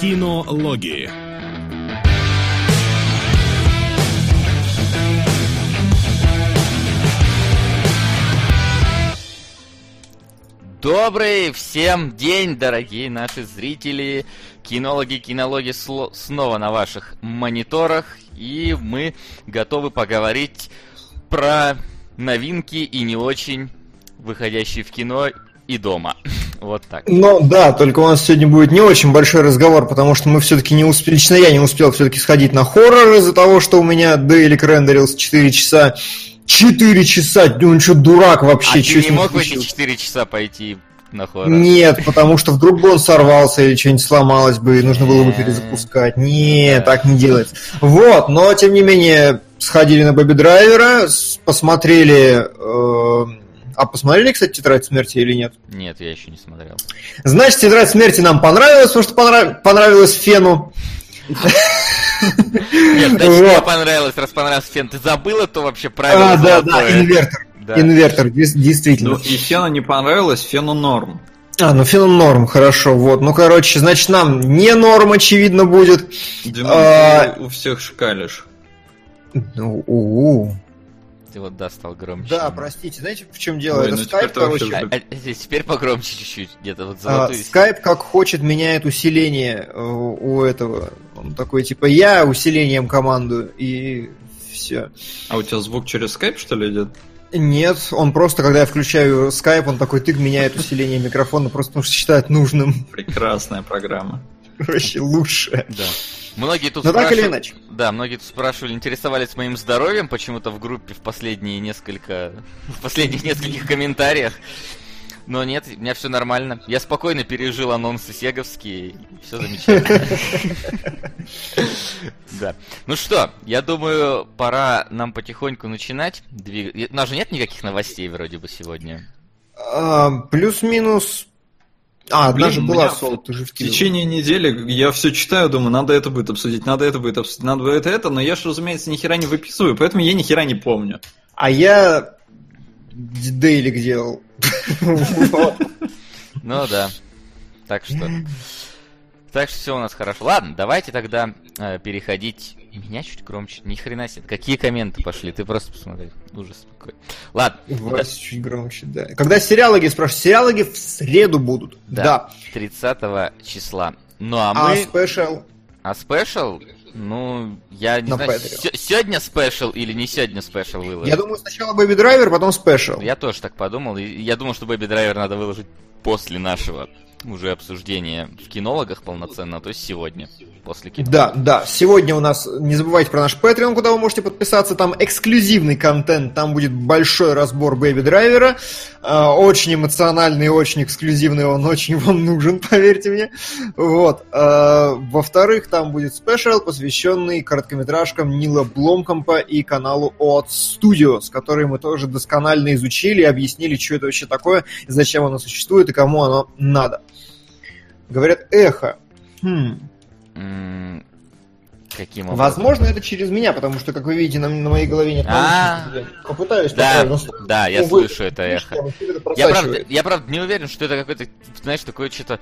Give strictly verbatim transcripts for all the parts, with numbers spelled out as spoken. Кинологии. Добрый всем день, дорогие наши зрители, кинологи, кинологи сло- снова на ваших мониторах, и мы готовы поговорить про новинки и не очень, выходящие в кино и дома. Вот так. Ну да, только у нас сегодня будет не очень большой разговор, потому что мы все-таки не успели, лично я не успел все-таки сходить на хоррор из-за того, что у меня Дейлик рендерился четыре часа. четыре часа! Ну что, дурак вообще? А ты не мог в эти четыре часа пойти на хоррор? Нет, потому что вдруг бы он сорвался или что-нибудь сломалось бы, и нужно было бы перезапускать. Не, так не делается. Вот, но тем не менее, сходили на Baby Driver, посмотрели... Э- А посмотрели, кстати, «Тетрадь смерти» или нет? Нет, я еще не смотрел. Значит, «Тетрадь смерти» нам понравилась, потому что понрав... понравилось Фену. Нет, значит, мне понравилось, раз понравился Фен. Ты забыла, то вообще правило золотое. А, да, да, инвертор. Инвертор, действительно. Ну, и Фену не понравилось, Фену норм. А, ну Фену норм, хорошо, вот. Ну, короче, значит, нам не норм, очевидно, будет. Дима, у всех шкалишь. Ну, у-у-у. Ты вот да, стал громче. Да, простите, знаете, в чем дело? Ой, это ну скайп, короче. Вообще... А, а, теперь погромче чуть-чуть, где-то вот золотую. А, скайп, как хочет, меняет усиление у этого. Он такой, типа, я усилением командую, и все. А у тебя звук через скайп, что ли, идет? Нет, он просто, когда я включаю скайп, он такой тык меняет усиление микрофона, просто потому что считает нужным. Прекрасная программа. Вообще лучше. Да. Многие тут, спрашивали... да, многие тут спрашивали, интересовались моим здоровьем почему-то в группе в последние несколько, в последних нескольких комментариях. Но нет, у меня все нормально. Я спокойно пережил анонсы сеговские, все замечательно. Да. Ну что, я думаю, пора нам потихоньку начинать. У нас же нет никаких новостей вроде бы сегодня. Плюс-минус. А, блин, даже была солд, ты же в течение недели я все читаю, думаю, надо это будет обсудить, надо это будет обсудить, надо это, это, но я же, разумеется, ни хера не выписываю, поэтому я ни хера не помню. А я дейлик делал. Ну да. Так что. Так что все у нас хорошо. Ладно, давайте тогда переходить. Меня чуть громче. Ни хрена себе. Какие комменты пошли? Ты просто посмотри. Ужас какой. Ладно. Вас да. Чуть громче, да. Когда сериалоги спрашивают, сериалоги в среду будут. Да. да. тридцатого числа. Ну а мы... А спешл? А спешл? Ну, я не на знаю, с- сегодня спешл или не сегодня спешл выложить. Я думаю, сначала Baby Driver, потом спешл. Я тоже так подумал. Я думал, что Baby Driver надо выложить после нашего... уже обсуждение в кинологах полноценно, то есть сегодня, после кино. Да, да, сегодня у нас, не забывайте про наш Patreon, куда вы можете подписаться, там эксклюзивный контент, там будет большой разбор Baby Driver, очень эмоциональный, очень эксклюзивный, он очень вам нужен, поверьте мне. Вот. Во-вторых, там будет спешл, посвященный короткометражкам Нила Бломкампа и каналу Odd Studios, которые мы тоже досконально изучили и объяснили, что это вообще такое, зачем оно существует и кому оно надо. Говорят, эхо. Хм. Mm, каким образом? Возможно, это через меня, потому что, как вы видите, на, на моей голове нет наушников. Я попытаюсь, да, но... да, я Увы, слышу это эхо. эхо. Я, правда, я правда не уверен, что это какое-то, знаешь, такое что-то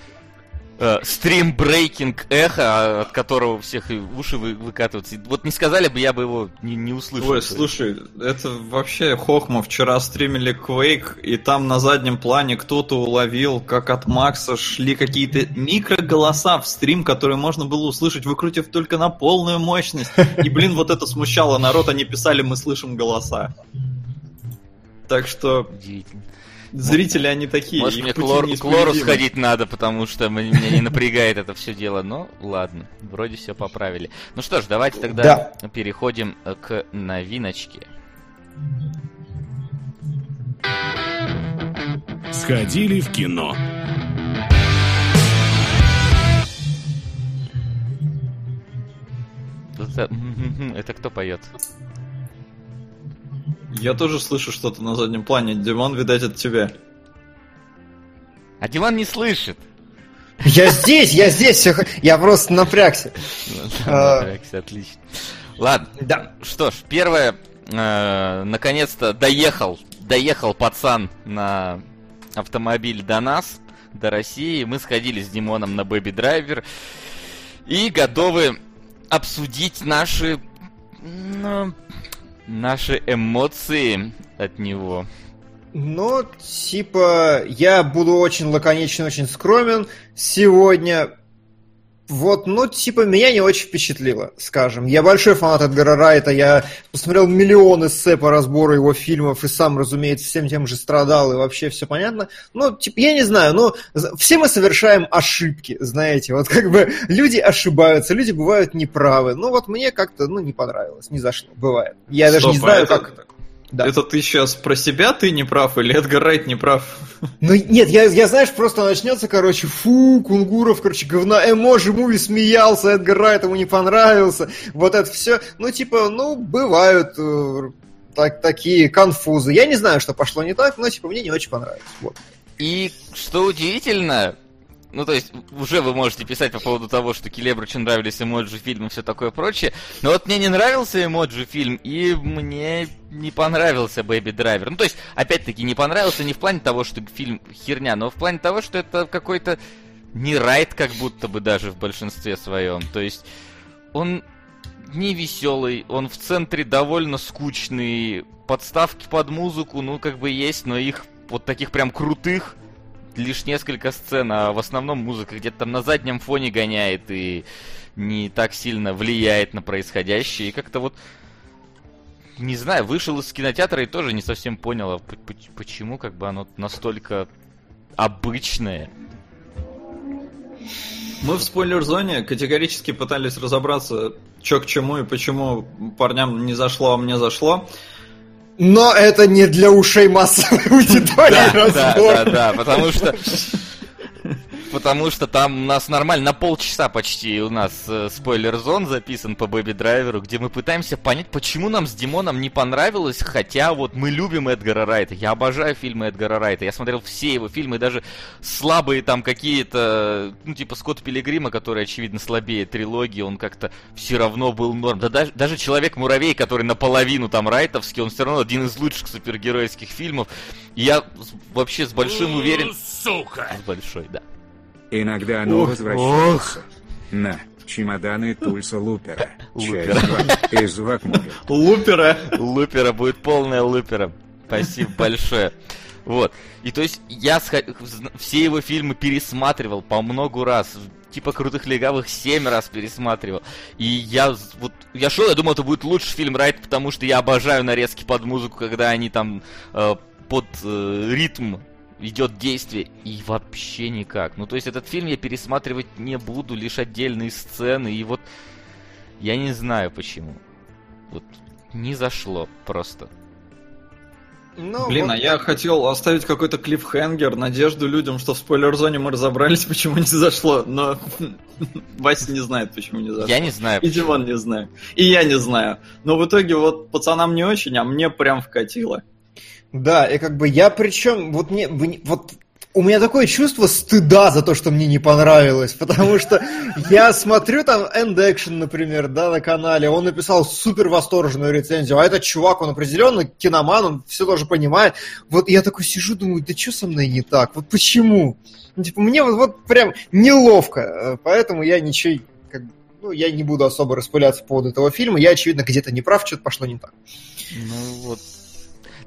э, стрим-брейкинг эхо, от которого у всех уши вы, выкатываются. Вот не сказали бы, я бы его не, не услышал. Ой, слушай, это вообще хохма. Вчера стримили Quake, и там на заднем плане кто-то уловил, как от Макса шли какие-то микроголоса в стрим, которые можно было услышать, выкрутив только на полную мощность. И, блин, вот это смущало народ, они писали «Мы слышим голоса». Так что... Зрители, они такие. Может, мне к лор, лору сходить надо, потому что меня не напрягает это все дело. Но ладно, вроде все поправили. Ну что ж, давайте тогда да. переходим к новиночке. Сходили в кино. Это, это кто поет? Я тоже слышу что-то на заднем плане. Диман, видать, от тебя. А Диман не слышит. Я здесь, я здесь. Я просто напрягся. Напрягся, отлично. Ладно. Да. Что ж, первое. Наконец-то доехал. Доехал пацан на автомобиль до нас, до России. Мы сходили с Димоном на Baby Driver. и готовы обсудить наши... Ну, наши эмоции от него. Ну, типа, я буду очень лаконичен, очень скромен сегодня. Вот, ну, типа, меня не очень впечатлило, скажем. Я большой фанат Эдгара Райта, я посмотрел миллион эссе по разбору его фильмов, и сам, разумеется, всем тем же страдал, и вообще все понятно. Ну, типа, я не знаю, ну, все мы совершаем ошибки, знаете, вот как бы люди ошибаются, люди бывают неправы. Ну, вот мне как-то, ну, не понравилось, не зашло, бывает. Я Стоп, даже не знаю, а это... как... Да. Это ты сейчас про себя ты не прав или Эдгар Райт не прав? Ну нет, я, я знаешь, просто начнется, короче, фу, Кунгуров, короче, говна, эмо, жмуви смеялся, Эдгар Райт ему не понравился, вот это все, ну типа, ну бывают э, так, такие конфузы, я не знаю, что пошло не так, но типа мне не очень понравилось, вот. И что удивительно, ну то есть уже вы можете писать по поводу того, что Келебрычу нравились эмоджи-фильмы и все такое прочее, но вот мне не нравился эмоджи-фильм и мне... не понравился Baby Driver. Ну, то есть, опять-таки, не понравился не в плане того, что фильм херня, но в плане того, что это какой-то не райд, как будто бы даже в большинстве своем. То есть, он не веселый, он в центре довольно скучный, подставки под музыку, ну, как бы есть, но их вот таких прям крутых лишь несколько сцен, а в основном музыка где-то там на заднем фоне гоняет и не так сильно влияет на происходящее. И как-то вот не знаю, вышел из кинотеатра и тоже не совсем понял, почему как бы оно настолько обычное. Мы в спойлер-зоне категорически пытались разобраться, что к чему и почему парням не зашло, а мне зашло. Но это не для ушей массовой аудитории разбор. Да, да, да, потому что... Потому что там у нас нормально, на полчаса почти у нас э, спойлер-зон записан по Baby Driver'у, где мы пытаемся понять, почему нам с Димоном не понравилось, хотя вот мы любим Эдгара Райта, я обожаю фильмы Эдгара Райта, я смотрел все его фильмы, даже слабые там какие-то, ну типа Скотт Пилигрима, который, очевидно, слабее трилогии, он как-то все равно был норм, да даже, даже Человек-муравей, который наполовину там райтовский, он все равно один из лучших супергеройских фильмов, и я вообще с большим уверен... Сука! С большой, да. Иногда оно ох, возвращается. Ох. На, чемоданы Тульса Лупера. Лупера. Из Вакмура. Лупера. Лупера будет полная лупера. Спасибо большое. Вот. И то есть я все его фильмы пересматривал по многу раз. Типа «Крутых легавых» семь раз пересматривал. И я вот я шел, я думал, это будет лучший фильм Райт, потому что я обожаю нарезки под музыку, когда они там э, под э, ритм идет действие, и вообще никак. Ну, то есть, этот фильм я пересматривать не буду, лишь отдельные сцены, и вот... Я не знаю, почему. Вот, не зашло просто. Ну, блин, вот... а я хотел оставить какой-то клиффхенгер, надежду людям, что в спойлер-зоне мы разобрались, почему не зашло, но Вася не знает, почему не зашло. Я не знаю. И Димон не знает. И я не знаю. Но в итоге вот пацанам не очень, а мне прям вкатило. Да, и как бы я причем, вот, не, вот у меня такое чувство стыда за то, что мне не понравилось, потому что я смотрю там End Action, например, да, на канале, он написал супер восторженную рецензию, а этот чувак, он определенно киноман, он все тоже понимает, вот я такой сижу, думаю, да что со мной не так, вот почему? Ну, типа, мне вот, вот прям неловко, поэтому я ничего, как бы, ну, я не буду особо распыляться по поводу этого фильма, я, очевидно, где-то не прав, что-то пошло не так. Ну, вот.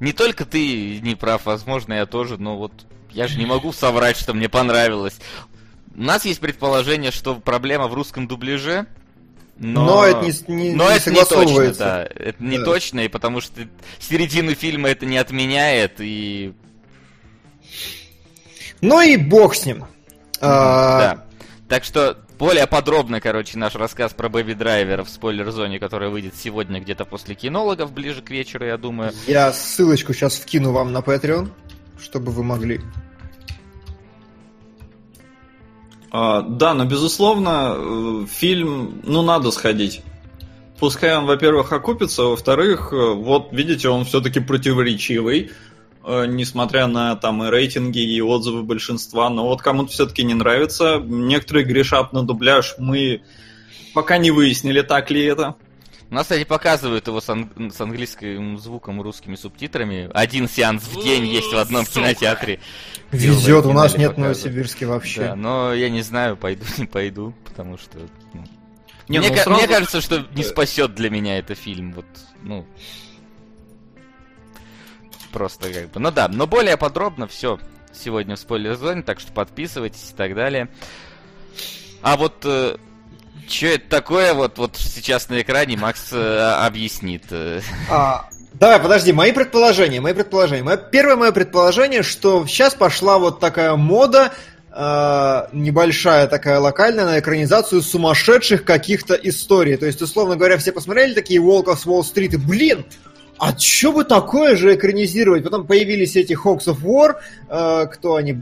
Не только ты не прав, возможно, я тоже, но вот я же не могу соврать, что мне понравилось. У нас есть предположение, что проблема в русском дубляже, но, но это не, не, но не это согласовывается. Не точно, да. Это не да. точно, и потому что середину фильма это не отменяет, и... Ну и бог с ним. Да. Так что... Более подробно, короче, наш рассказ про Baby Driver в спойлер-зоне, который выйдет сегодня где-то после кинологов, ближе к вечеру, я думаю. Я ссылочку сейчас вкину вам на Patreon, чтобы вы могли. А, да, но, безусловно, фильм, ну, надо сходить. Пускай он, во-первых, окупится, во-вторых, вот, видите, он все-таки противоречивый, несмотря на там и рейтинги, и отзывы большинства, но вот кому-то все-таки не нравится. Некоторые грешат на дубляж, мы пока не выяснили, так ли это. У нас, кстати, показывают его с, ан- с английским звуком, русскими субтитрами. Один сеанс в день есть в одном кинотеатре. Везет, у нас нет Новосибирске вообще. Да, но я не знаю, пойду, не пойду, потому что... Ну... Не, мне, ну, ка- сразу... мне кажется, что не спасет для меня это фильм. Вот, ну... Просто как бы... Ну да, но более подробно все сегодня в спойлер-зоне, так что подписывайтесь и так далее. А вот... Что это такое, вот, вот сейчас на экране Макс э, объяснит. А, давай, подожди, мои предположения, мои предположения. Мое, первое мое предположение, что сейчас пошла вот такая мода, э, небольшая такая локальная, на экранизацию сумасшедших каких-то историй. То есть, условно говоря, все посмотрели такие «Волков с Уолл-стрит», и блин, а чё бы такое же экранизировать? Потом появились эти «Hawks of War», э, кто они...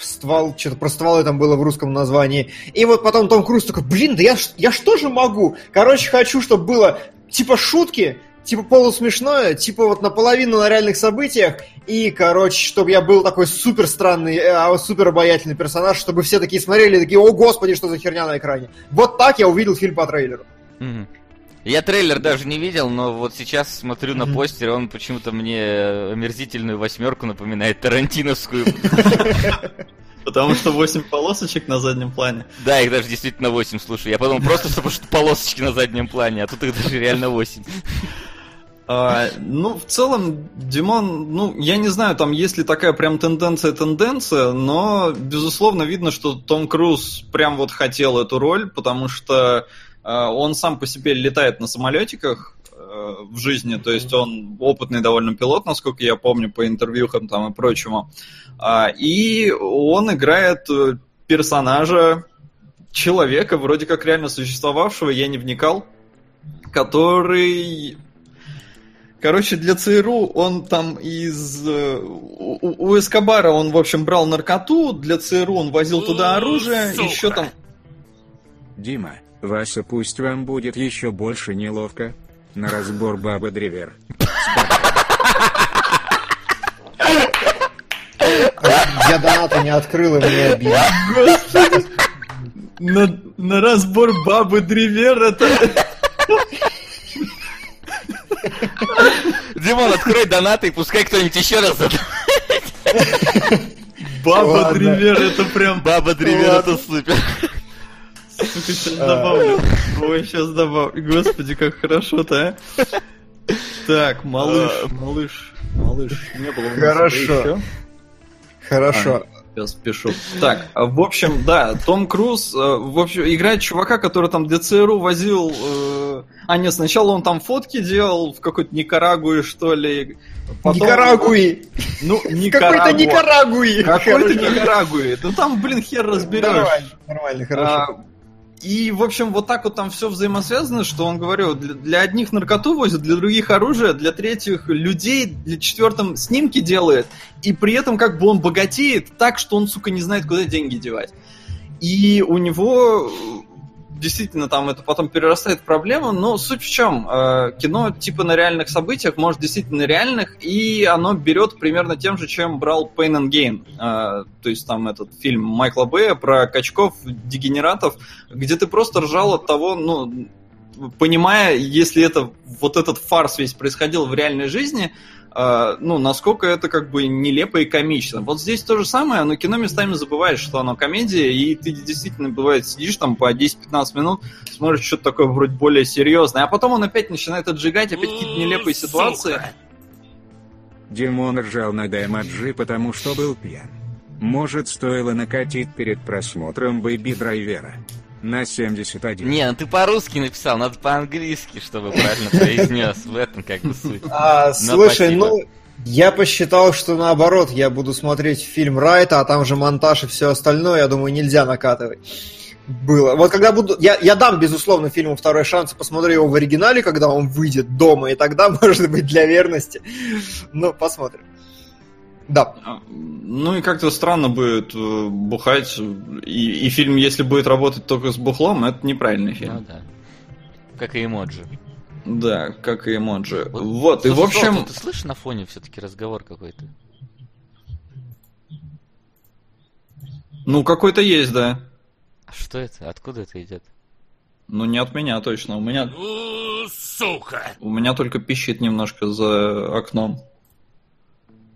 Ствол, что-то про стволы там было в русском названии. И вот потом Том Круз такой, блин, да я, я что же могу? Короче, хочу, чтобы было типа шутки, типа полусмешное, типа вот наполовину на реальных событиях. И, короче, чтобы я был такой супер странный, супер обаятельный персонаж, чтобы все такие смотрели, такие, о господи, что за херня на экране. Вот так я увидел фильм по трейлеру. Mm-hmm. Я трейлер даже не видел, но вот сейчас смотрю на постер, он почему-то мне омерзительную восьмерку напоминает, тарантиновскую. Потому что восемь полосочек на заднем плане. Да, их даже действительно восемь, слушай. Я подумал, просто потому что полосочки на заднем плане, а тут их даже реально восемь. А, ну, в целом, Димон, ну, я не знаю, там есть ли такая прям тенденция-тенденция, но, безусловно, видно, что Том Круз прям вот хотел эту роль, потому что он сам по себе летает на самолетиках э, в жизни, то есть он опытный довольно пилот, насколько я помню, по интервьюхам там и прочему. А, и он играет персонажа, человека, вроде как реально существовавшего, я не вникал, который... Короче, для ЦРУ он там из... У, у Эскобара он, в общем, брал наркоту, для ЦРУ он возил туда оружие, Сука. еще там... Дима. Вася, пусть вам будет еще больше неловко. На разбор Баба Драйвер. Я доната не открыл, и мне обидно. На, на разбор Бабы Драйвер это... Димон, открой донаты и пускай кто-нибудь еще раз задонатит. Баба Драйвер это прям... Баба Драйвер это супер. Сука, сейчас добавлю. Ой, сейчас добавлю. Господи, как хорошо-то, а. Так, малыш, малыш, малыш. Не было у нас Хорошо. Хорошо. А, сейчас пишу. Так, в общем, да, Том Круз в общем, играет чувака, который там для ЦРУ возил... Э... А нет, сначала он там фотки делал в какой-то Никарагуе, что ли. Потом... Никарагуи! Ну, Никарагуа. Какой-то Никарагуи! Какой-то Никарагуи! Ну там, блин, хер разберешь. Нормально, нормально, хорошо. И, в общем, вот так вот там все взаимосвязано, что он говорил, для, для одних наркоту возит, для других оружие, для третьих людей, для четвертых снимки делает, и при этом как бы он богатеет так, что он, сука, не знает, куда деньги девать. И у него действительно там это потом перерастает в проблему, но суть в чем? Кино типа на реальных событиях, может, действительно реальных, и оно берет примерно тем же, чем брал Pain and Gain. То есть там этот фильм Майкла Бэя про качков, дегенератов, где ты просто ржал от того, ну, понимая, если это вот этот фарс весь происходил в реальной жизни, ну, насколько это как бы нелепо и комично. Вот здесь то же самое, но кино местами забываешь, что оно комедия, и ты действительно, бывает, сидишь там по десять-пятнадцать минут, смотришь что-то такое вроде более серьезное, а потом он опять начинает отжигать, опять какие-то нелепые ситуации. Димон ржал на Даймаджи, потому что был пьян. Может, стоило накатить перед просмотром Baby Driver'а. На семьдесят один. Не, ну ты по-русски написал, надо по-английски, чтобы правильно произнес. В этом как бы суть. А, слушай, спасибо. Ну, я посчитал, что наоборот, я буду смотреть фильм Райта, а там же монтаж и все остальное, я думаю, нельзя накатывать. Было. Вот когда буду... Я, я дам, безусловно, фильму второй шанс, посмотрю его в оригинале, когда он выйдет дома, и тогда, может быть, для верности. Ну, посмотрим. Да. Ну и как-то странно будет бухать, и, и фильм, если будет работать только с бухлом, это неправильный фильм. Ну, да. Как и эмоджи. Да, как и эмоджи. Вот, вот. Слушай, и в общем... Что, ты, ты слышишь на фоне все-таки разговор какой-то? Ну, какой-то есть, да. А что это? Откуда это идет? Ну, не от меня точно. У меня... Ну, сука! У меня только пищит немножко за окном.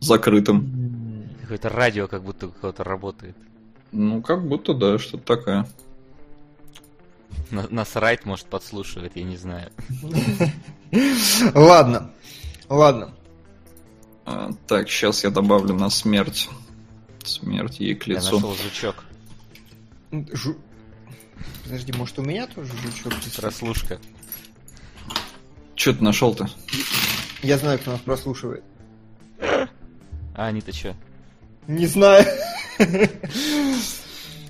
Закрытым. Какое-то радио как будто кто-то работает. Ну, как будто, да, что-то такое. Нас Райт, может, подслушивает, я не знаю. Ладно, ладно. Так, сейчас я добавлю на смерть. Смерть ей к лицу. Я нашел жучок. Жу... Подожди, может, у меня тоже жучок? Прослушка. Че ты нашел-то? Я знаю, кто нас прослушивает. А они-то че? Не знаю.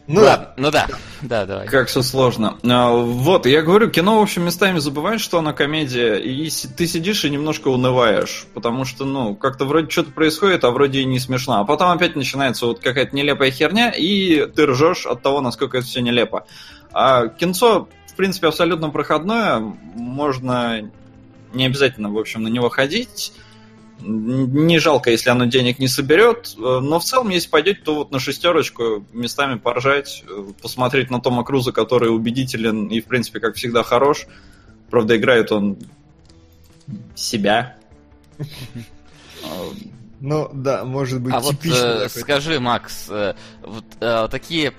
Ну да, ну да, да, давай. Как все сложно. Вот, я говорю, кино, в общем, местами забываешь, что оно комедия, и ты сидишь и немножко унываешь, потому что, ну, как-то вроде что-то происходит, а вроде и не смешно. А потом опять начинается вот какая-то нелепая херня, и ты ржешь от того, насколько это все нелепо. А кинцо, в принципе, абсолютно проходное, можно не обязательно, в общем, на него ходить. Не жалко, если оно денег не соберет, но в целом, если пойдете, то вот на шестерочку местами поржать, посмотреть на Тома Круза, который убедителен и, в принципе, как всегда, хорош. Правда, играет он себя. Ну, да, может быть, типично. А вот скажи, Макс, вот такие...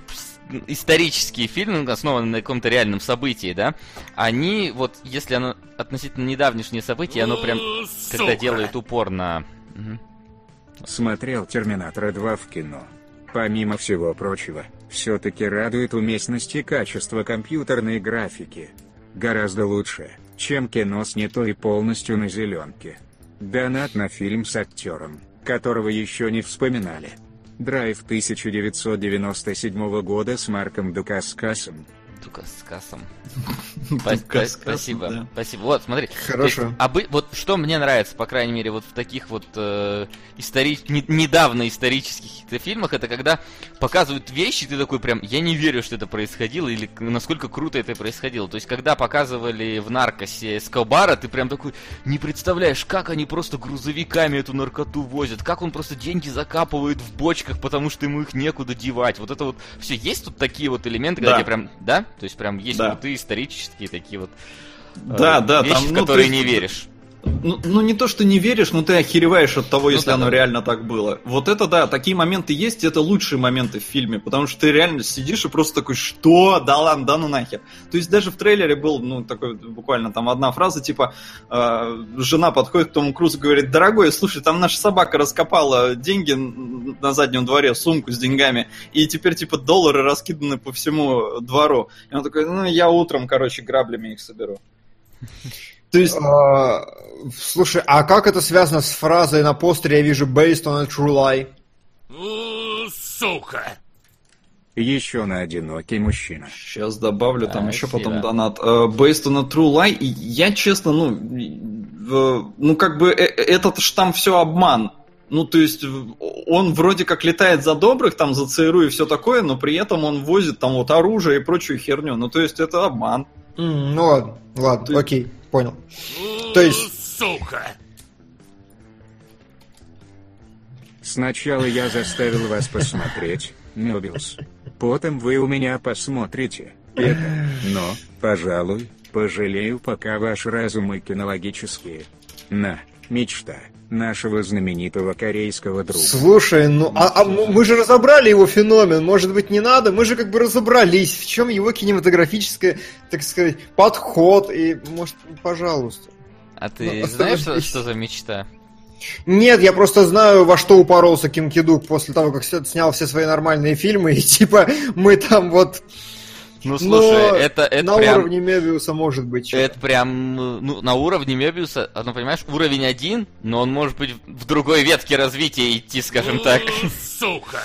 исторические фильмы, основанные на каком-то реальном событии, да, они вот, если оно относительно недавнешнее событие, оно прям когда делает упор на... Угу. Смотрел «Терминатора два» в кино. Помимо всего прочего, все-таки радует уместность и качество компьютерной графики. Гораздо лучше, чем кино снято и полностью на зеленке. Донат на фильм с актером, которого еще не вспоминали. «Драйв» тысяча девятьсот девяносто седьмого года с Марком Дукаскасом. Дукаскасом. Спасибо, спасибо. Вот, смотри. Хорошо. Вот что мне нравится, по крайней мере, вот в таких вот недавно исторических фильмах, это когда показывают вещи, ты такой прям, я не верю, что это происходило, или насколько круто это происходило. То есть, когда показывали в «Наркосе» Эскобара, ты прям такой, не представляешь, как они просто грузовиками эту наркоту возят, как он просто деньги закапывает в бочках, потому что ему их некуда девать. Вот это вот все. Есть тут такие вот элементы, когда тебе прям, да? То есть, прям есть крутые исторические такие вот да, э, да, вещи, там, в которые ну, ты, не веришь. Ну, ну, не то, что не веришь, но ты охереваешь от того, ну, если да, оно да. реально так было. Вот это да, такие моменты есть, это лучшие моменты в фильме, потому что ты реально сидишь и просто такой, что? Да ладно, да ну нахер. То есть даже в трейлере был, ну, такой буквально там одна фраза, типа, э, жена подходит к Тому Крузу и говорит, дорогой, слушай, там наша собака раскопала деньги на заднем дворе, сумку с деньгами, и теперь, типа, доллары раскиданы по всему двору. И он такой, ну, я утром, короче, граблями их соберу. То есть... а, слушай, а как это связано с фразой на постере «Я вижу based on a true lie»? У, сука! Еще на одинокий мужчина. Сейчас добавлю, там а, еще сила. Потом донат. Uh, based on a true lie, и я честно, ну, uh, ну как бы этот ж там все обман. Ну, то есть, он вроде как летает за добрых, там, за ЦРУ и все такое, но при этом он возит там вот оружие и прочую херню. Ну, то есть, это обман. Mm, ну, ладно, ладно, ты... окей. Понял. То есть... Сука! Сначала я заставил вас посмотреть, Мёбиус. Потом вы у меня посмотрите это. Но, пожалуй, пожалею пока ваш разум и кинологические. На, мечта нашего знаменитого корейского друга. Слушай, ну а, а мы же разобрали его феномен, может быть не надо? Мы же как бы разобрались, в чем его кинематографическое, так сказать, подход, и может, пожалуйста. А ты ну, знаешь, что, что за мечта? Нет, я просто знаю, во что упоролся Ким Кидук после того, как снял все свои нормальные фильмы, и типа мы там вот... Ну слушай, но это, это на прям... уровне Мебиуса может быть что-то. Это прям, ну, на уровне Мебиуса, ну, понимаешь, уровень один, но он может быть в другой ветке развития идти, скажем так. Сука!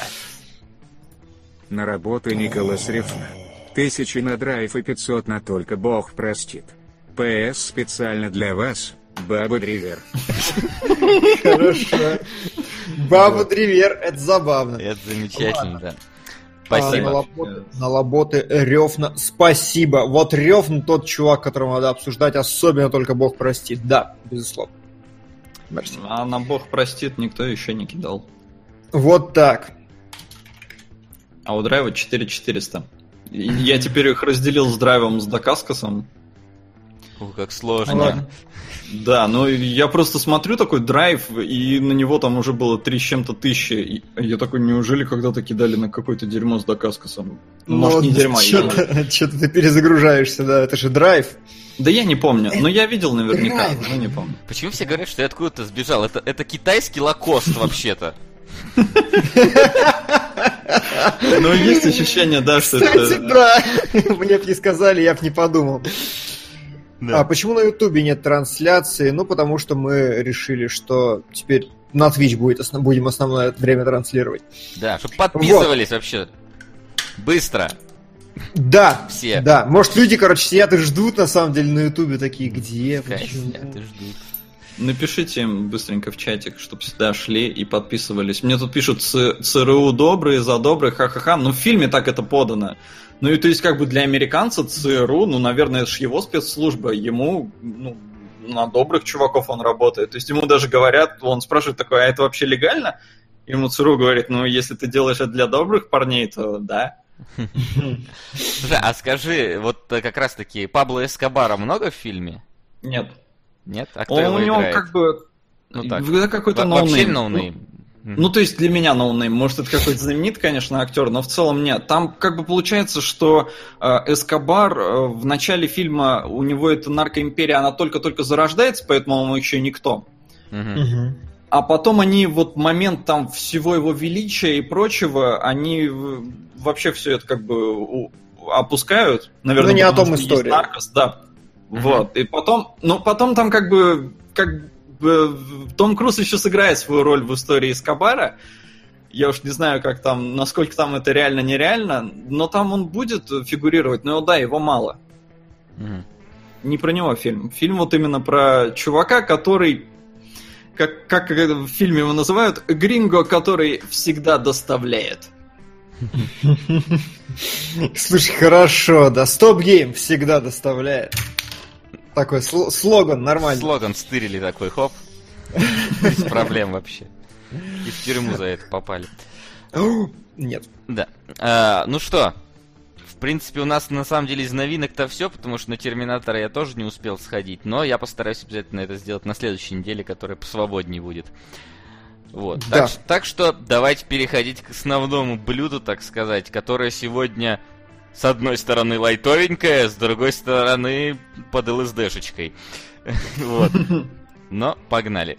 На работу Николас Рифна. Тысячи на драйв и пятьсот на только бог простит. ПС специально для вас, Баба Дривер. Хорошо. Баба Дривер, это забавно. Это замечательно, да. Спасибо. А, на, лаботы, на лаботы Рёфна. Спасибо. Вот Рёфн тот чувак, которого надо обсуждать, особенно только Бог простит. Да, безусловно. Мерси. А на Бог простит никто еще не кидал. Вот так. А у Драйва четыре тысячи четыреста. Я теперь их разделил с Драйвом, с Дакаскасом. О, как сложно. Да, но я просто смотрю такой Драйв, и на него там уже было три с чем-то тысячи. Я такой, неужели когда-то кидали на какое-то дерьмо с Дакаскасом? Может, не дерьмо. Что-то ты перезагружаешься, да, это же Драйв. Да я не помню, но я видел наверняка, но не помню. Почему все говорят, что я откуда-то сбежал? Это, это китайский Лакост вообще-то. Ну, есть ощущение, да, что это... Кстати, да, мне бы не сказали, я бы не подумал. Да. А почему на Ютубе нет трансляции? Ну, потому что мы решили, что теперь на Twitch будет основ... будем основное время транслировать. Да, чтобы подписывались вот. Вообще. Быстро. Да, все. Да. Может, люди, короче, сидят и ждут, на самом деле, на Ютубе такие, где? Почему? Сидят и ждут. Напишите им быстренько в чатик, чтобы всегда шли и подписывались. Мне тут пишут ЦРУ добрые, за добрые, ха-ха-ха. Ну, в фильме так это подано. Ну, и то есть, как бы для американца ЦРУ, ну, наверное, это же его спецслужба, ему, ну, на добрых чуваков он работает. То есть, ему даже говорят, он спрашивает такой, а это вообще легально? Ему ЦРУ говорит, ну, если ты делаешь это для добрых парней, то да. А скажи, вот как раз-таки Пабло Эскобара много в фильме? Нет. Нет? А кто его играет? У него как бы... Ну так, какой-то вообще ноунейм. Ну, то есть для меня ноунейм, может, это какой-то знаменитый, конечно, актер, но в целом нет. Там как бы получается, что Эскобар в начале фильма, у него эта наркоимперия, она только-только зарождается, поэтому он еще никто. Угу. А потом они вот момент там всего его величия и прочего, они вообще все это как бы опускают. Наверное, ну, не о том история. Наркос, да. Угу. Вот. И потом, ну, потом там как бы... Как Том Круз еще сыграет свою роль в истории Эскобара. Я уж не знаю, как там, насколько там это реально нереально, но там он будет фигурировать, но да, его мало. Mm. Не про него фильм. Фильм вот именно про чувака, который, как, как в фильме его называют, гринго, который всегда доставляет. Слушай, хорошо, да. Stop Game всегда доставляет. Такой слоган, нормально. Слоган стырили такой, хоп. Без проблем вообще. И в тюрьму за это попали. Нет. Да. А, ну что, в принципе, у нас на самом деле из новинок-то все, потому что на Терминатора я тоже не успел сходить, но я постараюсь обязательно это сделать на следующей неделе, которая посвободнее будет. Вот. Да. Так, так что давайте переходить к основному блюду, так сказать, которое сегодня... С одной стороны лайтовенькая, с другой стороны под ЛСДшечкой. Вот. Но погнали.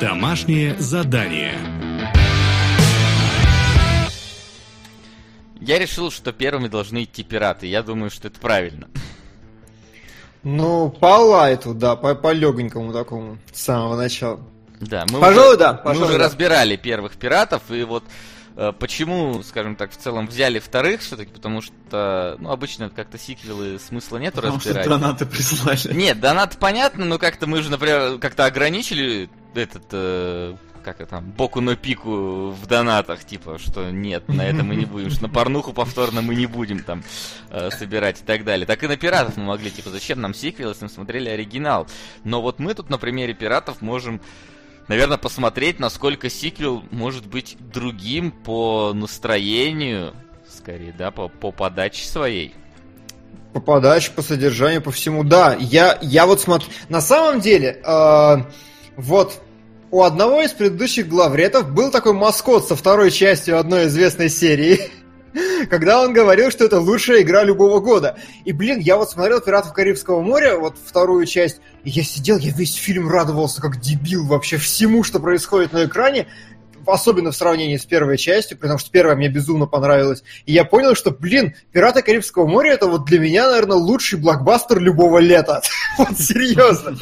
Домашнее задание. Я решил, что первыми должны идти пираты. Я думаю, что это правильно. Ну, по лайту, да, по, по легонькому такому, с самого начала. Да, мы пожалуй, уже, да, пожалуй, мы уже да. разбирали первых пиратов, и вот э, почему, скажем так, в целом взяли вторых все-таки, потому что, ну, обычно как-то сиквелы смысла нету потому разбирать. Потому что донаты прислали. Нет, донаты понятно, но как-то мы же, например, как-то ограничили этот, э, как это там, боку но пику в донатах, типа, что нет, на это мы не будем, что на порнуху повторно мы не будем там э, собирать и так далее. Так и на пиратов мы могли, типа, зачем нам сиквел, если мы смотрели оригинал. Но вот мы тут на примере пиратов можем... Наверное, посмотреть, насколько сиквел может быть другим по настроению, скорее, да, по, по подаче своей. По подаче, по содержанию, по всему, да. Я, я вот смотрю... На самом деле, э, вот у одного из предыдущих главретов был такой маскот со второй частью одной известной серии, когда он говорил, что это лучшая игра любого года. И, блин, я вот смотрел «Пиратов Карибского моря», вот вторую часть... Я сидел, я весь фильм радовался, как дебил вообще всему, что происходит на экране, особенно в сравнении с первой частью, потому что первая мне безумно понравилась. И я понял, что, блин, «Пираты Карибского моря» — это вот для меня, наверное, лучший блокбастер любого лета. Вот серьезно.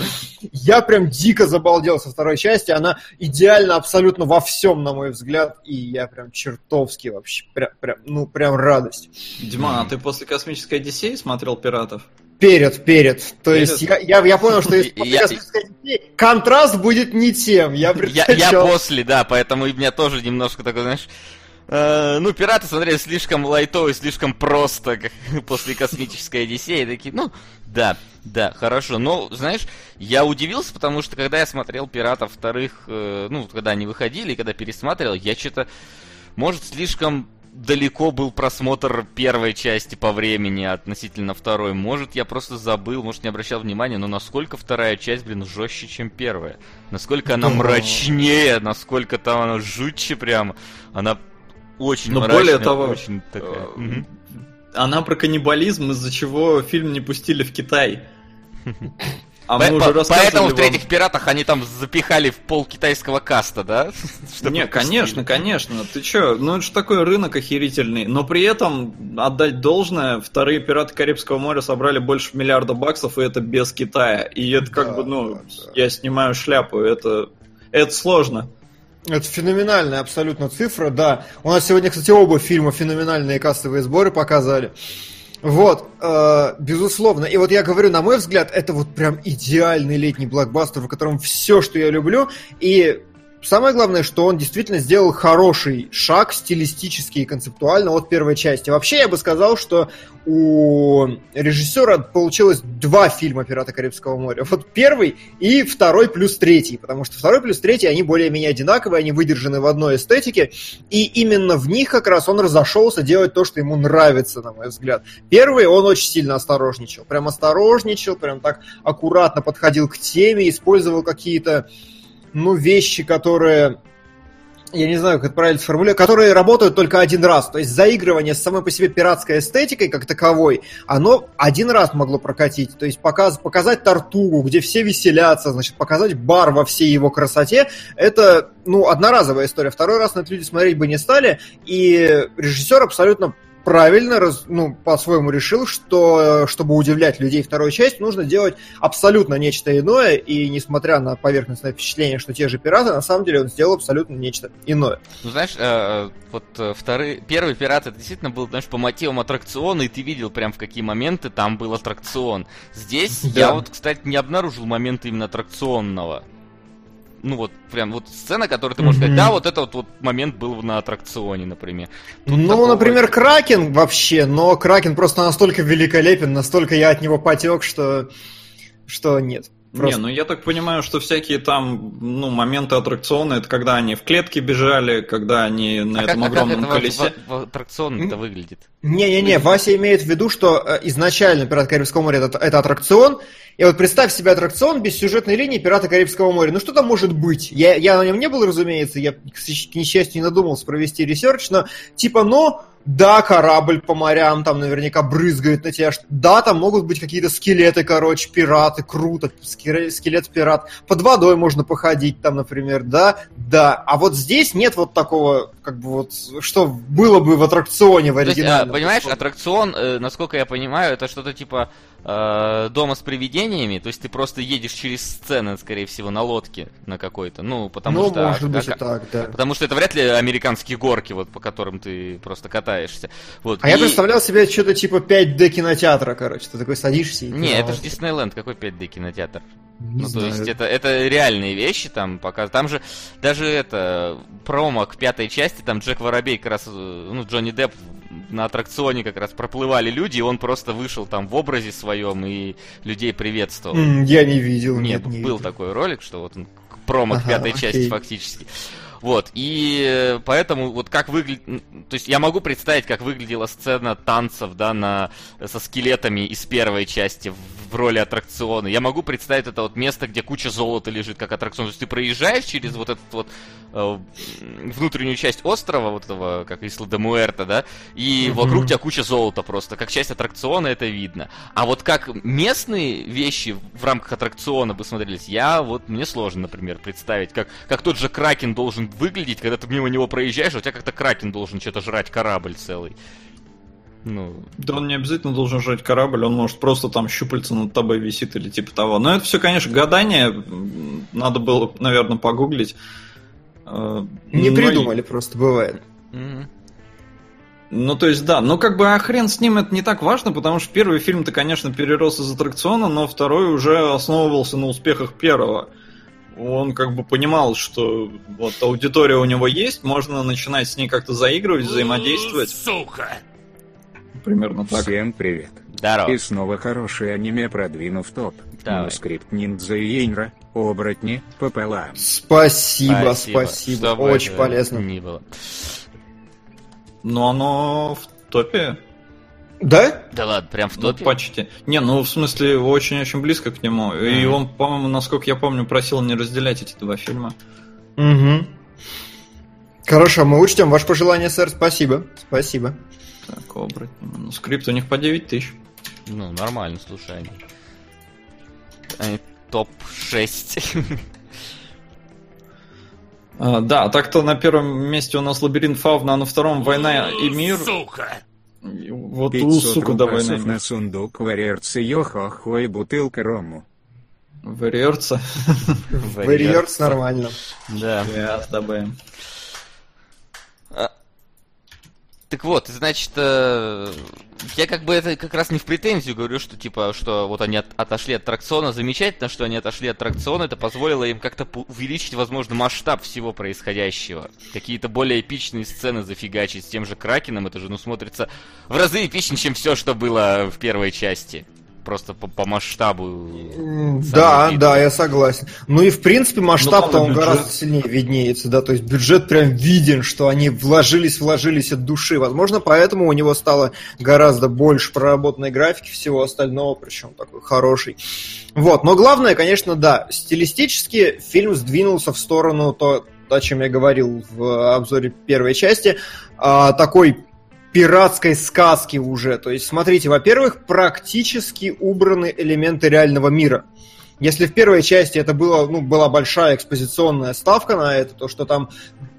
Я прям дико забалдел со второй части, она идеальна абсолютно во всем, на мой взгляд, и я прям чертовски вообще, прям, прям, ну, прям радость. Дима, а ты после «Космической Одиссеи» смотрел «Пиратов»? Перед, перед. То перед. есть я, я, я понял, что если я, контраст будет не тем. Я, я, я после, да, поэтому у меня тоже немножко такой, знаешь... Э, ну, пираты смотрели слишком лайтово и слишком просто, как после «Космической Одиссеи». Такие, ну, да, да, хорошо. Но, знаешь, я удивился, потому что когда я смотрел «Пиратов» вторых, э, ну, когда они выходили, когда пересматривал, я что-то... Может, слишком далеко был просмотр первой части по времени относительно второй. Может, я просто забыл, может, не обращал внимания, но насколько вторая часть, блин, жестче, чем первая. Насколько она мрачнее, насколько там она жутче прямо. Она очень но мрачная, более того, очень такая. Э- она про каннибализм, из-за чего фильм не пустили в Китай. А мы уже рассказывали. Поэтому в «Третьих пиратах» они там запихали в пол китайского каста, да? Не, конечно, конечно. Ты чё? Ну это же такой рынок охерительный. Но при этом, отдать должное, вторые «Пираты Карибского моря» собрали больше миллиарда баксов, и это без Китая. И это как бы, ну, я снимаю шляпу. Это сложно. Это феноменальная абсолютно цифра, да. У нас сегодня, кстати, оба фильма феноменальные кассовые сборы показали. Вот, э, безусловно. И вот я говорю, на мой взгляд, это вот прям идеальный летний блокбастер, в котором все, что я люблю. И самое главное, что он действительно сделал хороший шаг стилистически и концептуально от первой части. Вообще, я бы сказал, что у режиссера получилось два фильма «Пираты Карибского моря». Вот первый и второй плюс третий. Потому что второй плюс третий, они более-менее одинаковые, они выдержаны в одной эстетике. И именно в них как раз он разошелся делать то, что ему нравится, на мой взгляд. Первый он очень сильно осторожничал. Прям осторожничал, прям так аккуратно подходил к теме, использовал какие-то... Ну, вещи, которые, я не знаю, как это правильно сформулировать, которые работают только один раз. То есть заигрывание с самой по себе пиратской эстетикой как таковой, оно один раз могло прокатить. То есть показ, показать Тартугу, где все веселятся, значит, показать бар во всей его красоте, это, ну, одноразовая история. Второй раз на это люди смотреть бы не стали, и режиссер абсолютно... правильно, ну, по-своему решил, что, чтобы удивлять людей второй части, нужно делать абсолютно нечто иное, и несмотря на поверхностное впечатление, что те же пираты, на самом деле он сделал абсолютно нечто иное. Ну, знаешь, вот вторые, первый «Пират» это действительно был, знаешь, по мотивам аттракциона, и ты видел прям в какие моменты там был аттракцион. Здесь да. Я вот, кстати, не обнаружил момента именно аттракционного. Ну вот, прям вот сцена, которую ты можешь mm-hmm. сказать, да, вот этот вот момент был на аттракционе, например. Тут ну, такого... например, Кракен вообще, но Кракен просто настолько великолепен, настолько я от него потек, что, что нет. Просто... Не, ну я так понимаю, что всякие там, ну, моменты аттракциона, это когда они в клетке бежали, когда они на а этом как, огромном как это колесе... В, в, в аттракцион это выглядит? Не-не-не, Вася имеет в виду, что изначально «Пираты Карибского моря» это, это аттракцион, и вот представь себе аттракцион без сюжетной линии «Пираты Карибского моря». Ну что там может быть? Я, я на нем не был, разумеется, я, к несчастью, не надумался провести ресерч, но типа, но... Да, корабль по морям там наверняка брызгает на тебя. Да, там могут быть какие-то скелеты, короче, пираты, круто, скелет-пират. Под водой можно походить там, например, да, да. А вот здесь нет вот такого, как бы вот, что было бы в аттракционе в оригинале. Есть, понимаешь, аттракцион, насколько я понимаю, это что-то типа э, дома с привидениями, то есть ты просто едешь через сцены, скорее всего, на лодке на какой-то, ну, потому ну, что... Ну, может а, быть а, и так, да. Потому что это вряд ли американские горки, вот, по которым ты просто катаешься. Вот. А и... я представлял себе что-то типа пять дэ кинотеатра, короче. Ты такой садишься и... Не, это же Диснейленд, какой пять дэ кинотеатр? Не ну, знаю. То есть это, это реальные вещи там пока. Там же даже это промо к пятой части, там Джек Воробей как раз, ну, Джонни Депп на аттракционе как раз проплывали люди, и он просто вышел там в образе своем и людей приветствовал. Я не видел. Нет, нет не был видел. Такой ролик, что вот он промо ага, к пятой окей. части фактически. Вот, и поэтому вот как выглядит... То есть я могу представить, как выглядела сцена танцев, да, на... со скелетами из первой части в роли аттракциона. Я могу представить это вот место, где куча золота лежит, как аттракцион. То есть ты проезжаешь через вот эту вот э, внутреннюю часть острова, вот этого, как Исла-де-Муэрто, да, и mm-hmm. вокруг тебя куча золота просто. Как часть аттракциона это видно. А вот как местные вещи в рамках аттракциона бы смотрелись, я вот... Мне сложно, например, представить, как, как тот же Кракен должен выглядеть, когда ты мимо него проезжаешь, у тебя как-то Кракен должен что-то жрать, корабль целый. Ну... Да он не обязательно должен жрать корабль, он может просто там щупальца над тобой висит или типа того. Но это все, конечно, гадание, надо было, наверное, погуглить. Не но... придумали просто, бывает. Mm-hmm. Ну, то есть, да, но как бы а хрен с ним, это не так важно, потому что первый фильм-то, конечно, перерос из аттракциона, но второй уже основывался на успехах первого. Он как бы понимал, что вот аудитория у него есть, можно начинать с ней как-то заигрывать, взаимодействовать. Сука! Примерно так. Всем привет. Здорово. И снова хорошее аниме продвинув топ. Манускрипт Ниндзя и Ейнра, оборотни пополам. Спасибо, спасибо. спасибо. Очень полезно. Не было. Ну, оно в топе. Да? Да ладно, прям в топе? Ну, почти. Не, ну, в смысле, очень-очень близко к нему. Mm-hmm. И он, по-моему, насколько я помню, просил не разделять эти два фильма. Угу. Хорошо, мы учтем ваше пожелание, сэр. Спасибо. Спасибо. Так, обрать. Ну, скрипт у них по девять тысяч. Ну, нормально, слушай. Они топ шесть. А, да, так-то на первом месте у нас «Лабиринт Фавна», а на втором «Война и мир». Сука! Вот у сука да «Война и мир». На сундук, вариерцы, йо-хо-хо и бутылка рому. Вариерца? Вариерц нормально. Да. Сейчас добавим. Так вот, значит, я как бы это как раз не в претензию говорю, что типа, что вот они от, отошли от аттракциона. Замечательно, что они отошли от аттракциона. Это позволило им как-то увеличить, возможно, масштаб всего происходящего. Какие-то более эпичные сцены зафигачить с тем же Кракеном. Это же, ну, смотрится в разы эпичнее, чем все, что было в первой части. Просто по, по масштабу. Да, виду. Да, я согласен. Ну и в принципе масштаб-то он бюджет... гораздо сильнее виднеется, да, то есть бюджет прям виден, что они вложились, вложились от души. Возможно, поэтому у него стало гораздо больше проработанной графики, всего остального, причем такой хороший. Вот, но главное, конечно, да, стилистически фильм сдвинулся в сторону то, о чем я говорил в обзоре первой части, такой пиратской сказки уже. То есть, смотрите, во-первых, практически убраны элементы реального мира. Если в первой части это было, ну, была большая экспозиционная ставка на это, то что там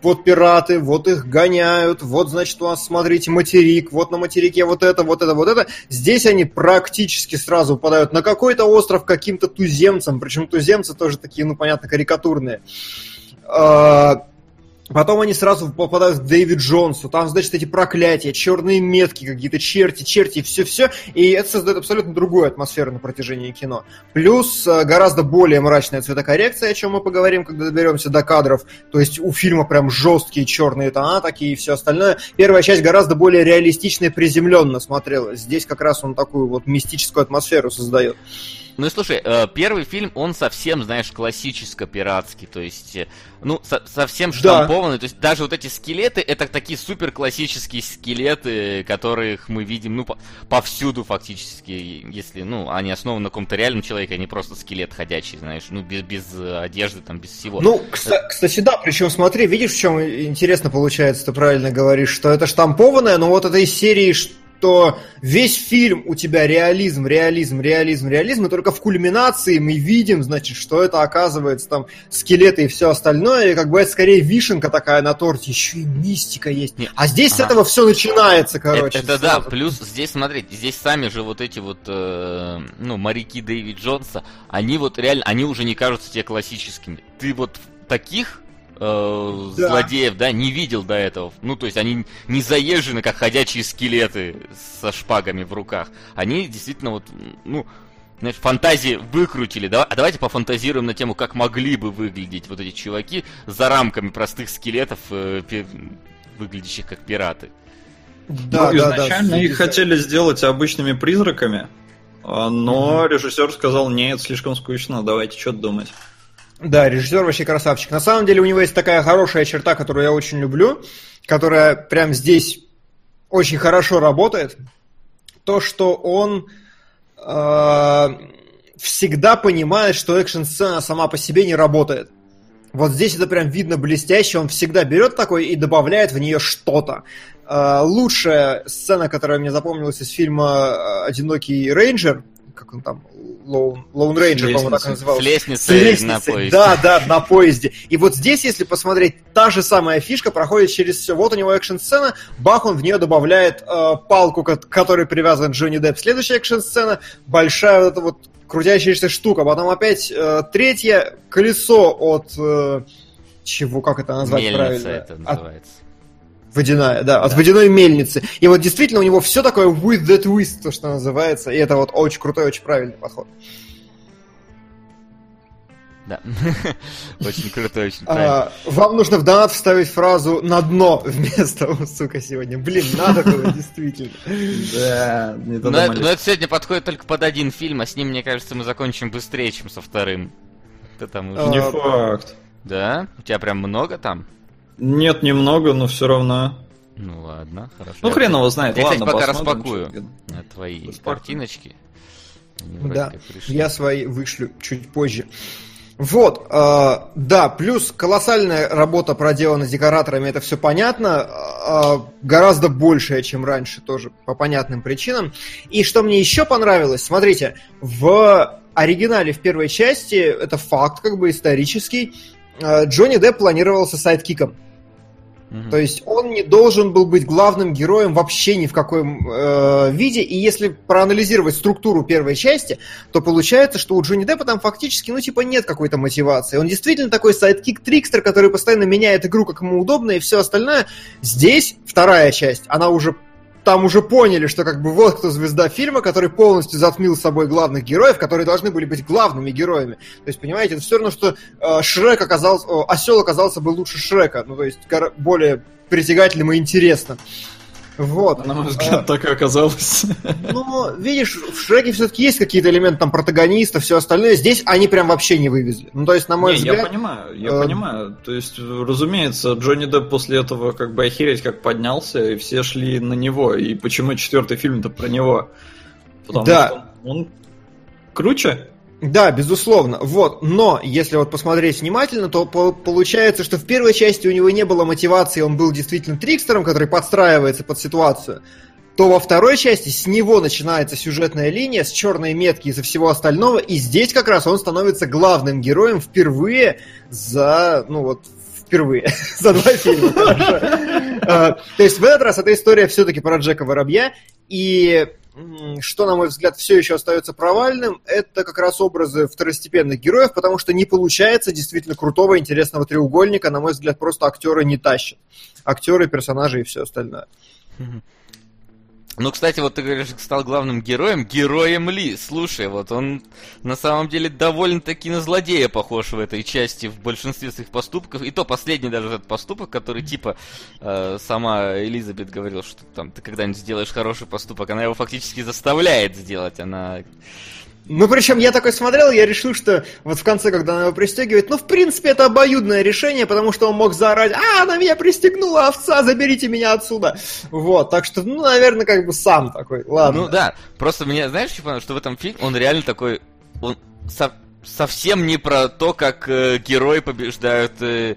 вот пираты, вот их гоняют, вот, значит, у нас, смотрите, материк, вот на материке вот это, вот это, вот это. Здесь они практически сразу попадают на какой-то остров каким-то туземцам, причем туземцы тоже такие, ну, понятно, карикатурные. Потом они сразу попадают к Дэвид Джонсу. Там, значит, эти проклятия, черные метки какие-то, черти, черти, все-все. И это создает абсолютно другую атмосферу на протяжении кино. Плюс гораздо более мрачная цветокоррекция, о чем мы поговорим, когда доберемся до кадров. То есть у фильма прям жесткие черные тона такие и все остальное. Первая часть гораздо более реалистично и приземленно смотрелась. Здесь как раз он такую вот мистическую атмосферу создает. Ну и слушай, первый фильм, он совсем, знаешь, классическо-пиратский, то есть, ну, со- совсем штампованный, да. То есть даже вот эти скелеты, это такие супер классические скелеты, которых мы видим, ну, по- повсюду фактически, если, ну, они основаны на каком-то реальном человеке, а не просто скелет ходячий, знаешь, ну, без, без одежды, там, без всего. Ну, кстати, да, причем смотри, видишь, в чем интересно получается, ты правильно говоришь, что это штампованное, но вот это из серии... то весь фильм у тебя реализм, реализм, реализм, реализм, и только в кульминации мы видим, значит, что это оказывается там скелеты и все остальное, и как бы это скорее вишенка такая на торте, еще и мистика есть. Нет. А здесь ага. с этого все начинается, короче. Это, это да, плюс здесь, смотрите, здесь сами же вот эти вот, э, ну, моряки Дэвид Джонса, они вот реально, они уже не кажутся тебе классическими. Ты вот таких... Э, да. злодеев, да, не видел до этого. Ну, то есть они не заезжены, как ходячие скелеты со шпагами в руках. Они действительно вот, ну, знаешь, фантазии выкрутили. Давай, а давайте пофантазируем на тему, как могли бы выглядеть вот эти чуваки за рамками простых скелетов, э, пи- выглядящих как пираты. Да, ну, да, изначально да, их хотели сделать обычными призраками, но mm-hmm. режиссер сказал, нет, слишком скучно, давайте что-то думать. Да, режиссер вообще красавчик. На самом деле у него есть такая хорошая черта, которую я очень люблю, которая прям здесь очень хорошо работает. То, что он э, всегда понимает, что экшн-сцена сама по себе не работает. Вот здесь это прям видно блестяще. Он всегда берет такой и добавляет в нее что-то. Э, лучшая сцена, которая мне запомнилась из фильма «Одинокий рейнджер», как он там, Лоун Рейнджер, по-моему, так назывался. С лестницей, с лестницей на поезде. Да, да, на поезде. И вот здесь, если посмотреть, та же самая фишка проходит через все. Вот у него экшн-сцена, бах, он в нее добавляет э, палку, к которой привязан Джонни Депп. Следующая экшн-сцена, большая вот эта вот крутящаяся штука. Потом опять э, третье колесо от... Э, чего, как это назвать Мельница правильно? Мельница это называется. От... Водяная, да, от да. водяной мельницы. И вот действительно у него все такое with the twist, то, что называется. И это вот очень крутой, очень правильный подход. Да, очень крутой, очень правильный. Вам нужно в донат вставить фразу «на дно» вместо «сука, сегодня». Блин, надо было, действительно. Да, не додумались. Но это сегодня подходит только под один фильм, а с ним, мне кажется, мы закончим быстрее, чем со вторым. Не факт. Да? У тебя прям много там? Нет, немного, но все равно. Ну ладно, хорошо. Ну хрен его знает, я, ладно, кстати, пока распакую твои распакую. картиночки. Да, я свои вышлю чуть позже. Вот, э, да, плюс колоссальная работа проделана с декораторами, это все понятно, э, гораздо большая, чем раньше, тоже по понятным причинам. И что мне еще понравилось, смотрите, в оригинале в первой части, это факт как бы исторический, э, Джонни Депп планировался сайдкиком. Mm-hmm. То есть он не должен был быть главным героем вообще ни в каком э, виде. И если проанализировать структуру первой части, то получается, что у Джонни Деппа там фактически, ну типа, нет какой-то мотивации. Он действительно такой сайдкик-трикстер, который постоянно меняет игру, как ему удобно, и все остальное. Здесь вторая часть, она уже... Там уже поняли, что как бы вот кто звезда фильма, который полностью затмил собой главных героев, которые должны были быть главными героями. То есть, понимаете, это все равно, что э, Шрек оказался, э, осел оказался бы лучше Шрека. Ну, то есть, гор- более притягательным и интересным. Вот. А на мой взгляд, а, так и оказалось. Ну, видишь, в Шреке все-таки есть какие-то элементы там протагонистов, все остальное. Здесь они прям вообще не вывезли. Ну, то есть, на мой не, взгляд... я понимаю, я э... понимаю. То есть, разумеется, Джонни Депп после этого как бы охереть как поднялся, и все шли на него. И почему четвертый фильм-то про него? Потому да. что он, он круче. Да, безусловно, вот, но если вот посмотреть внимательно, то по- получается, что в первой части у него не было мотивации, он был действительно трикстером, который подстраивается под ситуацию, то во второй части с него начинается сюжетная линия, с черной метки и со всего остального, и здесь как раз он становится главным героем впервые за, ну вот, впервые, за два фильма, то есть в этот раз эта история все-таки про Джека Воробья, и... Что, на мой взгляд, все еще остается провальным, это как раз образы второстепенных героев, потому что не получается действительно крутого, интересного треугольника, на мой взгляд, просто актеры не тащат. Актеры, персонажи и все остальное. Ну, кстати, вот ты говоришь, стал главным героем. Героем ли? Слушай, вот он на самом деле довольно-таки на злодея похож в этой части, в большинстве своих поступков. И то последний даже этот поступок, который типа э, сама Элизабет говорила, что там ты когда-нибудь сделаешь хороший поступок, она его фактически заставляет сделать. Она... Ну, причем я такой смотрел, я решил, что вот в конце, когда она его пристегивает, ну, в принципе, это обоюдное решение, потому что он мог заорать: «А, она меня пристегнула, овца, заберите меня отсюда!» Вот, так что, ну, наверное, как бы сам такой, ладно. Ну, да, просто мне, знаешь, что в этом фильме он реально такой, он со- совсем не про то, как э, герои побеждают э,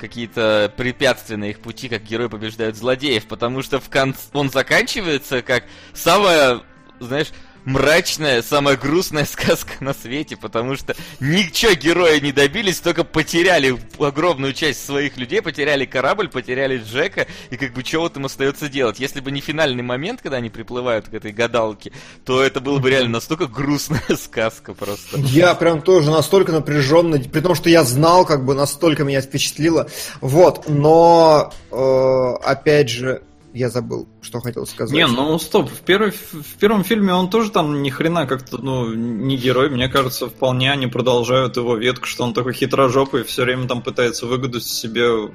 какие-то препятствия на их пути, как герои побеждают злодеев, потому что в конце он заканчивается как самая, знаешь... мрачная, самая грустная сказка на свете, потому что ничего герои не добились, только потеряли огромную часть своих людей, потеряли корабль, потеряли Джека, и как бы чего-то им остается делать. Если бы не финальный момент, когда они приплывают к этой гадалке, то это было бы реально настолько грустная сказка просто. Я прям тоже настолько напряженно, при том, что я знал, как бы настолько меня впечатлило. Вот, но э, опять же, я забыл, что хотел сказать. Не, ну стоп, в, первой, в первом фильме он тоже там ни хрена как-то, ну, не герой. Мне кажется, вполне они продолжают его ветку, что он такой хитрожопый, все время там пытается выгоду себе...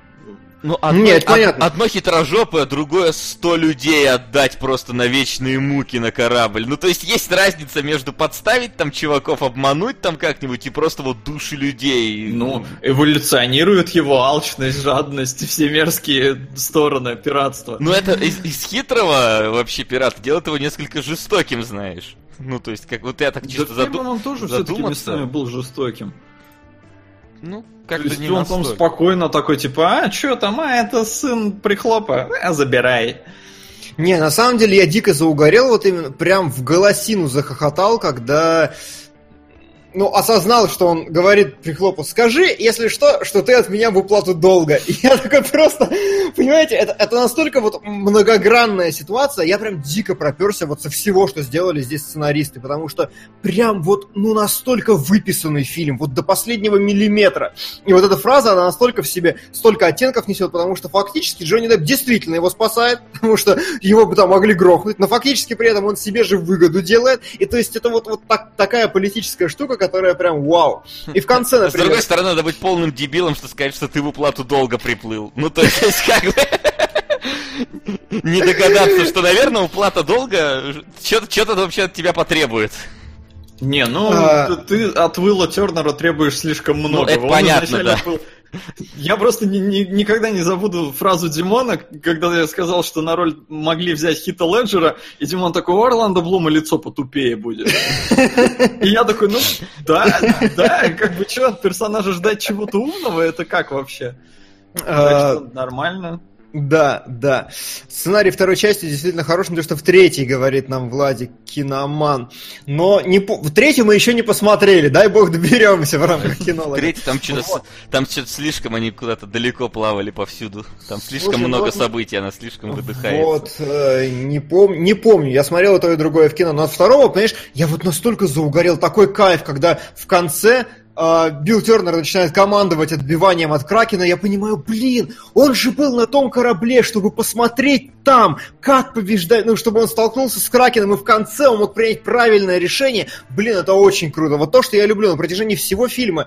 Ну, одно, Нет, од, понятно. Одно хитрожопое, другое сто людей отдать просто на вечные муки на корабль. Ну, то есть есть разница между подставить там чуваков, обмануть там как-нибудь и просто вот души людей. Ну, эволюционирует его алчность, жадность и все мерзкие стороны пиратства. Ну, это из, из хитрого вообще пирата делает его несколько жестоким, знаешь. Ну, то есть, как вот я так чисто задумался. Да, заду... он тоже все-таки местами был жестоким. Ну, как-то не он там спокойно такой, типа, а, чё там, а, это сын прихлопа, а, забирай. Не, на самом деле я дико заугорел, вот именно прям в голосину захохотал, когда, ну, осознал, что он говорит прихлопу: скажи, если что, что ты от меня в уплату долга. И я такой просто, понимаете, это, это настолько вот многогранная ситуация, я прям дико пропёрся вот со всего, что сделали здесь сценаристы, потому что прям вот, ну, настолько выписанный фильм, вот до последнего миллиметра. И вот эта фраза, она настолько в себе столько оттенков несет, потому что фактически Джонни Депп действительно его спасает, потому что его бы там могли грохнуть, но фактически при этом он себе же выгоду делает, и то есть это вот, вот так, такая политическая штука, которая прям вау. И в конце, например... С другой стороны, надо быть полным дебилом, что сказать, что ты в уплату долго приплыл. Ну, то есть, как бы... Не догадаться, что, наверное, уплата долга что-то вообще от тебя потребует. Не, ну, ты от Уилла Тернера требуешь слишком много. Это понятно, да. Я просто ни, ни, никогда не забуду фразу Димона, когда я сказал, что на роль могли взять Хита Леджера, и Димон такой: у Орландо Блума лицо потупее будет. И я такой: ну да, да, как бы что, от персонажа ждать чего-то умного, это как вообще? Нормально. Да, да. Сценарий второй части действительно хорош, потому что в третьей, говорит нам Владик, киноман. Но не по... в третью мы еще не посмотрели, дай бог доберемся в рамках кино. В третьей там что-то там слишком, они куда-то далеко плавали повсюду. Там слишком Слушай, много вот... событий, она слишком выдыхается. Вот, э, не, пом... не помню, я смотрел и то, и другое в кино, но от второго, понимаешь, я вот настолько заугорел, такой кайф, когда в конце... Билл Тернер начинает командовать отбиванием от Кракена, я понимаю, блин, он же был на том корабле, чтобы посмотреть там, как побеждать, ну, чтобы он столкнулся с Кракеном, и в конце он мог принять правильное решение. Блин, это очень круто. Вот то, что я люблю на протяжении всего фильма.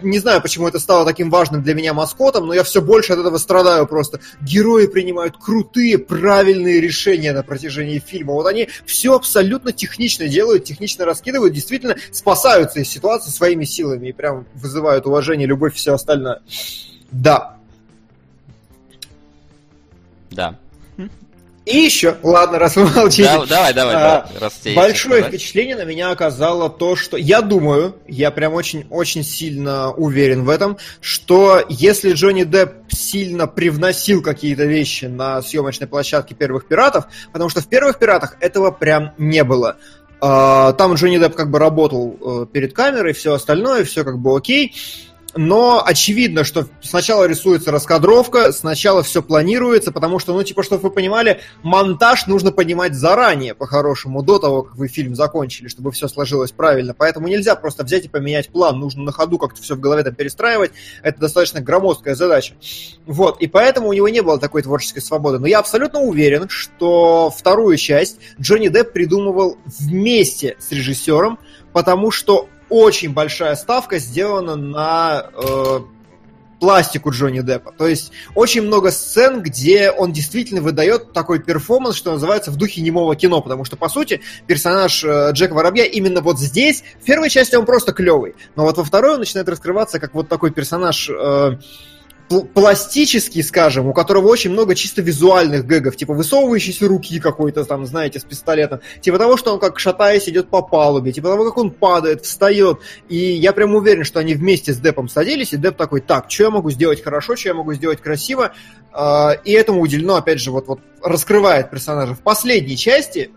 Не знаю, почему это стало таким важным для меня маскотом, но я все больше от этого страдаю просто. Герои принимают крутые, правильные решения на протяжении фильма. Вот они все абсолютно технично делают, технично раскидывают, действительно спасаются из ситуации своими силами и прям вызывают уважение, любовь и все остальное. Да. Да. И еще, ладно, раз вы молчите. Да, давай, давай, а, давай раз большое есть, впечатление давай. На меня оказало то, что я думаю, я прям очень-очень сильно уверен в этом, что если Джонни Депп сильно привносил какие-то вещи на съемочной площадке первых «Пиратов», потому что в первых «Пиратах» этого прям не было. Там Джонни Депп как бы работал перед камерой, все остальное, все как бы окей. Но очевидно, что сначала рисуется раскадровка, сначала все планируется, потому что, ну, типа, чтобы вы понимали, монтаж нужно понимать заранее, по-хорошему, до того, как вы фильм закончили, чтобы все сложилось правильно. Поэтому нельзя просто взять и поменять план, нужно на ходу как-то все в голове там перестраивать. Это достаточно громоздкая задача. Вот, и поэтому у него не было такой творческой свободы. Но я абсолютно уверен, что вторую часть Джонни Депп придумывал вместе с режиссером, потому что очень большая ставка сделана на э, пластику Джонни Деппа. То есть очень много сцен, где он действительно выдает такой перформанс, что называется, в духе немого кино. Потому что, по сути, персонаж э, Джека Воробья именно вот здесь, в первой части он просто клевый. Но вот во второй он начинает раскрываться как вот такой персонаж... Э, пластический, скажем, у которого очень много чисто визуальных гэгов, типа высовывающейся руки какой-то там, знаете, с пистолетом, типа того, что он как шатаясь идет по палубе, типа того, как он падает, встает, и я прям уверен, что они вместе с Деппом садились, и Депп такой: так, что я могу сделать хорошо, что я могу сделать красиво, и этому уделено, опять же, вот-вот раскрывает персонажа. В последней части,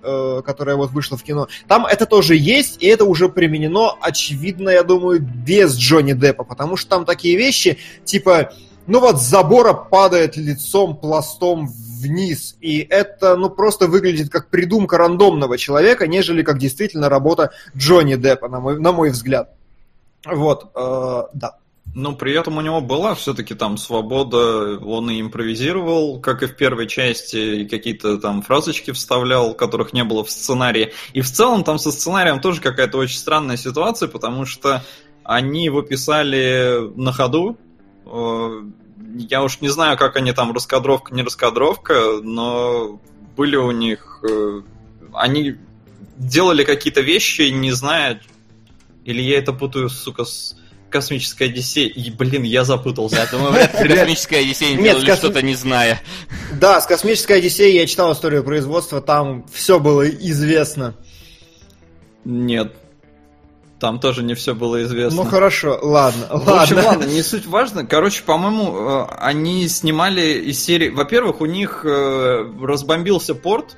которая вот вышла в кино, там это тоже есть, и это уже применено, очевидно, я думаю, без Джонни Деппа, потому что там такие вещи, типа... Ну вот с забора падает лицом пластом вниз, и это, ну, просто выглядит как придумка рандомного человека, нежели как действительно работа Джонни Деппа, на мой, на мой взгляд. Вот, э, да. Но при этом у него была все-таки там свобода, он и импровизировал, как и в первой части, и какие-то там фразочки вставлял, которых не было в сценарии. И в целом там со сценарием тоже какая-то очень странная ситуация, потому что они его писали на ходу. Я уж не знаю, как они там, раскадровка, не раскадровка, но были у них... Они делали какие-то вещи, не зная... Или я это путаю, сука, с «Космической Одиссеей». И, блин, я запутался. Я думаю, «Космическая Одиссея» делали что-то, не зная. Да, с «Космической Одиссеей» я читал историю производства, там все было известно. Нет. Там тоже не все было известно. Ну хорошо, ладно. В общем, ладно, не суть важно. Короче, по-моему, они снимали из серии... Во-первых, у них разбомбился порт,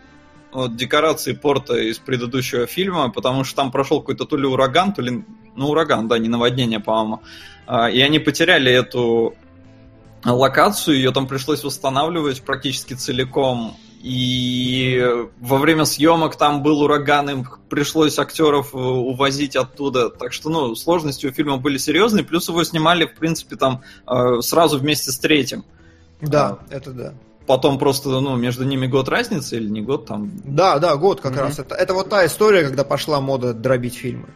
вот, декорации порта из предыдущего фильма, потому что там прошел какой-то то ли ураган, то ли... Ну, ураган, да, не наводнение, по-моему. И они потеряли эту локацию, ее там пришлось восстанавливать практически целиком. И во время съемок там был ураган, им пришлось актеров увозить оттуда. Так что, ну, сложности у фильма были серьезные, плюс его снимали, в принципе, там сразу вместе с третьим. Да, а, это да. Потом просто, ну, между ними год разницы или не год там. Да, да, год как mm-hmm. раз. Это, это вот та история, когда пошла мода дробить фильмы.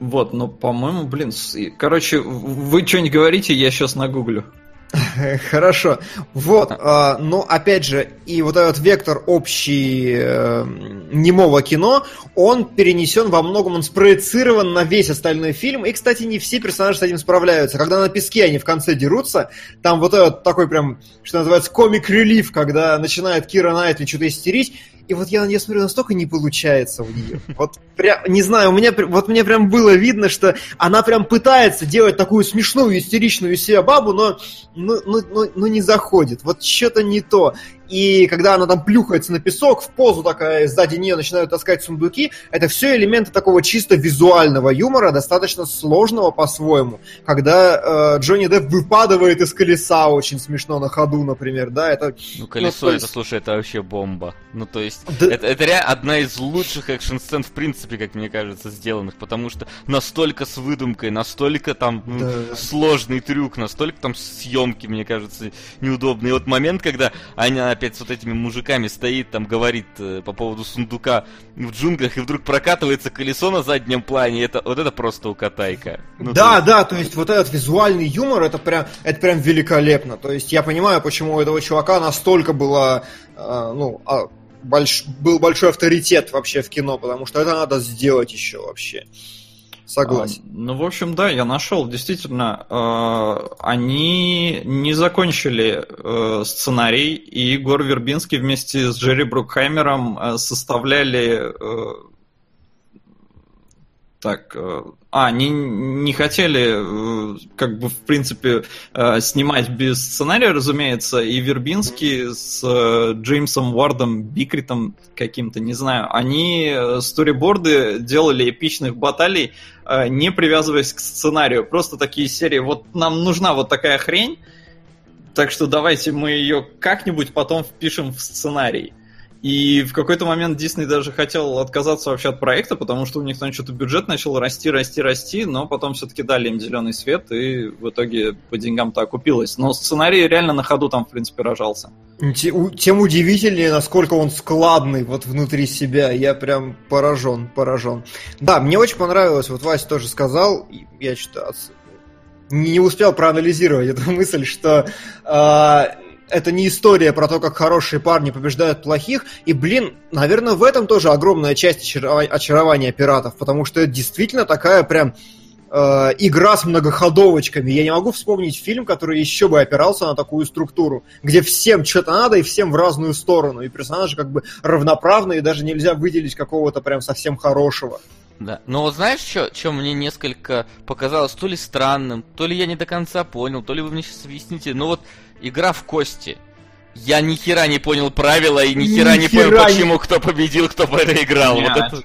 Вот, но, по-моему, блин, с... короче, вы что-нибудь говорите, я сейчас нагуглю. Хорошо. Вот. А, но, опять же, и вот этот вектор общий э, немого кино, он перенесен во многом, он спроецирован на весь остальной фильм. И, кстати, не все персонажи с этим справляются. Когда на песке они в конце дерутся, там вот этот такой прям, что называется, комик-релиф, когда начинает Кира Найтли что-то истерить. И вот я на нее смотрю, настолько не получается у нее. Вот прям, не знаю, у меня, вот мне прям было видно, что она прям пытается делать такую смешную, истеричную из себя бабу, но, но, но, но не заходит. Вот что-то не то. И когда она там плюхается на песок, в позу такая, сзади нее начинают таскать сундуки, это все элементы такого чисто визуального юмора, достаточно сложного по-своему. Когда э, Джонни Депп выпадывает из колеса очень смешно на ходу, например, да, это... Ну, колесо, ну, это, есть... слушай, это вообще бомба. Ну, то есть, да... это, это реально одна из лучших экшн-сцен, в принципе, как мне кажется, сделанных, потому что настолько с выдумкой, настолько там да. сложный трюк, настолько там съемки, мне кажется, неудобные. И вот момент, когда Аня опять с вот этими мужиками стоит, там говорит э, по поводу сундука в джунглях, и вдруг прокатывается колесо на заднем плане, это, вот это просто укатайка. Ну, да, то есть... да, то есть вот этот визуальный юмор, это прям, это прям великолепно. То есть я понимаю, почему у этого чувака настолько было, э, ну, больш... был большой авторитет вообще в кино, потому что это надо сделать еще вообще. Согласен. А, ну, в общем, да, я нашел. Действительно, э, они не закончили э, сценарий, и Егор Вербинский вместе с Джерри Брукхаймером э, составляли... Э, так... Э, а, они не хотели, э, как бы, в принципе, э, снимать без сценария, разумеется, и Вербинский с э, Джеймсом Уардом Бикритом каким-то, не знаю, они сториборды делали эпичных баталий, не привязываясь к сценарию. Просто такие серии, вот нам нужна вот такая хрень, так что давайте мы ее как-нибудь потом впишем в сценарий. И в какой-то момент Дисней даже хотел отказаться вообще от проекта, потому что у них там что-то бюджет начал расти, расти, расти, но потом все-таки дали им зеленый свет, и в итоге по деньгам-то окупилось. Но сценарий реально на ходу там, в принципе, рожался. Тем удивительнее, насколько он складный вот внутри себя. Я прям поражен, поражен. Да, мне очень понравилось, вот Вася тоже сказал, я что-то не успел проанализировать эту мысль, что... Это не история про то, как хорошие парни побеждают плохих, и, блин, наверное, в этом тоже огромная часть очарования «Пиратов», потому что это действительно такая прям э, игра с многоходовочками. Я не могу вспомнить фильм, который еще бы опирался на такую структуру, где всем что-то надо и всем в разную сторону, и персонажи как бы равноправные, и даже нельзя выделить какого-то прям совсем хорошего. Да. Но знаешь, что мне несколько показалось то ли странным, то ли я не до конца понял, то ли вы мне сейчас объясните, но вот игра в кости. Я ни хера не понял правила и ни хера не понял, почему не... кто победил, кто проиграл. Вот это...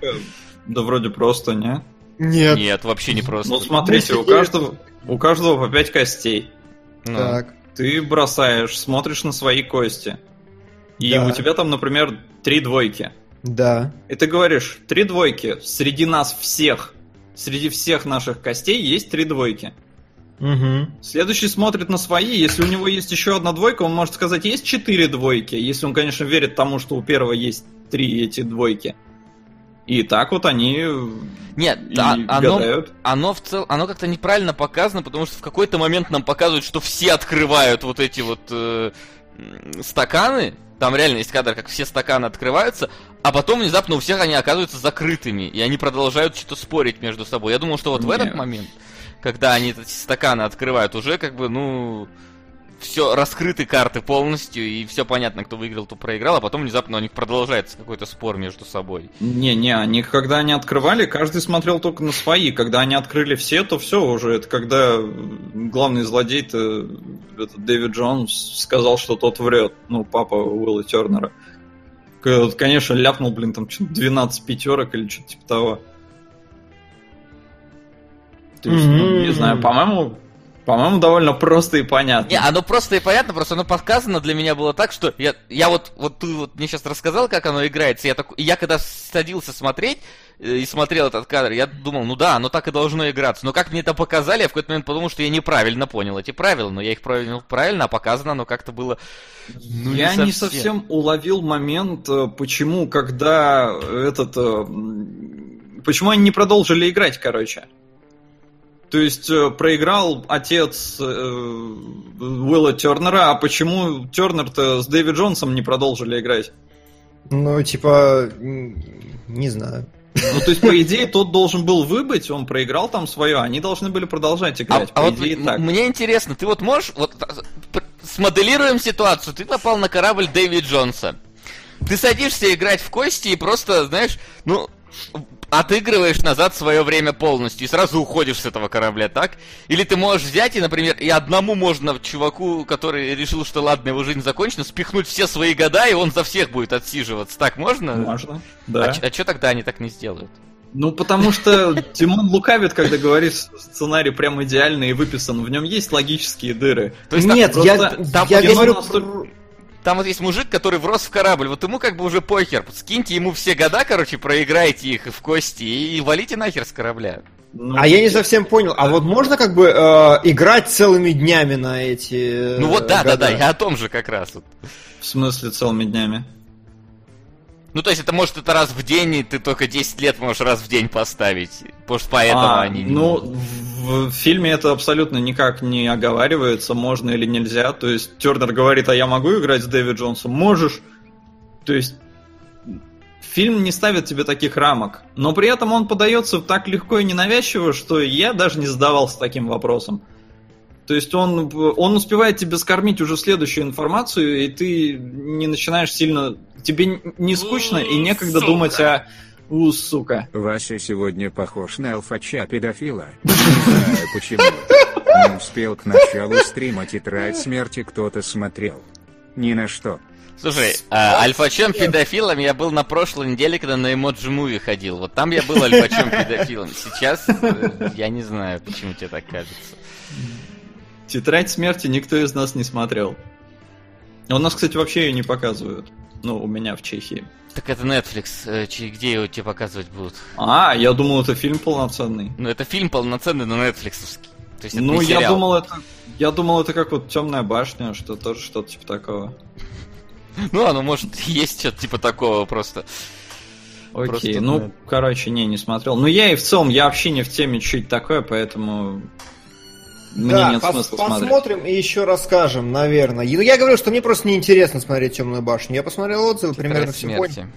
Да вроде просто, не? Нет. Нет, вообще не просто. Ну смотрите, у каждого, у каждого по пять костей. Ну. Так. Ты бросаешь, смотришь на свои кости. И да. у тебя там, например, три двойки. Да. И ты говоришь, три двойки, среди нас всех, среди всех наших костей есть три двойки. Угу. Следующий смотрит на свои, если у него есть еще одна двойка, он может сказать, есть четыре двойки, если он, конечно, верит тому, что у первого есть три эти двойки. И так вот они... Нет, да, оно, оно, в цел, оно как-то неправильно показано, потому что в какой-то момент нам показывают, что все открывают вот эти вот э, стаканы. Там реально есть кадр, как все стаканы открываются, а потом внезапно у всех они оказываются закрытыми, и они продолжают что-то спорить между собой. Я думал, что вот Нет. в этот момент, когда они эти стаканы открывают, уже как бы, ну, все, раскрыты карты полностью, и все понятно, кто выиграл, кто проиграл, а потом внезапно у них продолжается какой-то спор между собой. Не-не, они когда они открывали, каждый смотрел только на свои. Когда они открыли все, то все уже. Это когда главный злодей-то, это Дэвид Джонс, сказал, что тот врет. Ну, папа Уилла Тернера. Конечно, ляпнул, блин, там что-то двенадцать пятерок или что-то типа того. То есть, mm-hmm. ну, не знаю, по-моему... По-моему, довольно просто и понятно. Не, оно просто и понятно, просто оно подсказано для меня было так, что я, я вот, вот ты вот мне сейчас рассказал, как оно играется, я, так, я когда садился смотреть э, и смотрел этот кадр, я думал, ну да, оно так и должно играться. Но как мне это показали, я в какой-то момент подумал, что я неправильно понял эти правила, но я их понял правильно, а показано оно как-то было... Ну, я не совсем. не совсем уловил момент, почему, когда этот... Почему они не продолжили играть, короче. То есть проиграл отец э, Уилла Тернера, а почему Тернер-то с Дэви Джонсом не продолжили играть? Ну, типа, не знаю. Ну, то есть, по идее, тот должен был выбыть, он проиграл там свое, они должны были продолжать играть, а, по а идее, вот так. Мне интересно, ты вот можешь, вот смоделируем ситуацию, ты попал на корабль Дэви Джонса, ты садишься играть в кости и просто, знаешь, ну, отыгрываешь назад свое время полностью и сразу уходишь с этого корабля, так? Или ты можешь взять и, например, и одному можно чуваку, который решил, что ладно, его жизнь закончена, спихнуть все свои года, и он за всех будет отсиживаться. Так можно? Можно, да. А, а что тогда они так не сделают? Ну, потому что Тимон лукавит, когда говорит, что сценарий прям идеальный и выписан. В нем есть логические дыры. То есть, нет, там, я, там я говорю... Настолько... Там вот есть мужик, который врос в корабль, вот ему как бы уже похер, скиньте ему все года, короче, проиграйте их в кости и валите нахер с корабля. Ну, а я не совсем понял, а вот можно как бы э, играть целыми днями на эти Ну вот да, года? да, да, я о том же как раз. Вот. В смысле целыми днями? Ну то есть это может это раз в день, и ты только десять лет можешь раз в день поставить, может поэтому а, они... Ну, в, в фильме это абсолютно никак не оговаривается, можно или нельзя, то есть Тернер говорит, а я могу играть с Дэви Джонсом? Можешь, то есть фильм не ставит тебе таких рамок, но при этом он подается так легко и ненавязчиво, что я даже не задавался таким вопросом. То есть он, он успевает тебе скормить уже следующую информацию, и ты не начинаешь сильно... Тебе не скучно и некогда сука. думать о... У, сука. Вася сегодня похож на алфача-педофила. Не знаю почему. Не успел к началу стрима «Тетрадь смерти» кто-то смотрел. Ни на что. Слушай, а, альфачом-педофилом я был на прошлой неделе, когда на Эмоджи-муви ходил. Вот там я был альфачом-педофилом. Сейчас я не знаю, почему тебе так кажется. «Тетрадь смерти» никто из нас не смотрел. У нас, кстати, вообще ее не показывают. Ну, у меня в Чехии. Так это Netflix. Где его тебе показывать будут? А, я думал, это фильм полноценный. Ну, это фильм полноценный, но Netflix-овский. То есть это ну, не сериал. я думал, это... Я думал, это как вот «Темная башня», что тоже что-то типа такого. Ну, оно может есть что-то типа такого просто. Окей, ну, короче, не, не смотрел. Ну, я и в целом, я вообще не в теме, что это такое, поэтому... Мне да, нет пос- смысла посмотрим смотреть. И еще расскажем, наверное. Ну, я говорю, что мне просто неинтересно смотреть «Темную башню». Я посмотрел отзывы, «Тетрадь примерно все понял.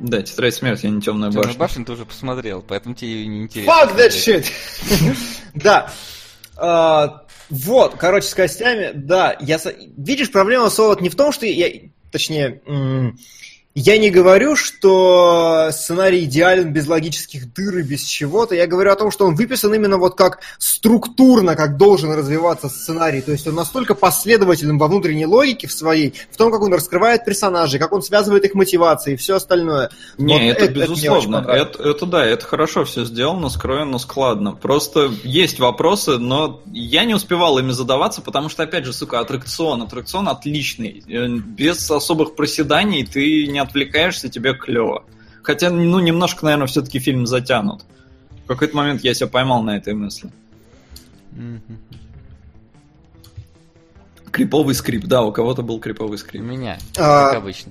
Да, «Тетрадь смерти», а не «Темная башня». «Темную башню» ты уже посмотрел, поэтому тебе не интересно. Fuck that shit! Да. Вот, короче, с костями, да. Видишь, проблема слова не в том, что я... Точнее, я не говорю, что сценарий идеален без логических дыр и без чего-то. Я говорю о том, что он выписан именно вот как структурно, как должен развиваться сценарий. То есть он настолько последователен во внутренней логике в своей, в том, как он раскрывает персонажей, как он связывает их мотивации и все остальное. Не, вот это, это безусловно. Это, это да, это хорошо все сделано, скроено, складно. Просто есть вопросы, но я не успевал ими задаваться, потому что, опять же, сука, аттракцион. Аттракцион отличный. Без особых проседаний ты не отвлекаешься, тебе клево. Хотя, ну, немножко, наверное, все-таки фильм затянут. В какой-то момент я себя поймал на этой мысли. Mm-hmm. Криповый скрип, да, у кого-то был криповый скрип. У меня, а... как обычно.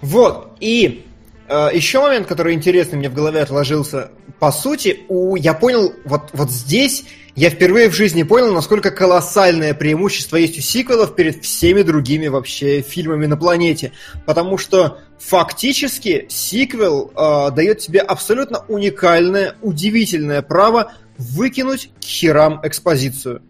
Вот, и э, еще момент, который интересный мне в голове отложился. По сути, у... я понял, вот, вот здесь я впервые в жизни понял, насколько колоссальное преимущество есть у сиквелов перед всеми другими вообще фильмами на планете. Потому что фактически сиквел э, дает тебе абсолютно уникальное, удивительное право выкинуть к херам экспозицию.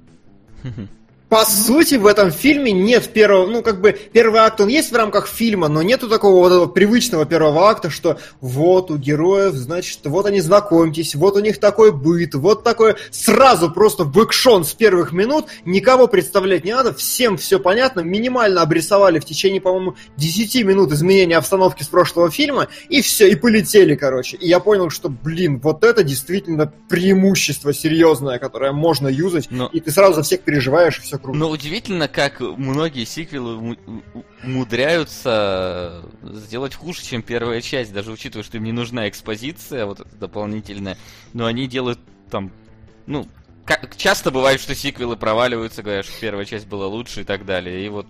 По сути, в этом фильме нет первого, ну, как бы, первый акт, он есть в рамках фильма, но нету такого вот этого привычного первого акта, что вот у героев, значит, вот они, знакомьтесь, вот у них такой быт, вот такое, сразу просто бэкшон с первых минут, никого представлять не надо, всем все понятно, минимально обрисовали в течение, по-моему, десять минут изменения обстановки с прошлого фильма, и все, и полетели, короче. И я понял, что, блин, вот это действительно преимущество серьезное, которое можно юзать, но... и ты сразу за всех переживаешь, и все. Но удивительно, как многие сиквелы умудряются сделать хуже, чем первая часть, даже учитывая, что им не нужна экспозиция вот эта дополнительная, но они делают там, ну, как, часто бывает, что сиквелы проваливаются, говорят, что первая часть была лучше и так далее, и вот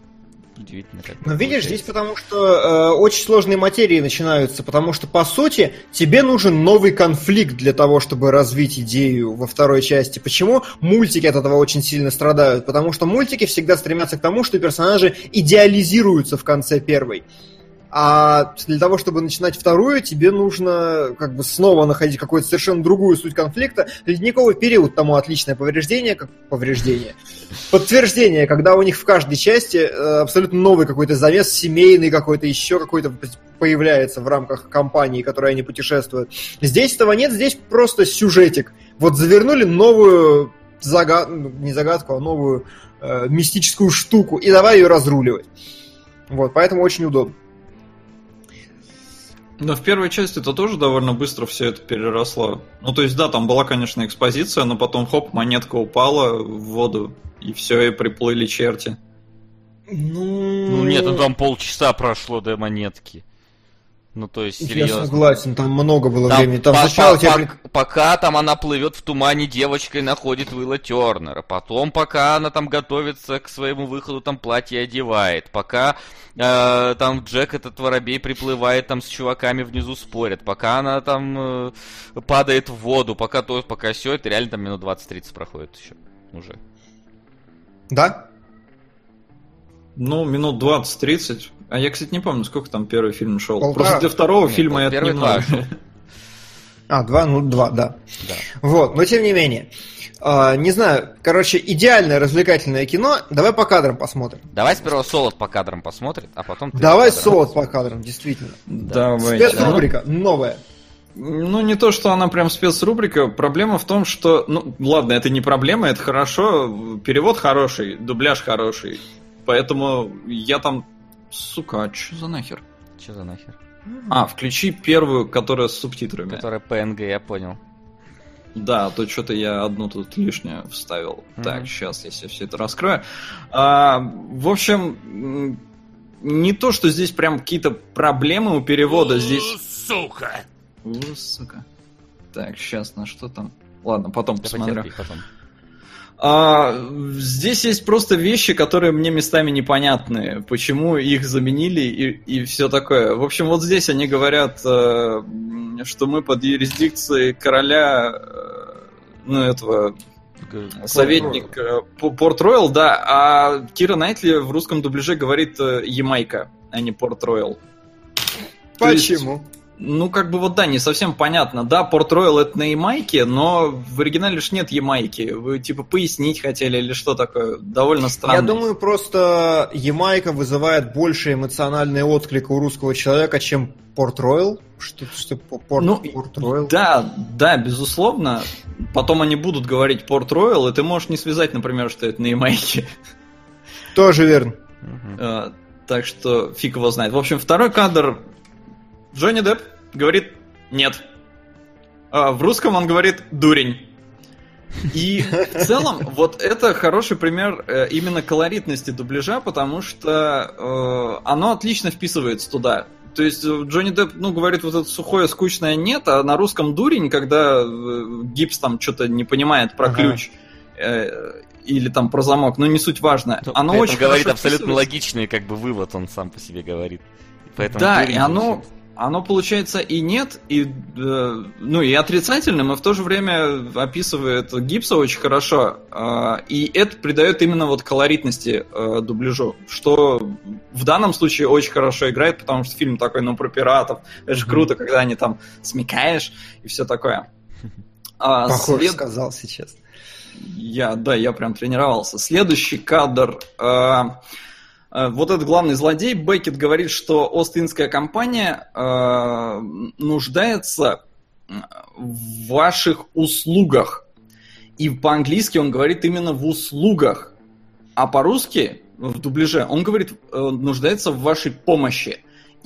удивительно. Как ну, видишь, получается. Здесь потому что э, очень сложные материи начинаются, потому что, по сути, тебе нужен новый конфликт для того, чтобы развить идею во второй части. Почему мультики от этого очень сильно страдают? Потому что мультики всегда стремятся к тому, что персонажи идеализируются в конце первой. А для того, чтобы начинать вторую, тебе нужно как бы снова находить какую-то совершенно другую суть конфликта. Ледниковый период тому отличное повреждение, как повреждение, подтверждение, когда у них в каждой части абсолютно новый какой-то замес, семейный какой-то, еще какой-то появляется в рамках компании, в которой они путешествуют. Здесь этого нет, здесь просто сюжетик. Вот завернули новую загадку, не загадку, а новую э, мистическую штуку, и давай ее разруливать. Вот, поэтому очень удобно. Да, в первой части это тоже довольно быстро все это переросло. Ну, то есть, да, там была, конечно, экспозиция, но потом, хоп, монетка упала в воду, и все, и приплыли черти. Ну... ну нет, ну там полчаса прошло до монетки. Ну, то есть, серьезно. Я согласен, там много было там времени. Там по- сначала по- тебя... Пока там она плывет в тумане, девочкой находит Уилла Тернера. Потом, пока она там готовится к своему выходу, там платье одевает. Пока э, там Джек, этот воробей, приплывает, там с чуваками внизу спорят. Пока она там э, падает в воду. Пока то, пока все, это реально там минут двадцать-тридцать проходит еще уже. Да? Ну, минут двадцать-тридцать... А я, кстати, не помню, сколько там первый фильм шел. Полтора. Просто для второго Нет, фильма это немного. А, два, ну два, да. да. Вот, но тем не менее. А, не знаю, короче, идеальное развлекательное кино. Давай по кадрам посмотрим. Давай сперва Солод по кадрам посмотрит, а потом... Ты Давай по Солод по кадрам, действительно. Да. Спецрубрика да. новая. Ну, не то, что она прям спецрубрика. Проблема в том, что... Ну, ладно, это не проблема, это хорошо. Перевод хороший, дубляж хороший. Поэтому я там... Сука, а чё за нахер? Чё за нахер? А, включи первую, которая с субтитрами. Которая пэ эн гэ, я понял. Да, то что-то я одну тут лишнее вставил. Mm-hmm. Так, сейчас, если все это раскрою. А, в общем, не то, что здесь прям какие-то проблемы у перевода. Здесь... Сука! Сука. Так, сейчас, на что там? Ладно, потом да посмотрю. Потерпи, потом. А, здесь есть просто вещи, которые мне местами непонятны, почему их заменили и, и все такое. В общем, вот здесь они говорят, э, что мы под юрисдикцией короля, э, ну, этого советника Порт-Ройл, да, а Кира Найтли в русском дубляже говорит э, Ямайка, а не Порт-Ройл. Почему? Ну, как бы вот да, не совсем понятно. Да, Порт-Ройл это на Ямайке, но в оригинале ж нет Ямайки. Вы типа пояснить хотели или что такое? Довольно странно. Я думаю, просто Ямайка вызывает больше эмоциональный отклик у русского человека, чем Порт-Ройл. Что-то, что порт, ну, Порт-Ройл. Да, да, безусловно. Потом они будут говорить Порт-Ройл, и ты можешь не связать, например, что это на Ямайке. Тоже верно. Uh-huh. Так что фиг его знает. В общем, второй кадр... Джонни Депп говорит «нет». А в русском он говорит «дурень». И в целом вот это хороший пример именно колоритности дубляжа, потому что э, оно отлично вписывается туда. То есть Джонни Депп, ну, говорит вот это сухое, скучное «нет», а на русском «дурень», когда Гипс там что-то не понимает про ага. ключ э, или там про замок, но не суть важно. Оно это очень говорит абсолютно логичный как бы вывод, он сам по себе говорит. Поэтому да, и оно... Оно получается и нет, и, э, ну, и отрицательным, и в то же время описывает Гибса очень хорошо. Э, и это придает именно вот колоритности э, дубляжу, что в данном случае очень хорошо играет, потому что фильм такой, ну, про пиратов. Это же круто, mm-hmm. когда они там смекаешь и все такое. А, Похоже след... сказал сейчас. Я, да, я прям тренировался. Следующий кадр... Э, Вот этот главный злодей, Беккет, говорит, что Ост-Индская компания э, нуждается в ваших услугах. И по-английски он говорит именно в услугах. А по-русски, в дубляже, он говорит, э, нуждается в вашей помощи.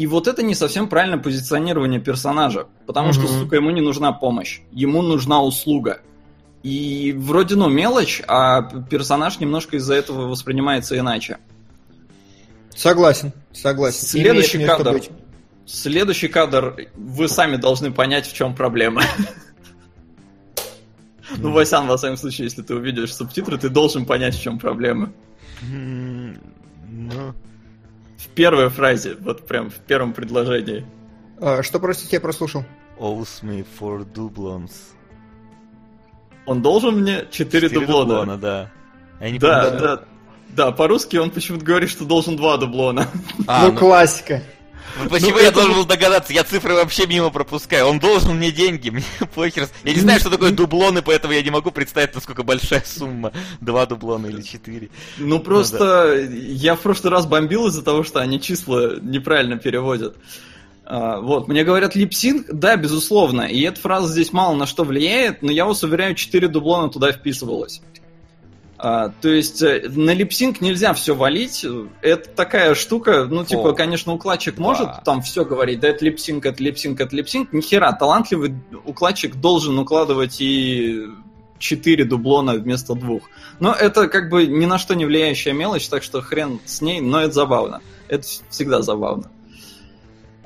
И вот это не совсем правильное позиционирование персонажа. Потому mm-hmm. что, сука, ему не нужна помощь. Ему нужна услуга. И вроде, ну, мелочь, а персонаж немножко из-за этого воспринимается иначе. Согласен, согласен. Следующий кадр. Следующий кадр. Вы сами должны понять, в чем проблема. Ну, Васян, во всяком случае, если ты увидишь субтитры, ты должен понять, в чем проблема. в первой фразе, вот прям в первом предложении. А, что, простите, я прослушал? Owes me for дублонс. Он должен мне четыре дублона. дублона, да. Я не да, понимаю, да, да. Да, по-русски он почему-то говорит, что должен два дублона. А, ну, ну классика. Ну почему ну, я должен был догадаться? Я цифры вообще мимо пропускаю. Он должен мне деньги, мне похер. Я не знаю, что такое дублоны, поэтому я не могу представить, насколько большая сумма. Два дублона или четыре. Ну просто ну, да. Я в прошлый раз бомбил из-за того, что они числа неправильно переводят. А, вот, мне говорят липсинг, да, безусловно. И эта фраза здесь мало на что влияет, но я вас уверяю, четыре дублона туда вписывалось. А, то есть на липсинг нельзя все валить. Это такая штука, ну, типа, О, конечно, укладчик да. может там все говорить, да, это липсинг, это липсинг, это липсинг. Нихера, талантливый укладчик должен укладывать и четыре дублона вместо двух. Но это как бы ни на что не влияющая мелочь, так что хрен с ней, но это забавно. Это всегда забавно.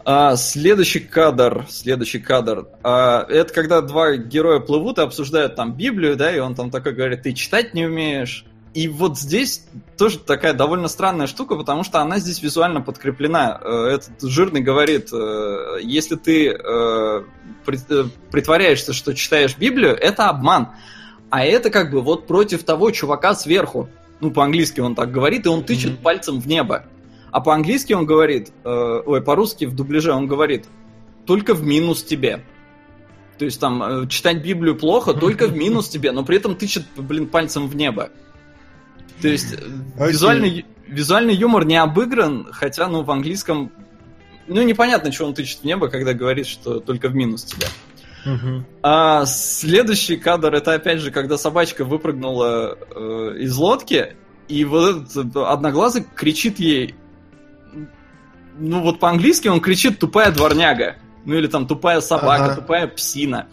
А, следующий кадр, следующий кадр, а, это когда два героя плывут и обсуждают там Библию, да, и он там такой говорит, ты читать не умеешь. И вот здесь тоже такая довольно странная штука, потому что она здесь визуально подкреплена. Этот жирный говорит, если ты притворяешься, что читаешь Библию, это обман. А это как бы вот против того чувака сверху. Ну, по-английски он так говорит, и он тычет mm-hmm. пальцем в небо. А по-английски он говорит, э, ой, по-русски в дубляже он говорит, только в минус тебе. То есть там э, читать Библию плохо, только в минус тебе, но при этом тычет, блин, пальцем в небо. То есть okay. визуальный, визуальный юмор не обыгран, хотя, ну, в английском, ну, непонятно, что он тычет в небо, когда говорит, что только в минус тебе. Uh-huh. А следующий кадр, это опять же, когда собачка выпрыгнула э, из лодки, и вот этот одноглазый кричит ей. Ну вот по-английски он кричит «тупая дворняга», ну или там «тупая собака», ага. «тупая псина».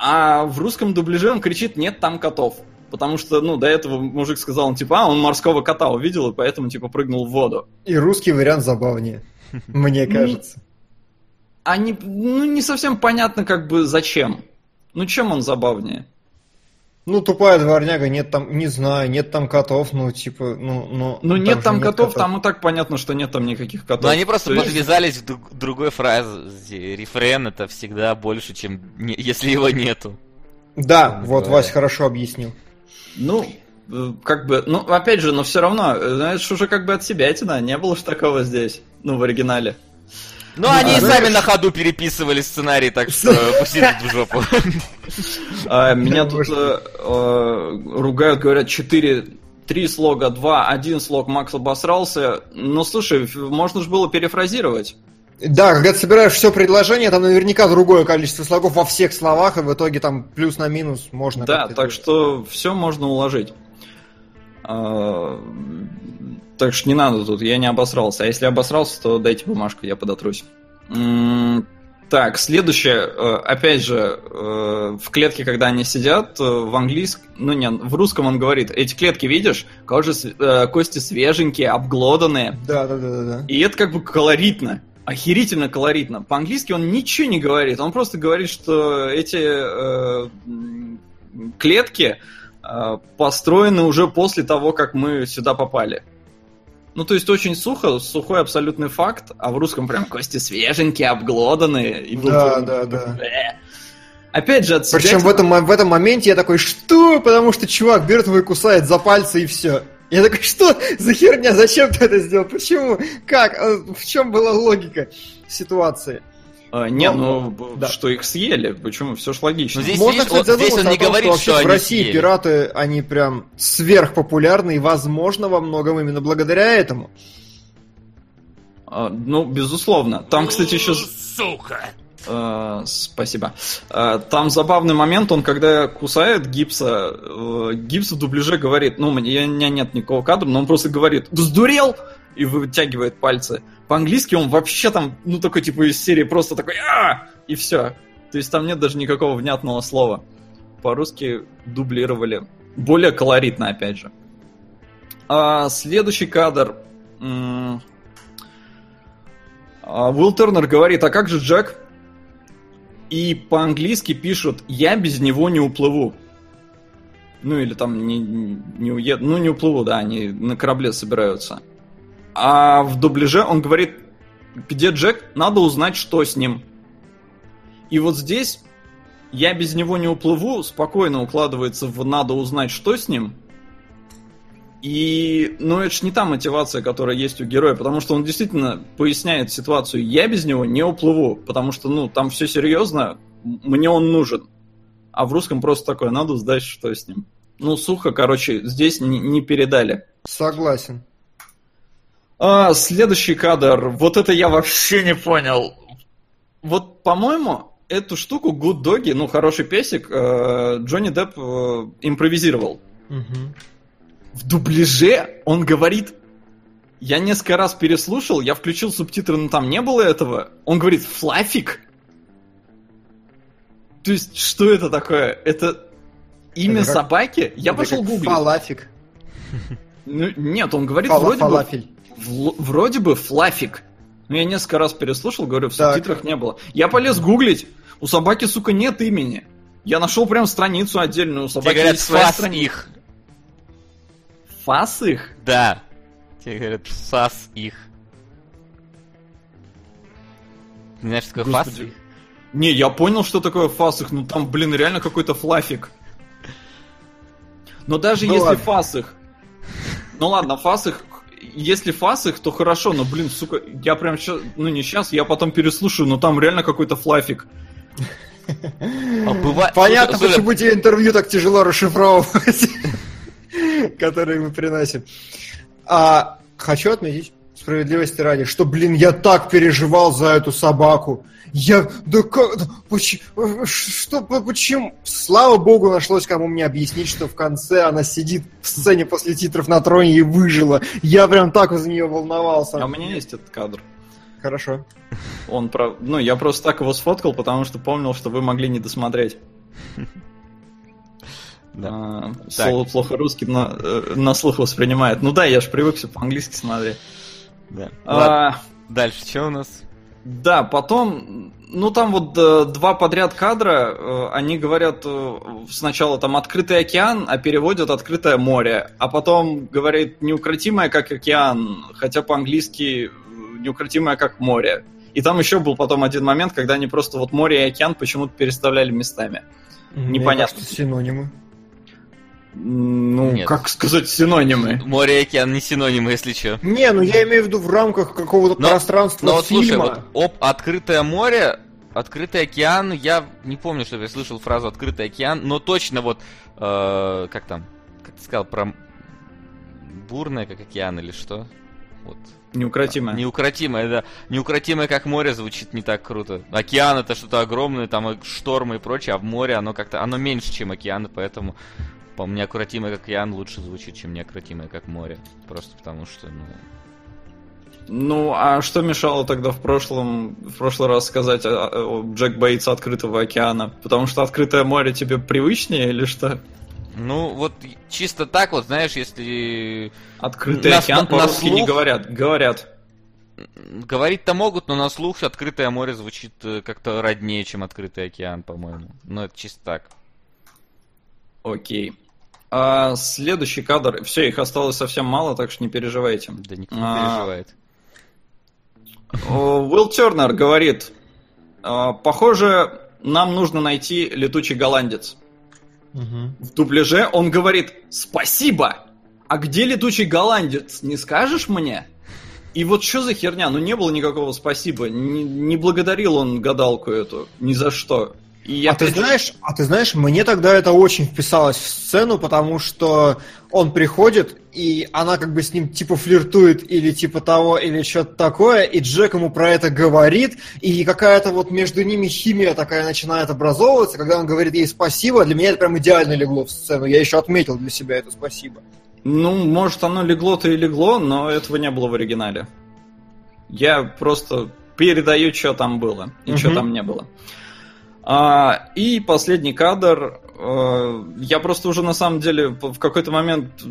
А в русском дубляже он кричит «нет там котов», потому что, ну, до этого мужик сказал, он типа, а, он морского кота увидел, и поэтому типа прыгнул в воду. И русский вариант забавнее, мне кажется. А не, ну, не совсем понятно как бы зачем. Ну чем он забавнее? Ну, тупая дворняга, нет там, не знаю, нет там котов, ну, типа, ну... Ну, ну там нет там нет котов, котов, там и так понятно, что нет там никаких котов. Но они просто есть... подвязались к ду- другой фразе. Рефрен — это всегда больше, чем не... если его нету. Да, так вот, Вась хорошо объяснил. Ну, как бы, ну, опять же, но все равно, знаешь, уже как бы от себя тяна, не было ж такого здесь, ну, в оригинале. Ну, ну, они а, и сами ну, на ходу переписывали сценарий, так что пусти в жопу. Меня тут ругают, говорят, четыре, три слога, два, один слог, Макс обосрался. Ну, слушай, можно же было перефразировать. Да, когда ты собираешь все предложение, там наверняка другое количество слогов во всех словах, и в итоге там плюс на минус можно... Да, так что все можно уложить. Так что не надо тут, я не обосрался. А если обосрался, то дайте бумажку, я подотрусь. Так, следующее, опять же, в клетке, когда они сидят, в английском, ну не, в русском он говорит, эти клетки, видишь, кожа, кости свеженькие, обглоданные. Да, да, да, да. И это как бы колоритно, охерительно колоритно. По-английски он ничего не говорит, он просто говорит, что эти э, клетки э, построены уже после того, как мы сюда попали. Ну, то есть очень сухо, сухой абсолютный факт, а в русском прям кости свеженькие, обглоданные. И да, да, да. Опять же, от себя... Причем в этом, в этом моменте я такой, что? Потому что чувак берет его и кусает за пальцы, и все. Я такой, что за херня? Зачем ты это сделал? Почему? Как? В чем была логика ситуации? А, не, ну, ну да. Что их съели, почему? Все ж логично. Здесь, можно, кстати, задуматься здесь он не о том, говорит, что, что в России съели. Пираты, они прям сверхпопулярны и, возможно, во многом именно благодаря этому. А, ну, безусловно. Там, кстати, еще... Сука! А, спасибо. А, там забавный момент, он когда кусает гипса, э, гипс в дубляже говорит, ну, у меня нет никакого кадра, но он просто говорит, сдурел! И вытягивает пальцы. По-английски он вообще там, ну, такой, типа, из серии просто такой «А!» и все. То есть там нет даже никакого внятного слова. По-русски дублировали. Более колоритно, опять же. А, следующий кадр. А, Уилл Тернер говорит, а как же Джек? И по-английски пишут «Я без него не уплыву». Ну, или там не, не уеду. Ну, не уплыву, да, они на корабле собираются. а в дубляже он говорит, где Джек, надо узнать, что с ним. И вот здесь «Я без него не уплыву» спокойно укладывается в «надо узнать, что с ним». И, ну, это ж не та мотивация, которая есть у героя, потому что он действительно поясняет ситуацию «я без него не уплыву», потому что, ну, там все серьезно, мне он нужен. А в русском просто такое «надо узнать, что с ним». Ну, сухо, короче, здесь не, не передали. Согласен. А, следующий кадр. Вот это я вообще не понял. Вот, по-моему, эту штуку Good Doggy, ну, хороший песик, Джонни Депп импровизировал. Угу. В дубляже он говорит, я несколько раз переслушал, я включил субтитры, но там не было этого. Он говорит, флафик? То есть, что это такое? Это имя это собаки? Как... Я это пошел гуглить. Фалафик. Ну, нет, он говорит, Фала, вроде, фалафель. Бы, в, вроде бы флафик. Но я несколько раз переслушал, говорю, в так. субтитрах не было. Я полез гуглить, у собаки, сука, нет имени. Я нашел прям страницу отдельную, у собаки говорят, есть своя страница. Фас их? Да. Тебе говорят, фас их. Не знаешь, что такое фас их? Не, я понял, что такое фас их, но там, блин, реально какой-то флафик. Но даже ну если ладно. Фас их... Ну ладно, фас их... Если фас их, то хорошо, но, блин, сука, я прям сейчас... Ну не сейчас, я потом переслушаю, но там реально какой-то флафик. А бывает... Понятно, Сука, почему тебе интервью так тяжело расшифровывать. Которые мы приносим. А хочу отметить, справедливости ради, что, блин, я так переживал за эту собаку. Я, да как, да, почему, что, почему? Слава богу, нашлось, кому мне объяснить, что в конце она сидит в сцене после титров на троне и выжила. Я прям так за нее волновался. А у меня есть этот кадр. Хорошо. Он про... Ну, я просто так его сфоткал, потому что помнил, что вы могли не досмотреть. Да. А, слово плохо русским на, на слух воспринимает. Ну да, я же привык все по-английски смотреть. Да. А, дальше что у нас? Да, потом... Ну там вот два подряд кадра. Они говорят сначала там «открытый океан», а переводят «открытое море». А потом говорит «неукротимое как океан», хотя по-английски «неукротимое как море». И там еще был потом один момент, когда они просто вот море и океан почему-то переставляли местами. Непонятно. Мне кажется, синонимы. Ну, Нет. как сказать синонимы? Море и океан не синонимы, если что. Не, ну я имею в виду в рамках какого-то но, пространства но, фильма. Но вот слушай, вот об открытое море, открытый океан, я не помню, что я слышал фразу «открытый океан», но точно вот, э, как там, как ты сказал, про бурное, как океан или что? Вот. Неукротимое. Неукротимое, да. Неукротимое, как море, звучит не так круто. Океан — это что-то огромное, там штормы и прочее, а в море оно как-то, оно меньше, чем океан, поэтому... По-моему, неукротимое как океан лучше звучит, чем неукротимое как море. Просто потому что, ну... Ну, а что мешало тогда в прошлом, в прошлый раз сказать «Джек боится открытого океана»? Потому что открытое море тебе привычнее или что? Ну, вот чисто так вот, знаешь, если... Открытый на, океан на, по-русски слух... не говорят. Говорят. Говорить-то могут, но на слух открытое море звучит как-то роднее, чем открытый океан, по-моему. Но это чисто так. Окей. А, следующий кадр. Все, их осталось совсем мало, так что не переживайте. Да никто не а... переживает. Уилл Тернер говорит, похоже, нам нужно найти летучий голландец. Угу. В дубляже он говорит «Спасибо! А где летучий голландец? Не скажешь мне?» И вот что за херня? Ну не было никакого «спасибо». Не, не благодарил он гадалку эту. Ни за что. И а, ты знаешь, а ты знаешь, мне тогда это очень вписалось в сцену, потому что он приходит, и она как бы с ним типа флиртует или типа того, или что-то такое, и Джек ему про это говорит, и какая-то вот между ними химия такая начинает образовываться, когда он говорит ей спасибо, для меня это прям идеально легло в сцену, я еще отметил для себя это спасибо. Ну, может, оно легло-то и легло, но этого не было в оригинале. Я просто передаю, что там было, и mm-hmm. что там не было. А, и последний кадр. А, я просто уже на самом деле в какой-то момент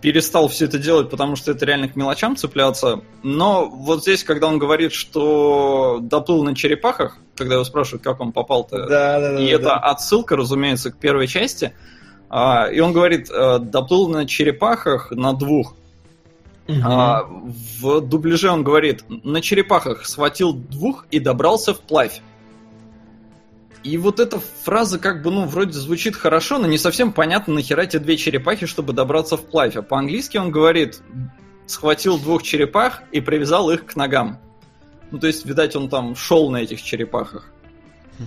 перестал все это делать, потому что это реально к мелочам цепляться. Но вот здесь, когда он говорит, что доплыл на черепахах, когда его спрашивают, как он попал-то, да, да, да, и да, это да. отсылка, разумеется, к первой части. А, и он говорит, доплыл на черепахах на двух. Uh-huh. А, в дубляже он говорит: на черепахах схватил двух и добрался вплавь. И вот эта фраза как бы, ну, вроде звучит хорошо, но не совсем понятно, нахера те две черепахи, чтобы добраться вплавь. А по-английски он говорит: схватил двух черепах и привязал их к ногам. Ну, то есть, видать, он там шел на этих черепахах.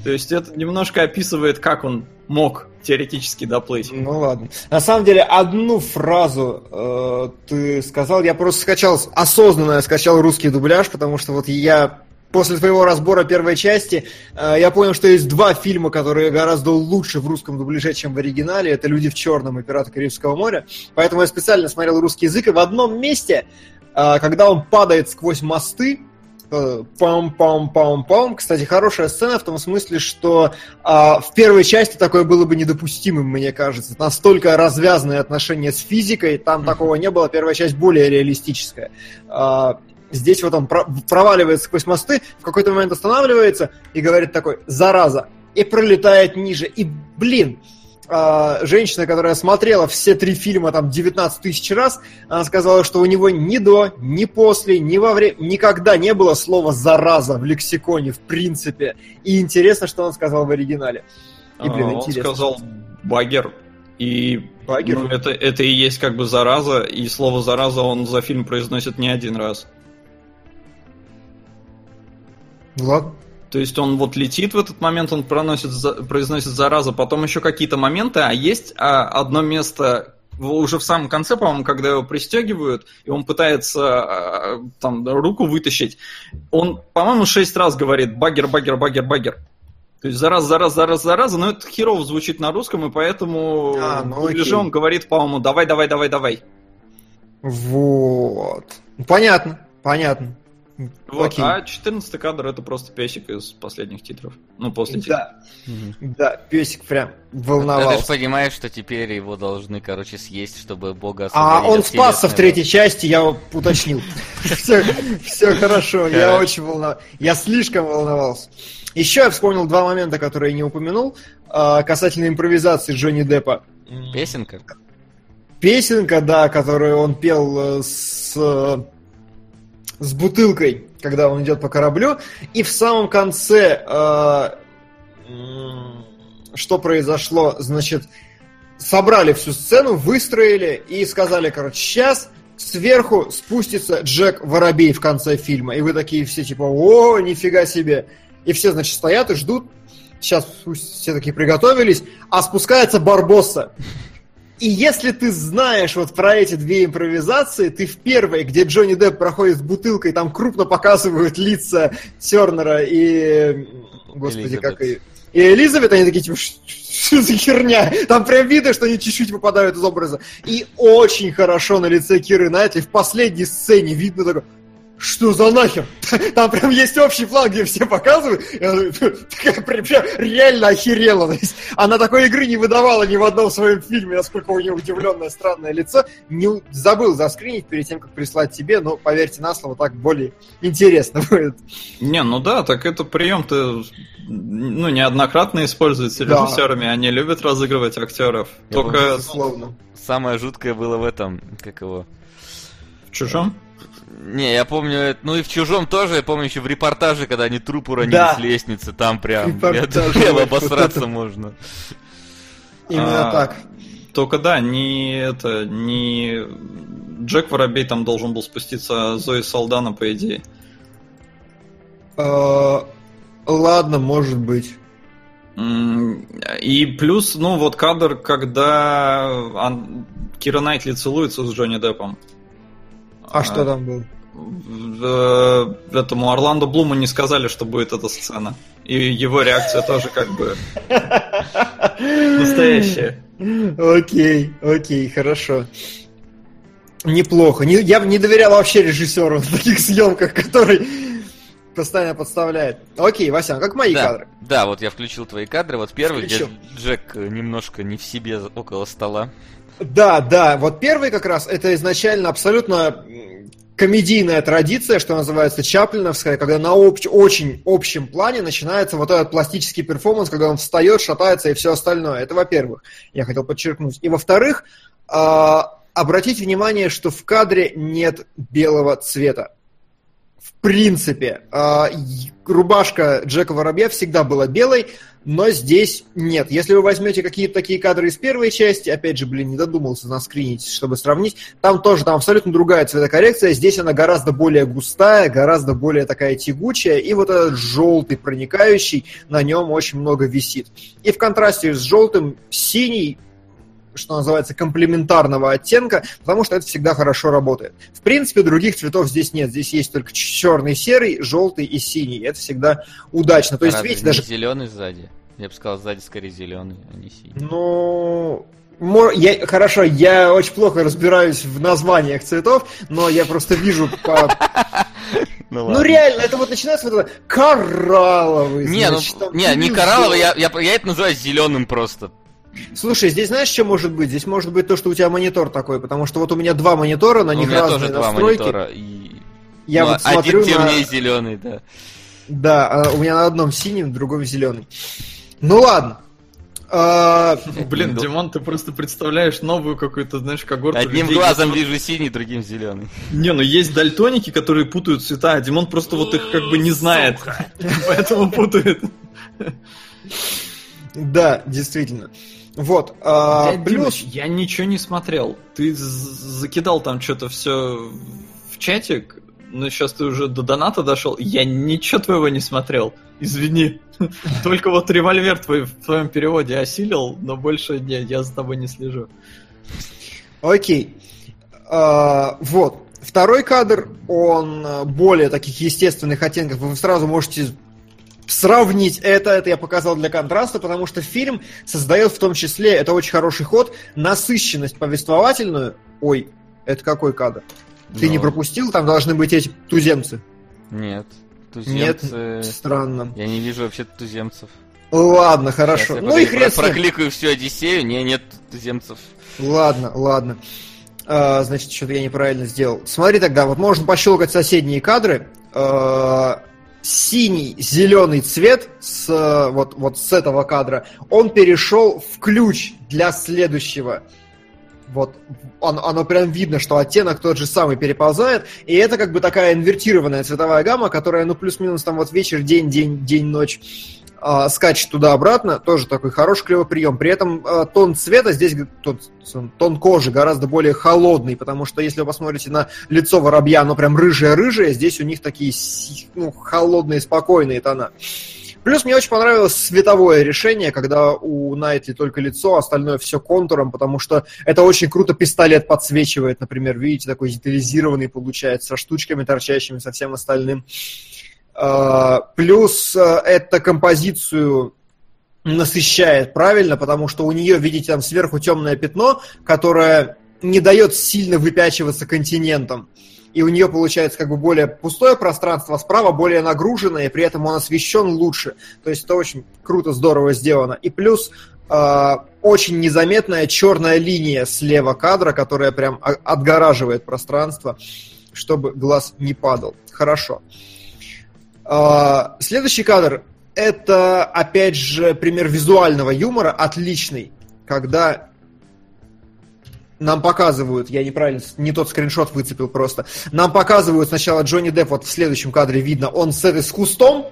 То есть это немножко описывает, как он мог теоретически доплыть. Ну ладно. На самом деле, одну фразу э, ты сказал. Я просто скачал, осознанно скачал русский дубляж, потому что вот я после твоего разбора первой части э, я понял, что есть два фильма, которые гораздо лучше в русском дубляже, чем в оригинале. Это «Люди в черном» и «Пираты Карибского моря». Поэтому я специально смотрел русский язык. И в одном месте, э, когда он падает сквозь мосты, пам-пам-пам-пам. Кстати, хорошая сцена в том смысле, что а, в первой части такое было бы недопустимым, мне кажется. Настолько развязанные отношения с физикой, там mm-hmm. такого не было. Первая часть более реалистическая. А, здесь вот он проваливается сквозь мосты, в какой-то момент останавливается и говорит такой: «Зараза!» и пролетает ниже. И, блин, а, женщина, которая смотрела все три фильма там девятнадцать тысяч раз, она сказала, что у него ни до, ни после, ни во время никогда не было слова «зараза» в лексиконе, в принципе. И интересно, что он сказал в оригинале. И, блин, а, он интересно. Он сказал «багер». И багер? Ну, это, это и есть как бы «зараза», и слово «зараза» он за фильм произносит не один раз. Ладно. То есть он вот летит в этот момент, он проносит, произносит «зараза», потом еще какие-то моменты, а есть одно место уже в самом конце, по-моему, когда его пристегивают, и он пытается там руку вытащить, он, по-моему, шесть раз говорит «багер, багер, багер, багер». То есть «зараза, зараза, зараза, зараза», но это херово звучит на русском, и поэтому а, ну, он говорит, по-моему, «давай, давай, давай, давай». Вот. Понятно, понятно. Вот, окей. А четырнадцатый кадр — это просто песик из последних титров. Ну, после титров. Да, угу. Да, песик прям волновался. Ты же понимаешь, что теперь его должны, короче, съесть, чтобы Бога освободили. А он спасся в третьей части, я уточнил. Все хорошо, я очень волновался. Я слишком волновался. Еще я вспомнил два момента, которые я не упомянул, касательно импровизации Джонни Деппа. Песенка? Песенка, да, которую он пел с... с бутылкой, когда он идет по кораблю, и в самом конце э, что произошло, значит, собрали всю сцену, выстроили и сказали, короче, сейчас сверху спустится Джек Воробей в конце фильма, и вы такие все типа: о, нифига себе, и все, значит, стоят и ждут, сейчас все такие приготовились, а спускается Барбосса. И если ты знаешь вот про эти две импровизации, ты в первой, где Джонни Депп проходит с бутылкой, там крупно показывают лица Тернера и... Господи, Элизабет. Как и... И Элизабет, они такие, типа, что за херня? Там прям видно, что они чуть-чуть выпадают из образа. И очень хорошо на лице Киры Найтли в последней сцене видно такое: что за нахер? Там прям есть общий план, где все показывают. Реально охерела. Она такой игры не выдавала ни в одном своем фильме, насколько у нее удивленное странное лицо. Не забыл заскринить перед тем, как прислать тебе, но, поверьте на слово, так более интересно будет. Не, ну да, так это прием-то, ну, неоднократно используется режиссерами. Да. Они любят разыгрывать актеров. Я Только... Условно. Самое жуткое было в этом, как его... В «Чужом»? Не, я помню, ну и в «Чужом» тоже, я помню еще в репортаже, когда они труп уронили, да, с лестницы, там прям, я думаю, обосраться вот можно. Именно а, так. Только да, не это, не Джек Воробей там должен был спуститься, а Зои Салдана, по идее. А, ладно, может быть. И плюс, ну вот кадр, когда Кира Найтли целуется с Джонни Деппом. А, а что там было? Э, этому Орландо Блуму не сказали, что будет эта сцена. И его реакция тоже как бы настоящая. Окей, окей, хорошо. Неплохо. Не, я бы не доверял вообще режиссеру в таких съемках, который постоянно подставляет. Окей, Васян, как мои да, кадры? Да, вот я включил твои кадры. Вот первый, включил. Где Джек немножко не в себе около стола. Да, да, вот первый как раз, это изначально абсолютно комедийная традиция, что называется чаплиновская, когда на общ, очень общем плане начинается вот этот пластический перформанс, когда он встает, шатается и все остальное. Это во-первых, я хотел подчеркнуть. И во-вторых, Обратите внимание, что в кадре нет белого цвета. В принципе, рубашка Джека Воробья всегда была белой, но здесь нет. Если вы возьмете какие-то такие кадры из первой части, опять же, блин, не додумался наскринить, чтобы сравнить, там тоже там абсолютно другая цветокоррекция, здесь она гораздо более густая, гораздо более такая тягучая, и вот этот желтый проникающий, на нем очень много висит. И в контрасте с желтым синий, что называется, комплементарного оттенка, потому что это всегда хорошо работает. В принципе, других цветов здесь нет. Здесь есть только черный, серый, желтый и синий. Это всегда удачно. То есть, видите, даже... зеленый сзади. Я бы сказал, сзади скорее зеленый, а не синий. Ну... Я... Хорошо, я очень плохо разбираюсь в названиях цветов, но я просто вижу... Ну, ну реально, это вот начинается вот это коралловый. Не, значит, ну, там, не, не коралловый, я, я, я это называю зеленым просто. Слушай, здесь знаешь, что может быть? Здесь может быть то, что у тебя монитор такой, потому что вот у меня два монитора, на них разные настройки. У меня тоже два монитора. И... Я ну, вот смотрю один темнее на... зеленый, да. Да, у меня на одном синем, другом зеленый. Ну ладно. А... Блин, Димон, ты просто представляешь новую какую-то, знаешь, когорту людей. Одним глазом вижу синий, другим зеленый. Не, ну есть дальтоники, которые путают цвета, а Димон просто вот их как бы не знает, поэтому путает. Да, действительно. Вот, а, Дядь плюс... Димыч, я ничего не смотрел. Ты закидал там что-то все в чатик, но сейчас ты уже до доната дошел. Я ничего твоего не смотрел, извини. Только вот револьвер твой в твоем переводе осилил, но больше нет, я за тобой не слежу. Окей. А, вот, второй кадр, он более таких естественных оттенков. Вы сразу можете... Сравнить это, это я показал для контраста, потому что фильм создает в том числе, это очень хороший ход, насыщенность повествовательную. Ой, это какой кадр? Ты Но... не пропустил? Там должны быть эти туземцы. Нет, туземцы... Нет, странно. Я не вижу вообще туземцев. Ладно, хорошо. Ну и хрен с ним. Прокликаю всю Одиссею, не, нет туземцев. Ладно, ладно. А, значит, что-то я неправильно сделал. Смотри тогда, вот можно пощелкать соседние кадры. А... Синий, зеленый цвет с, вот, вот с этого кадра, он перешел в ключ для следующего. Вот, он, оно прям видно, что оттенок тот же самый переползает, и это как бы такая инвертированная цветовая гамма, которая, ну, плюс-минус там вот вечер, день, день, день, ночь э, скачет туда-обратно, тоже такой хороший клевый прием. При этом э, тон цвета здесь, тон, тон кожи гораздо более холодный, потому что если вы посмотрите на лицо воробья, оно прям рыжее-рыжее, здесь у них такие, ну, холодные, спокойные тона. Плюс мне очень понравилось световое решение, когда у Найтли только лицо, остальное все контуром, потому что это очень круто пистолет подсвечивает, например, видите, такой детализированный получается, со штучками торчащими, со всем остальным. Плюс это композицию насыщает правильно, потому что у нее, видите, там сверху темное пятно, которое не дает сильно выпячиваться континентом. И у нее получается как бы более пустое пространство, а справа более нагруженное, и при этом он освещен лучше. То есть это очень круто, здорово сделано. И плюс э, очень незаметная черная линия слева кадра, которая прям отгораживает пространство, чтобы глаз не падал. Хорошо. Э, следующий кадр – это, опять же, пример визуального юмора, отличный, когда... Нам показывают, я неправильно, не тот скриншот выцепил просто. Нам показывают сначала Джонни Депп, вот в следующем кадре видно, он с этой с кустом.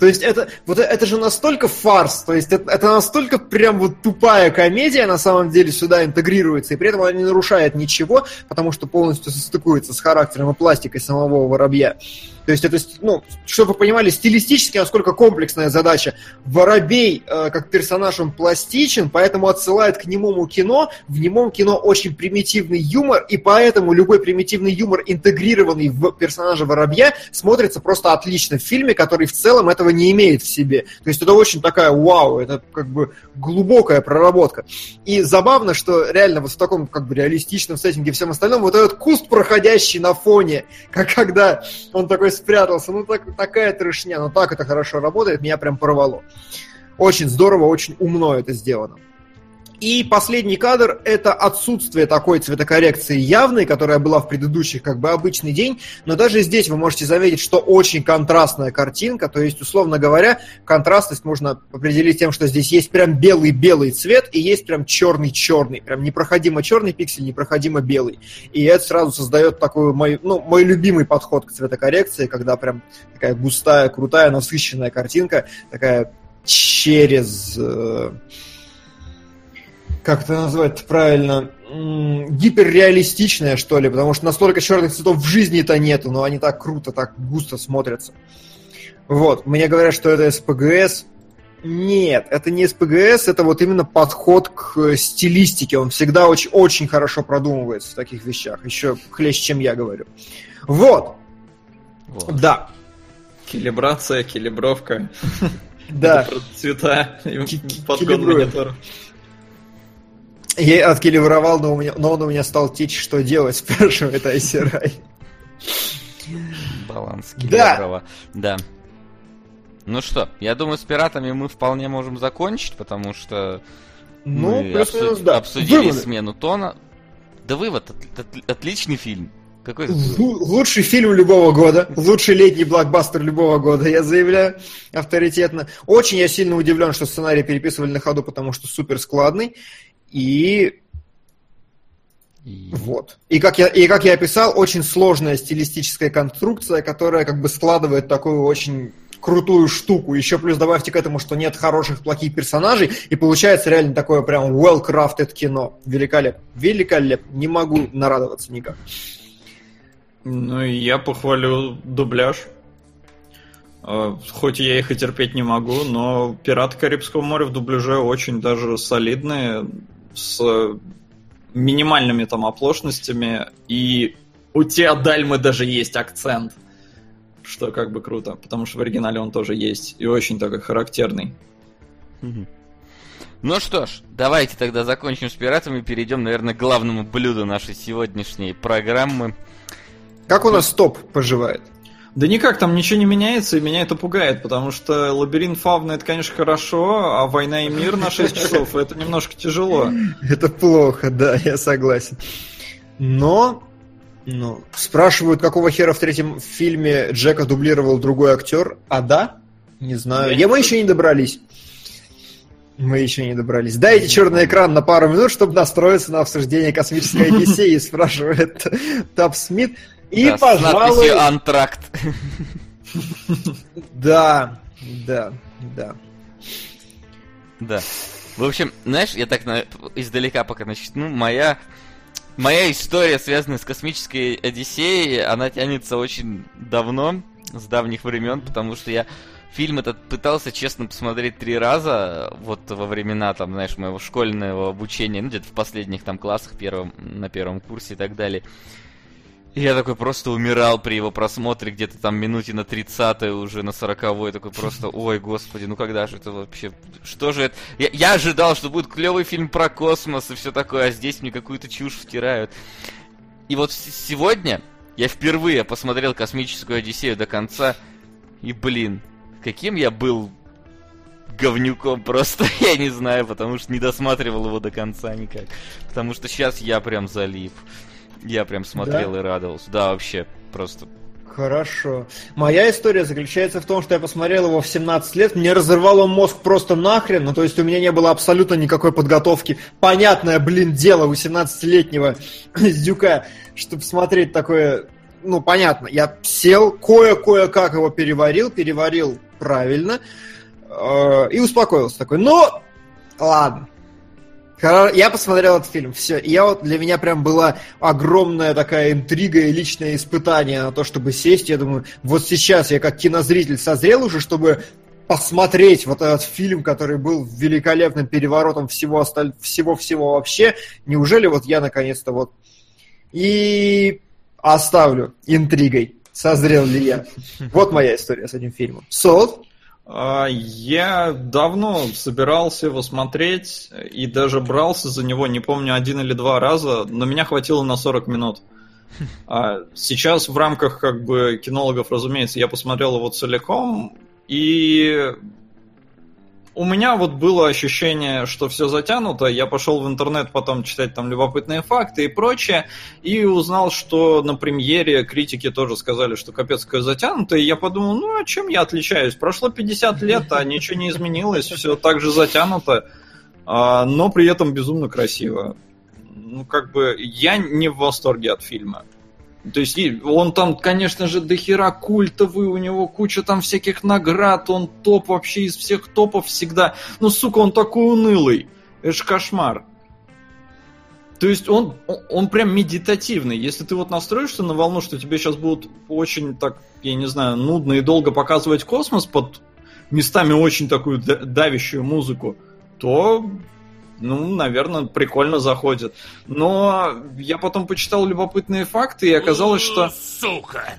То есть это, вот это же настолько фарс, то есть это, это настолько прям вот тупая комедия на самом деле сюда интегрируется, и при этом она не нарушает ничего, потому что полностью состыкуется с характером и пластикой самого воробья. То есть это, ну, чтобы вы понимали, стилистически насколько комплексная задача. Воробей э, как персонаж он пластичен, поэтому отсылает к немому кино. В немом кино очень примитивный юмор, и поэтому любой примитивный юмор, интегрированный в персонажа воробья, смотрится просто отлично в фильме, который в целом этого не имеет в себе. То есть это очень такая вау, это как бы глубокая проработка. И забавно, что реально вот в таком как бы реалистичном сеттинге и всем остальном вот этот куст, проходящий на фоне, как когда он такой спрятался, ну так, такая трешня, но так это хорошо работает, меня прям порвало. Очень здорово, очень умно это сделано. И последний кадр — это отсутствие такой цветокоррекции явной, которая была в предыдущих, как бы, обычный день, но даже здесь вы можете заметить, что очень контрастная картинка, то есть, условно говоря, контрастность можно определить тем, что здесь есть прям белый-белый цвет и есть прям черный-черный, прям непроходимо черный пиксель, непроходимо белый, и это сразу создает такой мой, ну, мой любимый подход к цветокоррекции, когда прям такая густая, крутая, насыщенная картинка, такая через... Как это назвать правильно? Гиперреалистичная, что ли, потому что настолько черных цветов в жизни-то нету, но они так круто, так густо смотрятся. Вот. Мне говорят, что это эс пэ гэ эс. Нет, это не эс пэ гэ эс, это вот именно подход к стилистике. Он всегда очень, очень хорошо продумывается в таких вещах. Еще хлеще, чем я говорю. Вот. вот. Да. Калибрация, калибровка. Да. Цвета и подгон мониторов. Я откалибровал, но, у меня, но он у меня стал течь, что делать, спрашивает Айсерай. Баланс калибровал. Да. да. Ну что, я думаю, с пиратами мы вполне можем закончить, потому что ну, мы обсуд... да. обсудили Выводы. Смену тона. Да вывод, от, от, отличный фильм. Какой Л- лучший фильм любого года, лучший летний блокбастер любого года, я заявляю авторитетно. Очень я сильно удивлен, что сценарий переписывали на ходу, потому что супер складный. И... и вот. И как, я, и как я описал, очень сложная стилистическая конструкция, которая как бы складывает такую очень крутую штуку. Еще плюс добавьте к этому, что нет хороших, плохих персонажей, и получается реально такое прям well-crafted кино. Великолепно. Великолепно. Не могу нарадоваться никак. Ну и я похвалю дубляж. Хоть я их и терпеть не могу, но «Пираты Карибского моря» в дубляже очень даже солидные, с минимальными там оплошностями, и у Теодальмы даже есть акцент, что как бы круто, потому что в оригинале он тоже есть, и очень такой характерный. Mm-hmm. Ну что ж, давайте тогда закончим с «Пиратами» и перейдем, наверное, к главному блюду нашей сегодняшней программы. Как у нас топ поживает? Да никак, там ничего не меняется, и меня это пугает, потому что «Лабиринт Фавна» — это, конечно, хорошо, а «Война и мир» на шесть часов — это немножко тяжело. Это плохо, да, я согласен. Но, ну, спрашивают, какого хера в третьем фильме Джека дублировал другой актер, а да? Не знаю. Я, мы еще не добрались. Мы еще не добрались. Дайте черный экран на пару минут, чтобы настроиться на обсуждение «Космической Одиссеи», спрашивает Таб Смит. И, да, пожалуй... антракт. Да, да, да. Да. В общем, знаешь, я так на... издалека пока начну. Моя... Моя история, связанная с «Космической Одиссеей», она тянется очень давно, с давних времен, потому что я фильм этот пытался, честно, посмотреть три раза, вот во времена, там, знаешь, моего школьного обучения, ну, где-то в последних там классах, первом... на первом курсе и так далее. Я такой просто умирал при его просмотре, где-то там минуте на тридцатой, уже на сороковой, такой просто, ой, господи, ну когда же это вообще, что же это? Я, я ожидал, что будет клевый фильм про космос и все такое, а здесь мне какую-то чушь втирают. И вот сегодня я впервые посмотрел «Космическую Одиссею» до конца, и, блин, каким я был говнюком просто, я не знаю, потому что не досматривал его до конца никак, потому что сейчас я прям залип. Я прям смотрел, да? И радовался. Да, вообще, просто... Хорошо. Моя история заключается в том, что я посмотрел его в семнадцать лет, мне разорвало мозг просто нахрен, ну то есть у меня не было абсолютно никакой подготовки. Понятное, блин, дело у семнадцатилетнего издюка, чтобы смотреть такое... Ну, понятно, я сел, кое-кое-как его переварил, переварил правильно, и успокоился такой. Ну, ладно. Я посмотрел этот фильм, все. И я вот, для меня прям была огромная такая интрига и личное испытание на то, чтобы сесть. Я думаю, вот сейчас я как кинозритель созрел уже, чтобы посмотреть вот этот фильм, который был великолепным переворотом всего осталь... всего-всего вообще. Неужели вот я наконец-то вот и оставлю интригой, созрел ли я. Вот моя история с этим фильмом. Солд? Я давно собирался его смотреть и даже брался за него, не помню, один или два раза, но меня хватило на сорок минут. Сейчас в рамках, как бы, кинологов, разумеется, я посмотрел его целиком, и У меня вот было ощущение, что все затянуто, я пошел в интернет потом читать там любопытные факты и прочее, и узнал, что на премьере критики тоже сказали, что капец какое затянуто, и я подумал, ну а чем я отличаюсь? Прошло пятьдесят лет, а ничего не изменилось, все так же затянуто, но при этом безумно красиво. Ну как бы я не в восторге от фильма. То есть он там, конечно же, дохера культовый, у него куча там всяких наград, он топ вообще из всех топов всегда. Ну, сука, он такой унылый. Это ж кошмар. То есть он, он прям медитативный. Если ты вот настроишься на волну, что тебе сейчас будут очень так, я не знаю, нудно и долго показывать космос под местами очень такую давящую музыку, то... Ну, наверное, прикольно заходит. Но я потом почитал любопытные факты, и оказалось, что... Сука!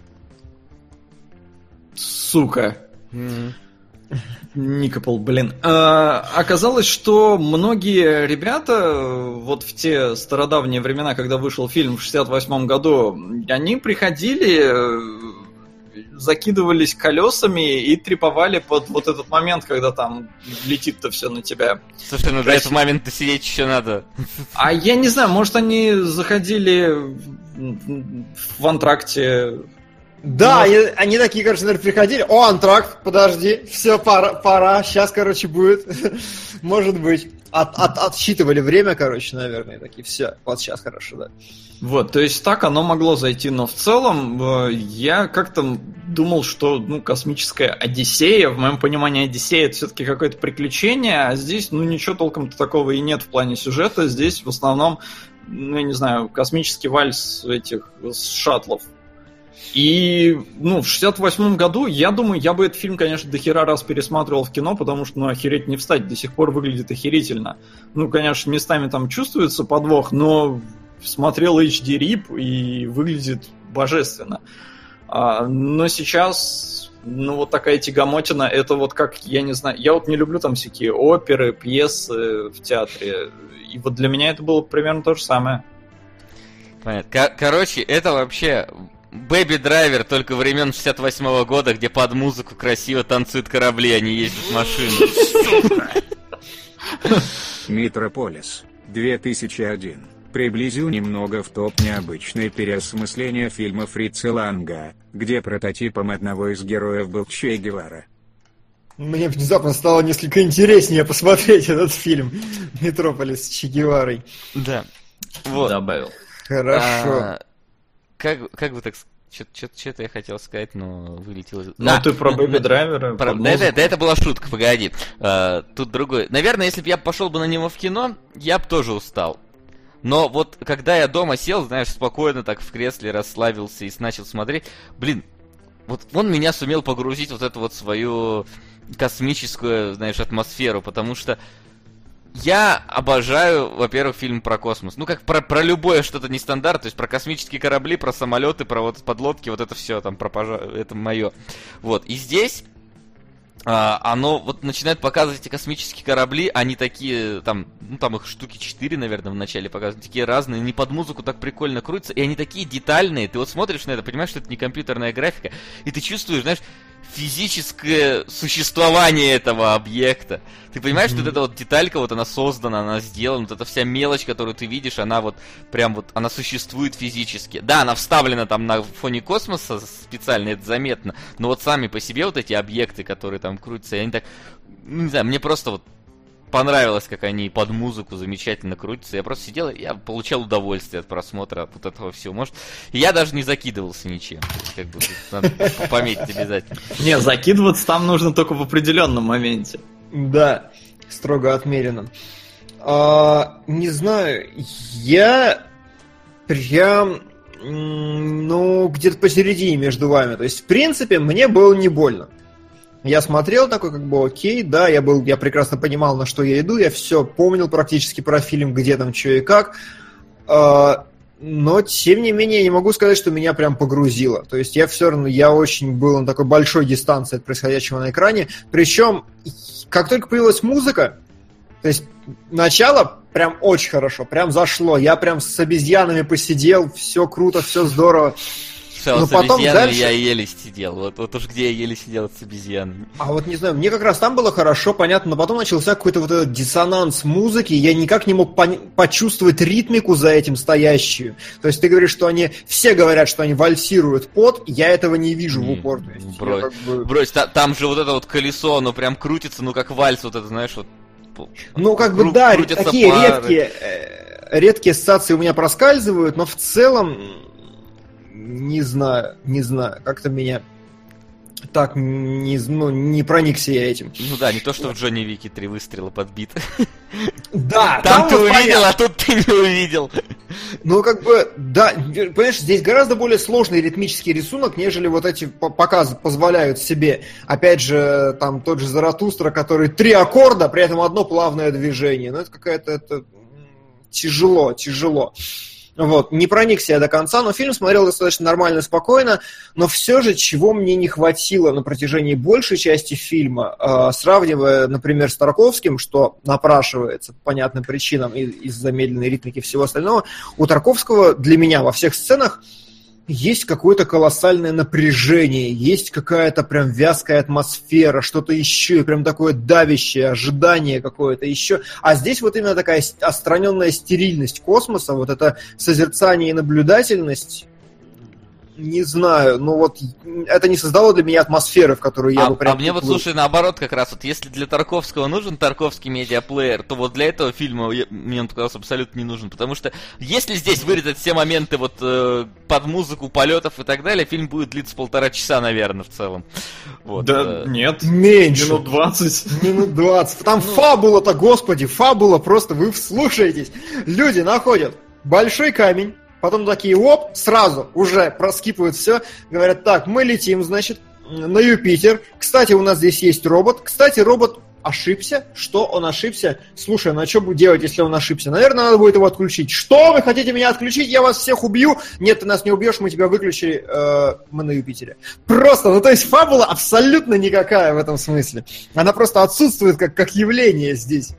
Сука. Mm-hmm. Никопол, блин. А, оказалось, что многие ребята вот в те стародавние времена, когда вышел фильм в шестьдесят восьмом году, они приходили... закидывались колесами и треповали под вот этот момент, когда там летит-то все на тебя. Слушай, ну до этого момента сидеть еще надо. А я не знаю, может они заходили в антракте. Да, может... они, они такие, короче, наверное, приходили. О, антракт, подожди, все, пора, пора, сейчас, короче, будет. Может быть. От, от, отсчитывали время, короче, наверное, такие, все, вот сейчас хорошо, да. Вот, то есть так оно могло зайти, но в целом я как-то думал, что, ну, космическая Одиссея, в моем понимании Одиссея, это все-таки какое-то приключение, а здесь, ну, ничего толком-то такого и нет в плане сюжета, здесь в основном, ну, я не знаю, космический вальс этих шаттлов. И, ну, в шестьдесят восьмом году, я думаю, я бы этот фильм, конечно, до хера раз пересматривал в кино, потому что, ну, охереть не встать, до сих пор выглядит охерительно. Ну, конечно, местами там чувствуется подвох, но смотрел эйч ди-рип и выглядит божественно. А, но сейчас, ну, вот такая тягомотина, это вот как, я не знаю, я вот не люблю там всякие оперы, пьесы в театре, и вот для меня это было примерно то же самое. Понятно. Короче, это вообще... Baby Driver только времен шестьдесят восьмого года, где под музыку красиво танцуют корабли, а не ездят машины. Метрополис две тысячи один приблизил немного в топ необычное переосмысление фильма Фрица Ланга, где прототипом одного из героев был Че Гевара. Мне внезапно стало несколько интереснее посмотреть этот фильм «Метрополис» с Че Геварой. Да. Вот. Добавил. Хорошо. Как, как бы так... Что-то я хотел сказать, но вылетело... Ну, а, ты про Baby Driver... Про... Да, это, да, это была шутка, погоди. А, тут другой... Наверное, если бы я пошел бы на него в кино, я бы тоже устал. Но вот когда я дома сел, знаешь, спокойно так в кресле расслабился и начал смотреть... Блин, вот он меня сумел погрузить вот эту вот свою космическую, знаешь, атмосферу, потому что... Я обожаю, во-первых, фильм про космос. Ну, как про, про любое что-то нестандартное, то есть про космические корабли, про самолеты, про вот подлодки, вот это все, там, про пожар, это мое. Вот, и здесь а, оно вот начинает показывать эти космические корабли, они такие, там, ну, там их штуки четыре, наверное, вначале показывают, такие разные, они под музыку так прикольно крутятся, и они такие детальные, ты вот смотришь на это, понимаешь, что это не компьютерная графика, и ты чувствуешь, знаешь... физическое существование этого объекта. Ты понимаешь, mm-hmm. что вот эта вот деталька, вот она создана, она сделана, вот эта вся мелочь, которую ты видишь, она вот прям вот, она существует физически. Да, она вставлена там на фоне космоса специально, это заметно, но вот сами по себе вот эти объекты, которые там крутятся, они так, ну не знаю, мне просто вот понравилось, как они под музыку замечательно крутятся. Я просто сидел, я получал удовольствие от просмотра, от вот этого всего. Может, я даже не закидывался ничем. Как бы надо пометить обязательно. Не, закидываться там нужно только в определенном моменте. Да, строго отмеренно. А, не знаю, я прям, ну, где-то посередине между вами. То есть, в принципе, мне было не больно. Я смотрел такой, как бы, окей, да, я был, я прекрасно понимал, на что я иду, я все помнил практически про фильм, где там, что и как, но, тем не менее, я не могу сказать, что меня прям погрузило, то есть я все равно, я очень был на такой большой дистанции от происходящего на экране, причем, как только появилась музыка, то есть начало прям очень хорошо, прям зашло, я прям с обезьянами посидел, все круто, все здорово. Слушай, а вот с обезьянами дальше... я еле сидел. Вот, вот уж где я еле сидел с обезьянами. А вот не знаю, мне как раз там было хорошо, понятно, но потом начался какой-то вот этот диссонанс музыки, я никак не мог пон... почувствовать ритмику за этим стоящую. То есть ты говоришь, что они... Все говорят, что они вальсируют под, я этого не вижу в упор. То есть, брось, как бы... брось та- там же вот это вот колесо, оно прям крутится, ну как вальс, вот это, знаешь, вот... Ну как бы, кру- да, такие пары. редкие... Редкие ассоциации у меня проскальзывают, но в целом не знаю, не знаю, как-то меня так не, ну, не проникся я этим. Ну да, не то, что в Джонни Вики три выстрела подбит. Да, там, там ты вот увидел, понятно. А тут ты не увидел. Ну как бы, да, понимаешь, здесь гораздо более сложный ритмический рисунок, нежели вот эти показы позволяют себе. Опять же, там тот же Заратустра, который три аккорда, при этом одно плавное движение. Ну это какая-то... Это... Тяжело, тяжело. Вот, не проникся я до конца, но фильм смотрел достаточно нормально, спокойно, но все же, чего мне не хватило на протяжении большей части фильма, э, сравнивая, например, с Тарковским, что напрашивается по понятным причинам и, из-за медленной ритмики и всего остального, у Тарковского для меня во всех сценах есть какое-то колоссальное напряжение, есть какая-то прям вязкая атмосфера, что-то еще, и прям такое давящее ожидание какое-то еще. А здесь вот именно такая отстраненная стерильность космоса, вот это созерцание и наблюдательность, не знаю, но вот это не создало для меня атмосферы, в которую я а, бы прям... А мне вот, слушай, наоборот как раз, вот если для Тарковского нужен Тарковский медиаплеер, то вот для этого фильма я, мне он показался абсолютно не нужен, потому что если здесь вырезать все моменты вот э, под музыку, полетов и так далее, фильм будет длиться полтора часа, наверное, в целом. Вот, да э... нет, меньше. Минут двадцать. Минут двадцать. Там ну... фабула-то, господи, фабула, просто вы вслушаетесь. Люди находят большой камень, потом такие, оп, сразу уже проскипывают все, говорят, так, мы летим, значит, на Юпитер, кстати, у нас здесь есть робот, кстати, робот ошибся, что он ошибся, слушай, ну а что делать, если он ошибся, наверное, надо будет его отключить, что, вы хотите меня отключить, я вас всех убью, нет, ты нас не убьешь, мы тебя выключили, э, мы на Юпитере, просто, ну то есть фабула абсолютно никакая в этом смысле, она просто отсутствует как, как явление здесь.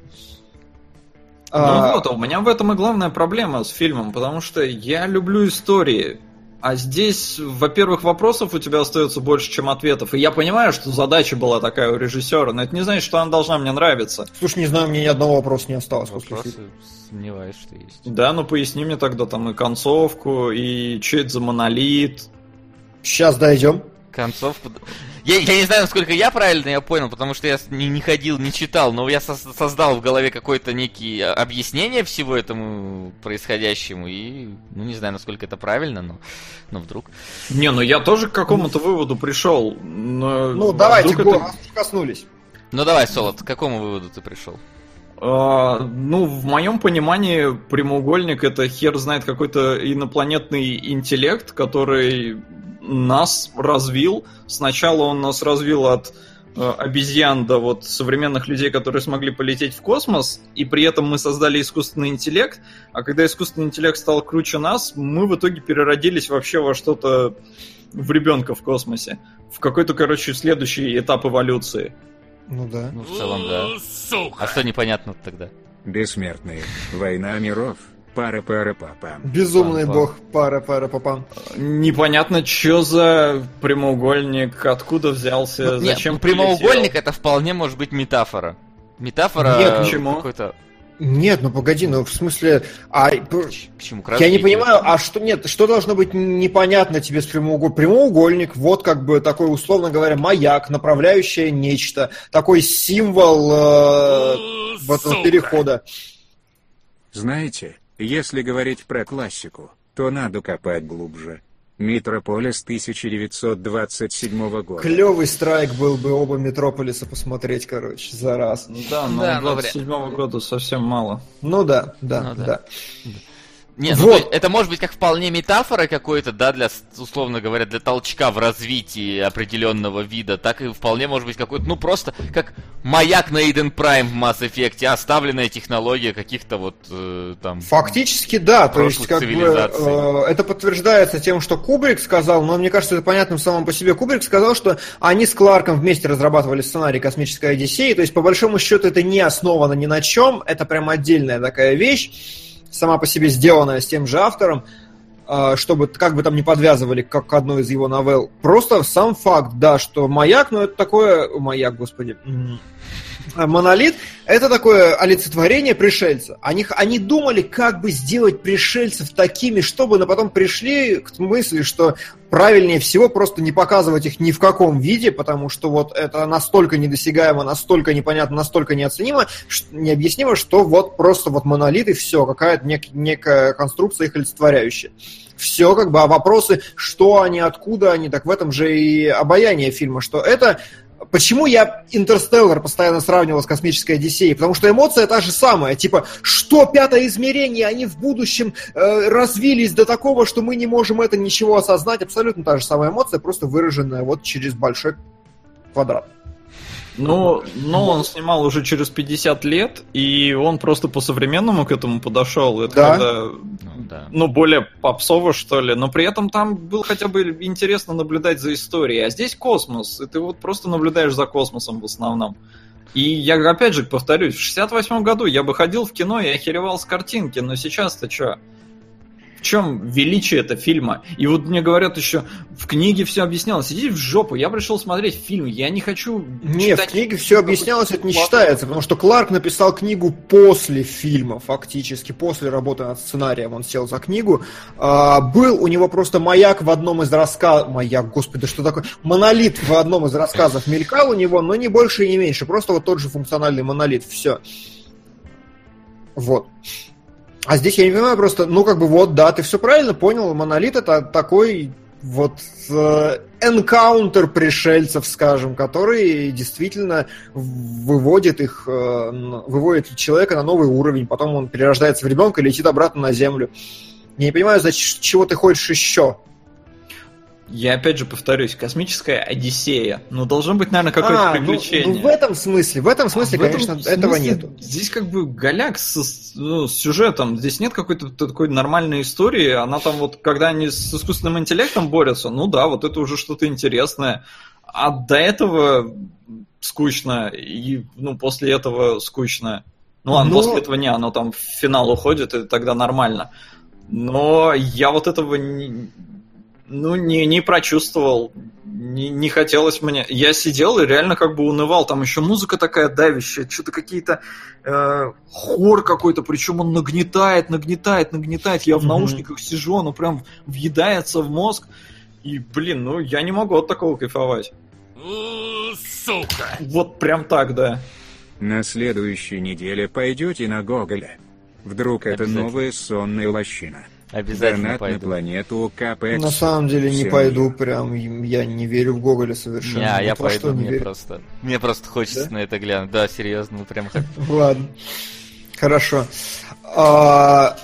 Ну а... вот, у меня в этом и главная проблема с фильмом, потому что я люблю истории, а здесь, во-первых, вопросов у тебя остается больше, чем ответов, и я понимаю, что задача была такая у режиссера, но это не значит, что она должна мне нравиться. Слушай, не знаю, мне ни одного вопроса не осталось. Вопросы, сомневаюсь, что есть. Да, ну поясни мне тогда там и концовку, и что это за монолит. Сейчас дойдем. Концовку... Я, я не знаю, насколько я правильно я понял, потому что я не, не ходил, не читал, но я со- создал в голове какое-то некие объяснение всего этому происходящему, и ну не знаю, насколько это правильно, но, но вдруг... Не, ну я тоже к какому-то выводу пришел, но... Ну давайте, вдруг это... коснулись. Ну давай, Солод, к какому выводу ты пришел? Uh, ну, в моем понимании, прямоугольник — это хер знает какой-то инопланетный интеллект, который нас развил. Сначала он нас развил от uh, обезьян до вот современных людей, которые смогли полететь в космос, и при этом мы создали искусственный интеллект, а когда искусственный интеллект стал круче нас, мы в итоге переродились вообще во что-то, в ребенка в космосе, в какой-то, короче, следующий этап эволюции. Ну да. Ну, в целом, да. Сука. А что непонятно тогда? Бессмертные. Война миров. Пара-пара-папам. Безумный Пам-пам. Бог. Пара-пара-папам. Непонятно, что за прямоугольник, откуда взялся, ну, зачем нет, прямоугольник — это вполне может быть метафора. Метафора... Нет, почему? Какой-то... Нет, ну погоди, ну в смысле... А... К чему? К Я не понимаю, а что нет, что должно быть непонятно тебе с прямоугольником? Прямоугольник, вот как бы такой, условно говоря, маяк, направляющее нечто, такой символ э, вот, вот, перехода. Знаете, если говорить про классику, то надо копать глубже. Метрополис тысяча девятьсот двадцать седьмого года. Клевый страйк был бы оба Метрополиса посмотреть, короче, за раз. Ну да, но да, двадцать седьмого года совсем мало. Ну да, да, ну, да. да. Нет, вот. Ну, это может быть как вполне метафора какой-то, да, для, условно говоря, для толчка в развитии определенного вида, так и вполне может быть какой-то, ну просто как маяк на Эйден Прайм в Mass Effect, оставленная технология каких-то вот э, там... Фактически, да, то есть как бы э, это подтверждается тем, что Кубрик сказал, но мне кажется, это понятным самому по себе. Кубрик сказал, что они с Кларком вместе разрабатывали сценарий «Космической Одиссеи», то есть по большому счету это не основано ни на чем, это прям отдельная такая вещь, сама по себе сделанная с тем же автором, чтобы как бы там не подвязывали как к одной из его новелл. Просто сам факт, да, что маяк, ну это такое... Маяк, господи. Монолит — это такое олицетворение пришельца. Они, они думали, как бы сделать пришельцев такими, чтобы, но потом пришли к мысли, что правильнее всего просто не показывать их ни в каком виде, потому что вот это настолько недосягаемо, настолько непонятно, настолько неоценимо, необъяснимо, что вот просто вот монолит и все, какая-то нек, некая конструкция их олицетворяющая. Все как бы, а вопросы, что они, откуда они, так в этом же и обаяние фильма, что это... Почему я «Интерстеллар» постоянно сравнивал с «Космической Одиссеей»? Потому что эмоция та же самая. Типа, что пятое измерение, они в будущем э, развились до такого, что мы не можем это ничего осознать. Абсолютно та же самая эмоция, просто выраженная вот через большой квадрат. Ну, но он снимал уже через пятьдесят лет, и он просто по-современному к этому подошел. Это да. Когда, ну, да. ну, более попсово, что ли. Но при этом там было хотя бы интересно наблюдать за историей. А здесь космос, и ты вот просто наблюдаешь за космосом в основном. И я, опять же, повторюсь, в шестьдесят восьмом году я бы ходил в кино и охеревал с картинки, но сейчас-то что? В чем величие этого фильма? И вот мне говорят еще, в книге все объяснялось. Идите в жопу, я пришел смотреть фильм, я не хочу Нет, читать... в книге все объяснялось, это не считается, потому что Кларк написал книгу после фильма, фактически, после работы над сценарием он сел за книгу. А, был у него просто маяк в одном из рассказов... Маяк, господи, что такое? Монолит в одном из рассказов мелькал у него, но не больше и не меньше. Просто вот тот же функциональный монолит, все. Вот. А здесь я не понимаю просто, ну как бы вот, да, ты все правильно понял, монолит это такой вот э, энкаунтер пришельцев, скажем, который действительно выводит их, э, выводит человека на новый уровень, потом он перерождается в ребенка и летит обратно на Землю. Я не понимаю, зачем, чего ты хочешь еще? Я опять же повторюсь, «Космическая Одиссея». Ну, должно быть, наверное, какое-то а, приключение. Ну, ну, в этом смысле, в этом смысле, а в этом конечно, смысле, этого нету. Здесь как бы голяк с, ну, с сюжетом. Здесь нет какой-то такой нормальной истории. Она там вот, когда они с искусственным интеллектом борются, ну да, вот это уже что-то интересное. А до этого скучно, и ну, после этого скучно. Ну ладно, Но... после этого не, оно там в финал уходит, и тогда нормально. Но я вот этого не... Ну, не, не прочувствовал, не, не хотелось мне. Я сидел и реально как бы унывал. Там еще музыка такая давящая, что-то какие-то э, хор какой-то, причем он нагнетает, нагнетает, нагнетает. Я в наушниках сижу, оно прям въедается в мозг. И, блин, ну я не могу от такого кайфовать. Сука! Вот прям так, да. На следующей неделе пойдете на Гоголя. Вдруг это новая сонная лощина. Обязательно Донат пойду. На планету КПХ. На самом деле не Все пойду, прям я не верю в Гоголя совершенно. Не, я пойду, что, мне верю. просто. Мне просто хочется да? на это глянуть. Да, серьезно, прям как. Ладно. Хорошо. А...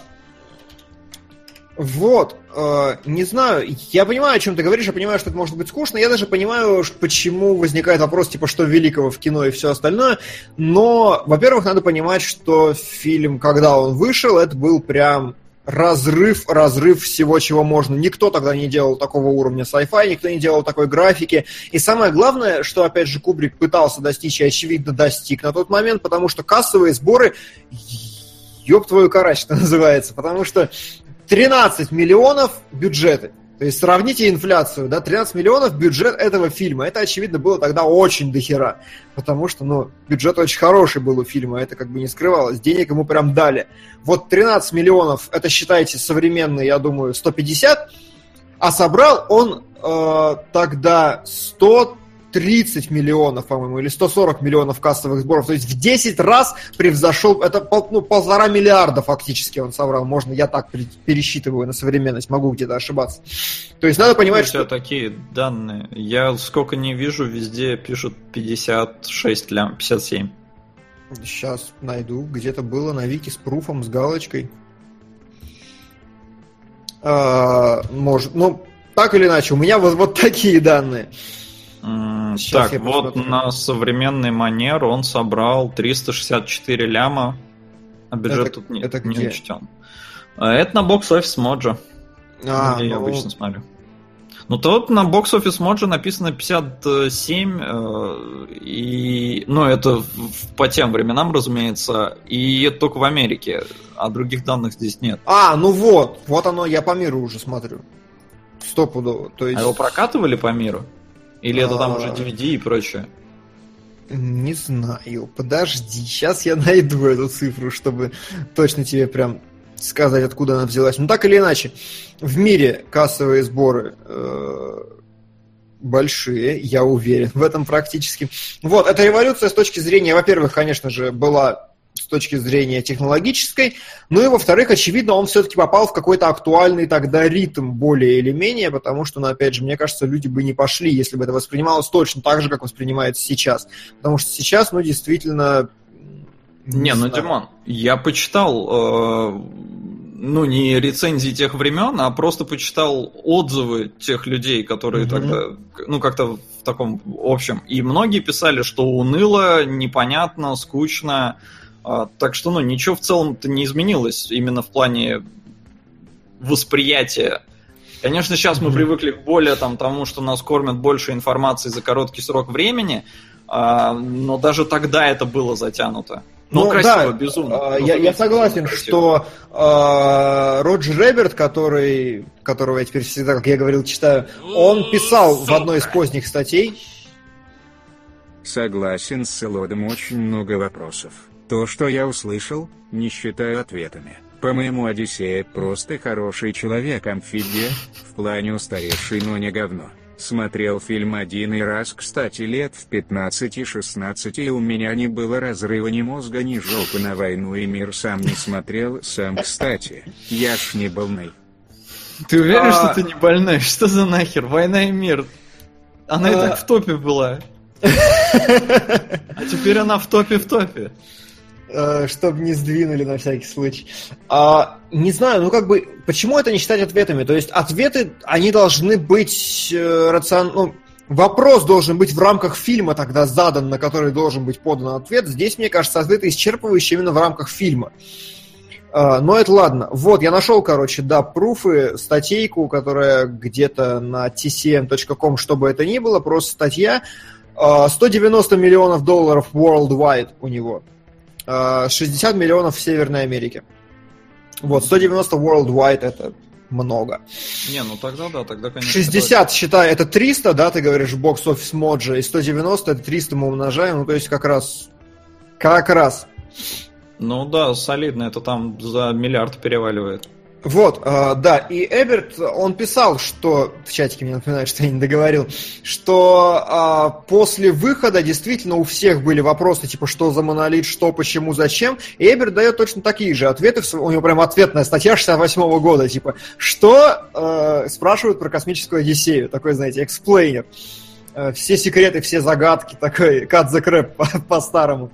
Вот. А... Не знаю, я понимаю, о чем ты говоришь, я понимаю, что это может быть скучно. Я даже понимаю, почему возникает вопрос, типа, что великого в кино и все остальное. Но, во-первых, надо понимать, что фильм, когда он вышел, это был прям. Разрыв, разрыв всего, чего можно. Никто тогда не делал такого уровня sci-fi, никто не делал такой графики. И самое главное, что, опять же, Кубрик пытался достичь и, очевидно, достиг на тот момент, потому что кассовые сборы, ёб твою карач, это называется, потому что тринадцать миллионов бюджеты. То есть сравните инфляцию, да, тринадцать миллионов бюджет этого фильма. Это, очевидно, было тогда очень дохера, потому что, ну, бюджет очень хороший был у фильма, это как бы не скрывалось, денег ему прям дали. Вот тринадцать миллионов, это, считайте, современные, я думаю, сто пятьдесят, а собрал он э, тогда сто тридцать миллионов, по-моему, или сто сорок миллионов кассовых сборов, то есть в десять раз превзошел, это ну, полтора миллиарда фактически он собрал, можно, я так пересчитываю на современность, могу где-то ошибаться. То есть надо понимать, что... такие данные, я сколько не вижу, везде пишут пятьдесят шесть лям, пятьдесят семь. Сейчас найду, где-то было на Вики с пруфом, с галочкой. А, может, ну, так или иначе, у меня вот, вот такие данные. Сейчас так, вот посмотрю. На современный манер он собрал триста шестьдесят четыре ляма, а бюджет это, тут не, это не учтен. Это на бокс-офис Моджо. А, я ну... обычно смотрю. Ну, то вот на Box Office Mojo написано пятьдесят семь, э, и, ну, это в, по тем временам, разумеется, и это только в Америке, а других данных здесь нет. А, ну вот, вот оно, я по миру уже смотрю. Стопудово. То есть... А его прокатывали по миру? Или а... это там уже ди ви ди и прочее? Не знаю, подожди, сейчас я найду эту цифру, чтобы точно тебе прям... сказать, откуда она взялась. Ну, так или иначе, в мире кассовые сборы э, большие, я уверен в этом практически. Вот, эта революция с точки зрения, во-первых, конечно же, была с точки зрения технологической, ну и, во-вторых, очевидно, он все-таки попал в какой-то актуальный тогда ритм более или менее, потому что, ну, опять же, мне кажется, люди бы не пошли, если бы это воспринималось точно так же, как воспринимается сейчас. Потому что сейчас, ну, действительно... Не, не ну, Димон, я почитал, э, ну, не рецензии тех времен, а просто почитал отзывы тех людей, которые mm-hmm. тогда, ну, как-то в таком общем. И многие писали, что уныло, непонятно, скучно. Э, так что, ну, ничего в целом-то не изменилось именно в плане восприятия. Конечно, сейчас mm-hmm. мы привыкли к более там, тому, что нас кормят больше информации за короткий срок времени, э, но даже тогда это было затянуто. Ну, ну красиво, да, безумно. Я, я согласен, красиво. Что э, Роджер Эберт, который, которого я теперь всегда, как я говорил, читаю, он писал Сука. в одной из поздних статей. Согласен с Элодом, очень много вопросов. То, что я услышал, не считаю ответами. По-моему, Одиссея просто хороший человек-амфибия, в плане устаревший, но не говно. Смотрел фильм один и раз, кстати, лет в пятнадцати-шестнадцати, и у меня не было разрыва ни мозга, ни жопы на «Войну и мир». Сам не смотрел, сам, кстати. Я ж не больной. Ты уверен, а... что ты не больной? Что за нахер? «Война и мир». Она а... и так в топе была. А теперь она в топе в топе. Чтобы не сдвинули на всякий случай. А, не знаю, ну как бы, почему это не считать ответами? То есть ответы, они должны быть э, рациональны. Ну, вопрос должен быть в рамках фильма тогда задан, на который должен быть подан ответ. Здесь, мне кажется, ответы исчерпывающие именно в рамках фильма. А, но это ладно. Вот, я нашел, короче, да, пруфы, статейку, которая где-то на ти си эм точка ком, что бы это ни было, просто статья. А, сто девяносто миллионов долларов worldwide у него. шестьдесят миллионов в Северной Америке. Вот, сто девяносто worldwide, это много. Не, ну тогда да, тогда конечно. шестьдесят, считай, это триста, да, ты говоришь, Box Office Mojo, и сто девяносто, это триста мы умножаем, ну то есть как раз, как раз. Ну да, солидно, это там за миллиард переваливает. Вот, э, да, и Эберт, он писал, что, в чатике мне напоминают, что я не договорил, что э, после выхода действительно у всех были вопросы, типа, что за монолит, что, почему, зачем, и Эберт дает точно такие же ответы, у него прям ответная статья шестьдесят восьмого года, типа, что э, спрашивают про космическую Одиссею, такой, знаете, эксплейнер. Э, все секреты, все загадки, такой cut the crap по-старому.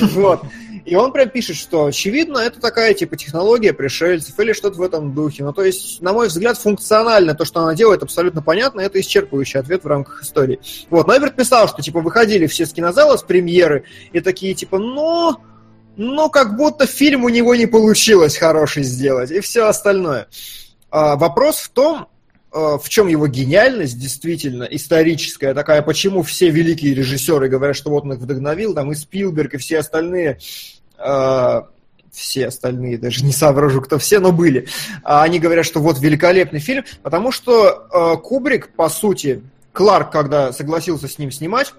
Вот. И он прям пишет, что, очевидно, это такая, типа, технология пришельцев или что-то в этом духе. Ну, то есть, на мой взгляд, функционально то, что она делает, абсолютно понятно, это исчерпывающий ответ в рамках истории. Вот, но Эберт писал, что, типа, выходили все с кинозала, с премьеры, и такие, типа, ну, ну, как будто фильм у него не получилось хороший сделать, и все остальное. А, вопрос в том... в чем его гениальность, действительно, историческая такая, почему все великие режиссеры говорят, что вот он их вдохновил, там и Спилберг, и все остальные, э, все остальные, даже не соображу, кто все, но были, они говорят, что вот великолепный фильм, потому что э, Кубрик, по сути, Кларк, когда согласился с ним снимать,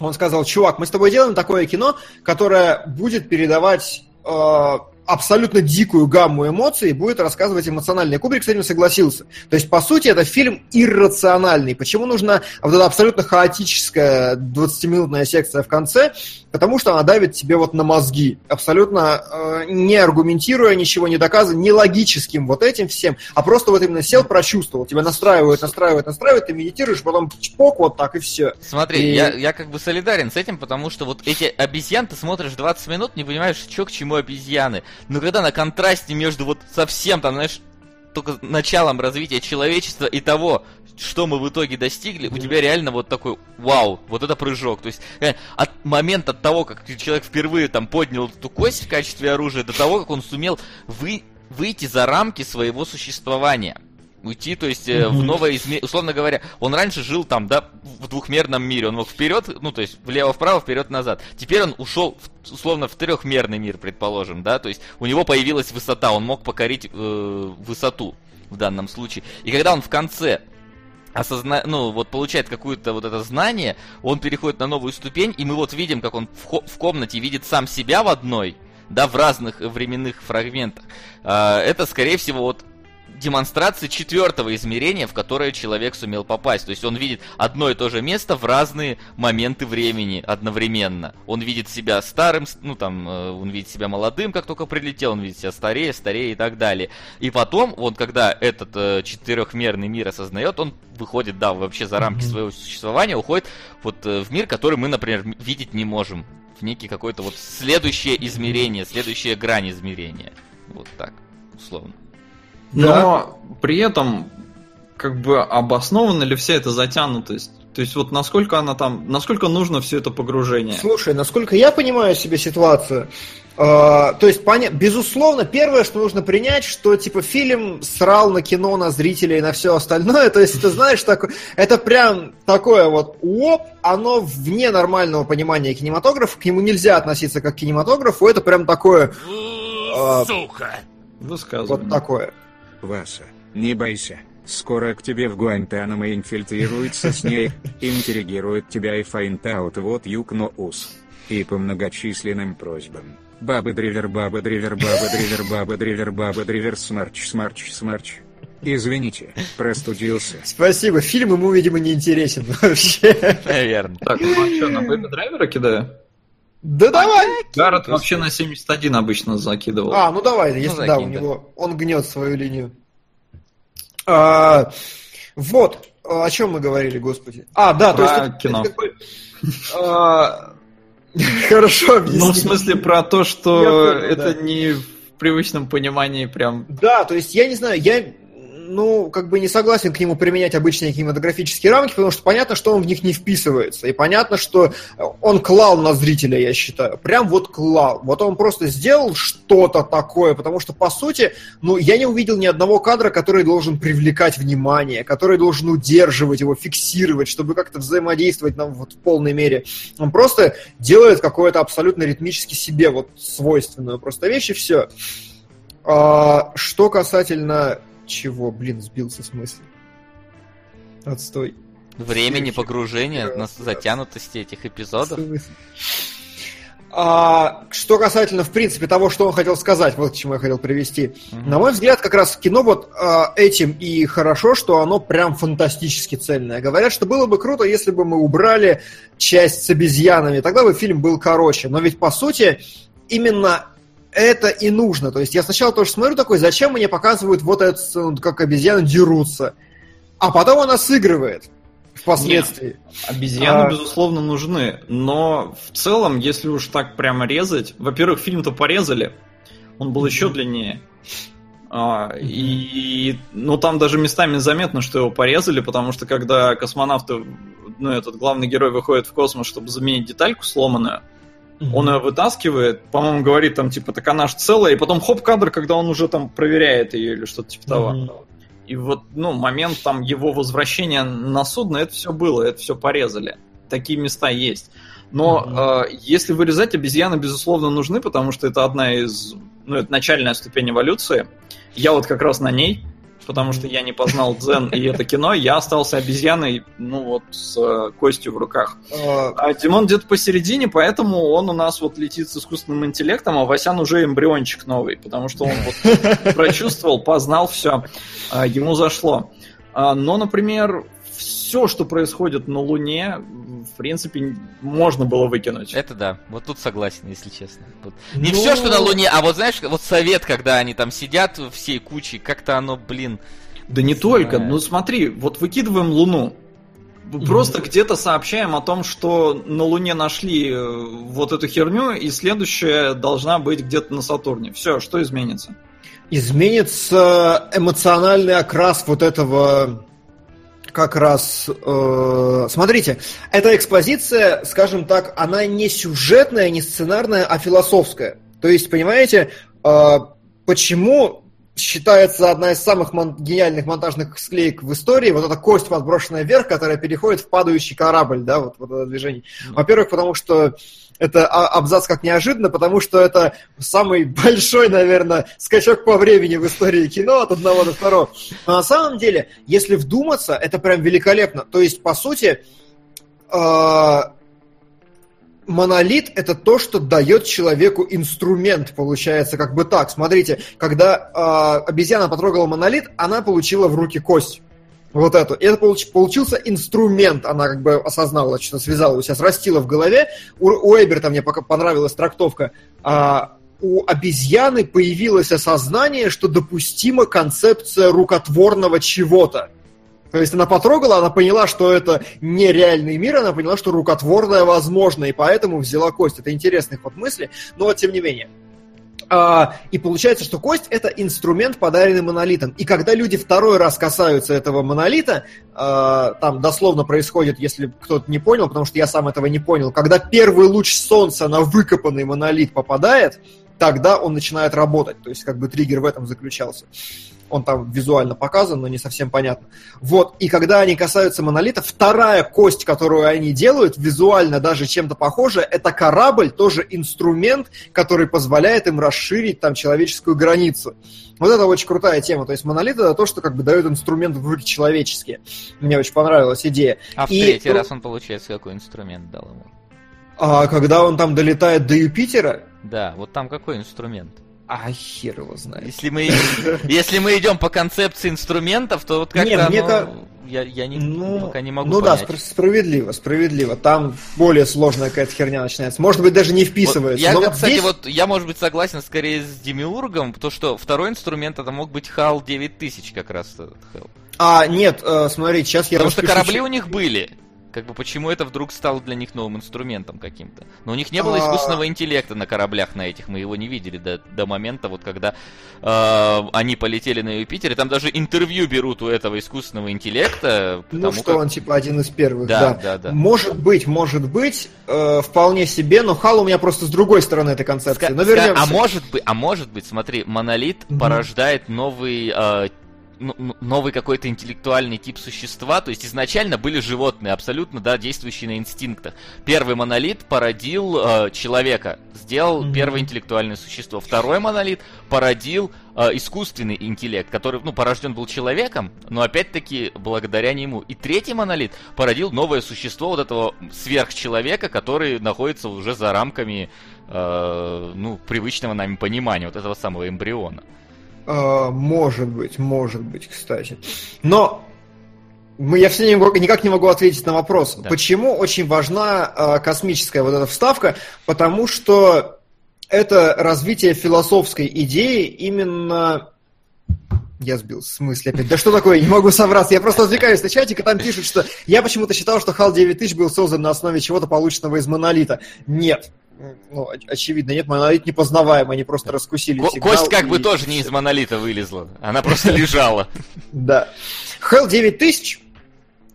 он сказал, чувак, мы с тобой делаем такое кино, которое будет передавать... Э, абсолютно дикую гамму эмоций и будет рассказывать эмоционально. Кубрик с этим согласился. То есть, по сути, это фильм иррациональный. Почему нужна вот эта абсолютно хаотическая двадцатиминутная секция в конце? Потому что она давит тебе вот на мозги, абсолютно э, не аргументируя, ничего не доказывая, не логическим вот этим всем, а просто вот именно сел, прочувствовал. Тебя настраивают, настраивают, настраивают, ты медитируешь, потом чпок, вот так и все. Смотри, и... Я, я как бы солидарен с этим, потому что вот эти обезьян ты смотришь двадцать минут, не понимаешь, что к чему обезьяны. Но когда на контрасте между вот совсем там, знаешь, только началом развития человечества и того, что мы в итоге достигли, у тебя реально вот такой вау, вот это прыжок. То есть от момента того, как человек впервые там поднял эту кость в качестве оружия, до того, как он сумел вы, выйти за рамки своего существования. уйти, то есть mm-hmm. в новое измерение, условно говоря, он раньше жил там, да, в двухмерном мире, он мог вперед, ну, то есть влево-вправо, вперед-назад, теперь он ушел, в, условно, в трехмерный мир, предположим, да, то есть у него появилась высота, он мог покорить э, высоту в данном случае, и когда он в конце осозна... ну, вот получает какое-то вот это знание, он переходит на новую ступень, и мы вот видим, как он в, хо- в комнате видит сам себя в одной, да, в разных временных фрагментах, э, это, скорее всего, вот демонстрации четвертого измерения, в которое человек сумел попасть. То есть он видит одно и то же место в разные моменты времени одновременно. Он видит себя старым, ну там, он видит себя молодым, как только прилетел, он видит себя старее, старее и так далее. И потом, вот когда этот э, четырехмерный мир осознает, он выходит, да, вообще за рамки своего существования, уходит вот э, в мир, который мы, например, видеть не можем. В некий какое-то вот следующее измерение, следующая грань измерения. Вот так, условно. Но да. При этом, как бы, обоснована ли вся эта затянутость? То есть, вот насколько она там, насколько нужно все это погружение? Слушай, насколько я понимаю себе ситуацию, э, то есть, поня... безусловно, первое, что нужно принять, что, типа, фильм срал на кино, на зрителей, на все остальное, то есть, ты знаешь, так... это прям такое вот уоп, оно вне нормального понимания кинематографа, к нему нельзя относиться как к кинематографу, это прям такое... Э, Сука! Вот такое. Васа, не бойся, скоро к тебе в Гуантанамо инфильтрируется Снейк, интерегирует тебя и find out what you know us. И по многочисленным просьбам. Баба Дривер, Баба Дривер, Баба Дривер, Баба Дривер, Баба Дривер, Смарч, Смарч, Смарч. Извините, простудился. Спасибо, фильм ему, видимо, не интересен вообще. Наверное. Так, ну что, на Бэби Драйвера кидаю? Да давай! Гаррет вообще на семьдесят один обычно закидывал. А, ну давай, если ну, да, у него он гнет свою линию. А, вот, о чем мы говорили, господи. А, да, про то есть... кино. Хорошо объяснил. Ну, в смысле, про то, что это не в привычном понимании прям... Да, то есть, я не знаю, я... ну, как бы не согласен к нему применять обычные кинематографические рамки, потому что понятно, что он в них не вписывается. И понятно, что он клал на зрителя, я считаю. Прям вот клал. Вот он просто сделал что-то такое, потому что, по сути, ну, я не увидел ни одного кадра, который должен привлекать внимание, который должен удерживать его, фиксировать, чтобы как-то взаимодействовать нам вот в полной мере. Он просто делает какое-то абсолютно ритмически себе вот свойственную просто вещь, и все. А, что касательно... Чего, блин, сбился с мысли? Отстой. Времени погружения, да, затянутости этих эпизодов. А, что касательно, в принципе, того, что он хотел сказать, вот к чему я хотел привести. Mm-hmm. На мой взгляд, как раз кино вот а, этим и хорошо, что оно прям фантастически цельное. Говорят, что было бы круто, если бы мы убрали часть с обезьянами, тогда бы фильм был короче. Но ведь, по сути, именно... это и нужно. То есть я сначала тоже смотрю такой, зачем мне показывают вот эту сцену, как обезьяны дерутся. А потом она сыгрывает впоследствии. Нет, обезьяны, а... безусловно, нужны. Но в целом, если уж так прямо резать... Во-первых, фильм-то порезали. Он был mm-hmm. еще длиннее. А, и, ну, там даже местами заметно, что его порезали, потому что когда космонавты, ну, этот главный герой выходит в космос, чтобы заменить детальку сломанную, он ее вытаскивает, по-моему, говорит там, типа, так она же целая, и потом хоп-кадр, когда он уже там проверяет ее или что-то типа того. Mm-hmm. И вот, ну, момент там его возвращения на судно, это все было, это все порезали. Такие места есть. Но mm-hmm. э, если вырезать, обезьяны, безусловно, нужны, потому что это одна из... Ну, это начальная ступень эволюции. Я вот как раз на ней, потому что я не познал дзен и это кино, я остался обезьяной, ну вот, с э, костью в руках. А Димон где-то посередине, поэтому он у нас вот летит с искусственным интеллектом, а Васян уже эмбриончик новый, потому что он вот прочувствовал, познал все, э, ему зашло. Э, но, например, все, что происходит на Луне, в принципе, можно было выкинуть. Это да, вот тут согласен, если честно. Вот. Не ну... все, что на Луне, а вот знаешь, вот совет, когда они там сидят всей кучей, как-то оно, блин... Да не, не только, ну смотри, вот выкидываем Луну, просто mm-hmm. где-то сообщаем о том, что на Луне нашли вот эту херню, и следующая должна быть где-то на Сатурне. Все, что изменится? Изменится эмоциональный окрас вот этого... Как раз, э, смотрите, эта экспозиция, скажем так, она не сюжетная, не сценарная, а философская. То есть, понимаете, э, почему считается одна из самых мон- гениальных монтажных склеек в истории. Вот эта кость, подброшенная вверх, которая переходит в падающий корабль, да, вот, вот это движение. Во-первых, потому что это абзац как неожиданно, потому что это самый большой, наверное, скачок по времени в истории кино от одного до второго. Но на самом деле, если вдуматься, это прям великолепно. То есть, по сути, монолит — это то, что дает человеку инструмент, получается, как бы так. Смотрите, когда э, обезьяна потрогала монолит, она получила в руки кость. Вот эту. И это получ, получился инструмент. Она как бы осознала, что связала у себя, срастила в голове. У, у Эберта мне пока понравилась трактовка. А у обезьяны появилось осознание, что допустима концепция рукотворного чего-то. То есть она потрогала, она поняла, что это не реальный мир, она поняла, что рукотворное возможно, и поэтому взяла кость. Это интересный ход мысли, но вот тем не менее. А, и получается, что кость — это инструмент, подаренный монолитом. И когда люди второй раз касаются этого монолита, а, там дословно происходит, если кто-то не понял, потому что я сам этого не понял, когда первый луч солнца на выкопанный монолит попадает, тогда он начинает работать. То есть как бы триггер в этом заключался. Он там визуально показан, но не совсем понятно. Вот, и когда они касаются монолита, вторая кость, которую они делают, визуально даже чем-то похожая, это корабль, тоже инструмент, который позволяет им расширить там человеческую границу. Вот это очень крутая тема. То есть монолит — это то, что как бы дает инструмент в руки человеческие. Мне очень понравилась идея. А в и... третий раз он, получается, какой инструмент дал ему? А когда он там долетает до Юпитера? Да, вот там какой инструмент? А хер его знает. Если мы, если мы идем по концепции инструментов, то вот как-то Нет, оно... Ка... Я, я не, ну, пока не могу ну понять. Ну да, справедливо, справедливо. Там более сложная какая-то херня начинается. Может быть, даже не вписывается. Вот, я, но кстати, здесь... вот я, может быть, согласен скорее с Демиургом, потому что второй инструмент это мог быть Хал девять тысяч как раз. А, нет, смотри, сейчас я... Потому распишу... что корабли у них были. Как бы почему это вдруг стало для них новым инструментом каким-то? Но у них не было искусственного интеллекта на кораблях на этих, мы его не видели до, до момента, вот когда э, они полетели на Юпитер, и там даже интервью берут у этого искусственного интеллекта. Ну что, как... он типа один из первых, да. да. да, да. Может быть, может быть, э, вполне себе, но Хал у меня просто с другой стороны этой концепции. Ска- но вернемся. Ска- а, может быть, а может быть, смотри, монолит mm-hmm. порождает новый... Э, новый какой-то интеллектуальный тип существа, то есть изначально были животные, абсолютно, да, действующие на инстинктах. Первый монолит породил э, человека, сделал mm-hmm. первое интеллектуальное существо. Второй монолит породил э, искусственный интеллект, который, ну, порожден был человеком, но опять-таки благодаря нему. И третий монолит породил новое существо вот этого сверхчеловека, который находится уже за рамками, э, ну, привычного нами понимания вот этого самого эмбриона. Может быть, может быть, кстати. Но мы, я все не могу, никак не могу ответить на вопрос, да. Почему очень важна космическая вот эта вставка? Потому что это развитие философской идеи именно... Я сбил с мысли опять. Да что такое? Не могу совраться. Я просто отвлекаюсь на чатик, и там пишут, что я почему-то считал, что Хал девять тысяч был создан на основе чего-то полученного из монолита. Нет. Ну, очевидно, нет, монолит непознаваем, они просто раскусили Ко- сигнал. Кость как и... бы тоже не из монолита вылезла, она просто лежала. Да. Hell девять тысяч,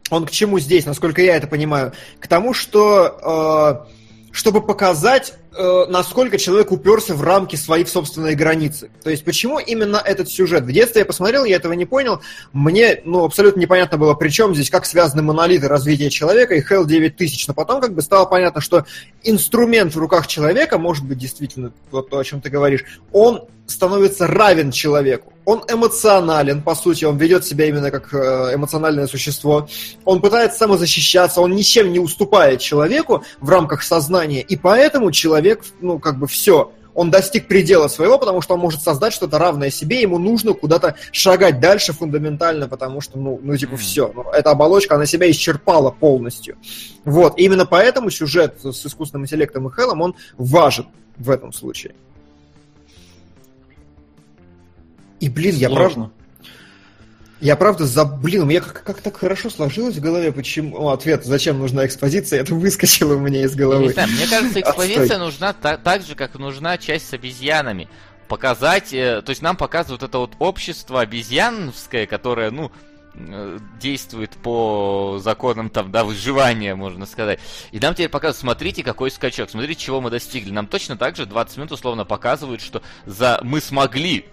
он к чему здесь, насколько я это понимаю? К тому, что, чтобы показать, насколько человек уперся в рамки своей собственной границы. То есть, почему именно этот сюжет? В детстве я посмотрел, я этого не понял, мне, ну, абсолютно непонятно было, при чем здесь, как связаны монолиты развития человека и Hell девять тысяч. Но потом как бы стало понятно, что инструмент в руках человека, может быть, действительно, вот то, о чем ты говоришь, он становится равен человеку. Он эмоционален, по сути, он ведет себя именно как эмоциональное существо. Он пытается самозащищаться, он ничем не уступает человеку в рамках сознания, и поэтому человек ну, как бы все. Он достиг предела своего, потому что он может создать что-то равное себе, ему нужно куда-то шагать дальше фундаментально, потому что, ну, ну типа, все. Ну, эта оболочка, она себя исчерпала полностью. Вот. И именно поэтому сюжет с искусственным интеллектом и Хеллом, он важен в этом случае. И, блин, Сложно. я правда... Я правда за... Блин, у меня как, как так хорошо сложилось в голове, почему... О, ответ, зачем нужна экспозиция, это выскочило у меня из головы. Не знаю, мне кажется, экспозиция Отстой. нужна та- так же, как нужна часть с обезьянами. Показать... Э, то есть нам показывают это вот общество обезьяновское, которое, ну, э, действует по законам, там, да, выживания, можно сказать. И нам теперь показывают, смотрите, какой скачок, смотрите, чего мы достигли. Нам точно так же двадцать минут условно показывают, что за... мы смогли...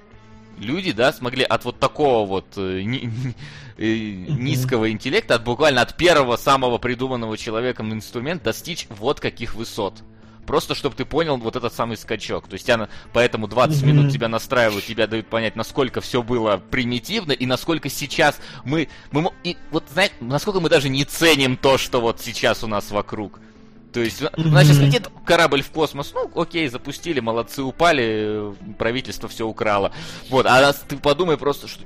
люди, да, смогли от вот такого вот низкого интеллекта, от буквально от первого самого придуманного человеком инструмента достичь вот каких высот. Просто, чтобы ты понял вот этот самый скачок. То есть, тебя, поэтому двадцать mm-hmm. минут тебя настраивают, тебя дают понять, насколько все было примитивно, и насколько сейчас мы... мы и, вот, знаете, насколько мы даже не ценим то, что вот сейчас у нас вокруг. То есть, mm-hmm. у нас сейчас летит корабль в космос, ну, окей, запустили, молодцы, упали, правительство все украло. Вот, а ты подумай просто, что...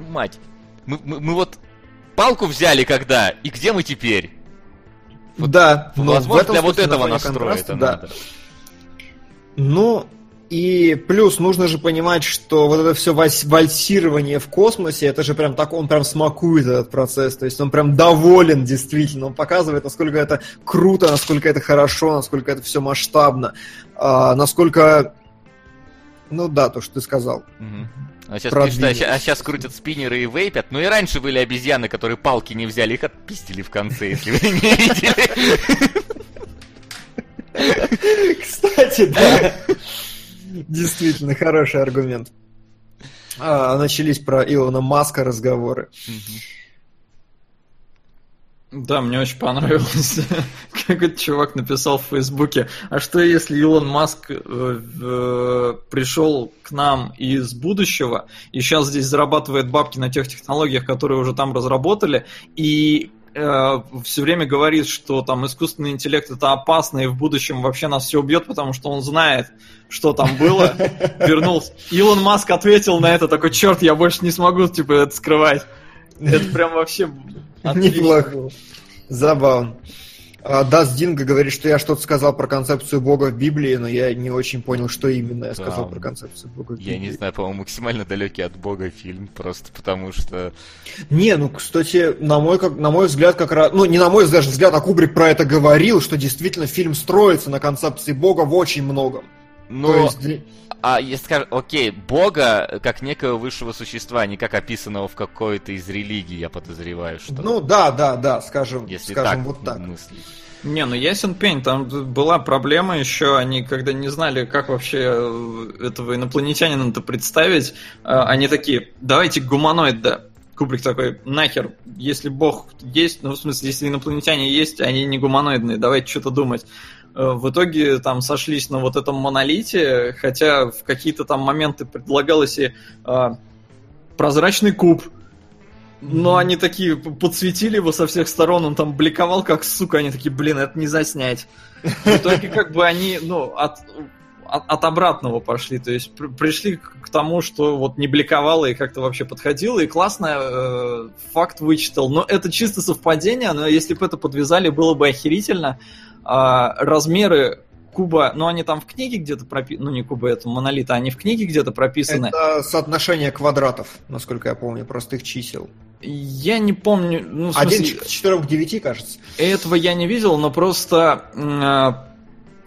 Мать, мы, мы, мы вот палку взяли когда, и где мы теперь? Вот, да, но возможно, в этом для вот этого настроя это да. надо. Ну, и плюс нужно же понимать, что вот это все вальсирование в космосе, это же прям так, он прям смакует этот процесс, то есть он прям доволен действительно, он показывает, насколько это круто, насколько это хорошо, насколько это все масштабно, а, насколько... Ну да, то, что ты сказал. Угу. А сейчас, конечно, а, щас, а сейчас крутят спиннеры и вейпят. Ну и раньше были обезьяны, которые палки не взяли, их отпиздили в конце, если вы не видели. Кстати, да. Действительно, хороший аргумент. Начались про Илона Маска разговоры. Да, мне очень понравилось, как этот чувак написал в Фейсбуке, а что если Илон Маск э, э, пришел к нам из будущего и сейчас здесь зарабатывает бабки на тех технологиях, которые уже там разработали, и э, все время говорит, что там искусственный интеллект это опасно, и в будущем вообще нас все убьет, потому что он знает, что там было, вернулся. Илон Маск ответил на это, такой, черт, я больше не смогу типа это скрывать. Это прям вообще... Неплохо. Забавно. Даст Динго говорит, что я что-то сказал про концепцию Бога в Библии, но я не очень понял, что именно я сказал да, про концепцию Бога в Библии. Я не знаю, по-моему, максимально далекий от Бога фильм, просто потому что... Не, ну, кстати, на мой, как, на мой взгляд, как раз... Ну, не на мой даже взгляд, а Кубрик про это говорил, что действительно фильм строится на концепции Бога в очень многом. Но... То есть... А если скажешь, окей, Бога как некого высшего существа, не как описанного в какой-то из религий, я подозреваю, что... Ну да, да, да, скажем, если скажем так вот так. Мыслить. Не, ну ясен пень, там была проблема еще, они когда не знали, как вообще этого инопланетянина-то представить, они такие, давайте гуманоида. Кубрик такой, нахер, если Бог есть, ну в смысле, если инопланетяне есть, они не гуманоидные, давайте что-то думать. В итоге там сошлись на вот этом монолите, хотя в какие-то там моменты предлагалось и э, прозрачный куб, но они такие подсветили его со всех сторон, он там бликовал как сука, они такие, блин, это не заснять. В итоге как бы они, ну, от, от, от обратного пошли, то есть при, пришли к тому, что вот не бликовало и как-то вообще подходило, и классно э, факт вычитал, но это чисто совпадение, но если бы это подвязали, было бы охерительно. А размеры куба, ну они там в книге где-то прописаны, ну не куба, это монолита, они в книге где-то прописаны. Это соотношение квадратов, насколько я помню, простых чисел. Я не помню... Ну, в смысле, один к четырем к девяти, кажется. Этого я не видел, но просто э,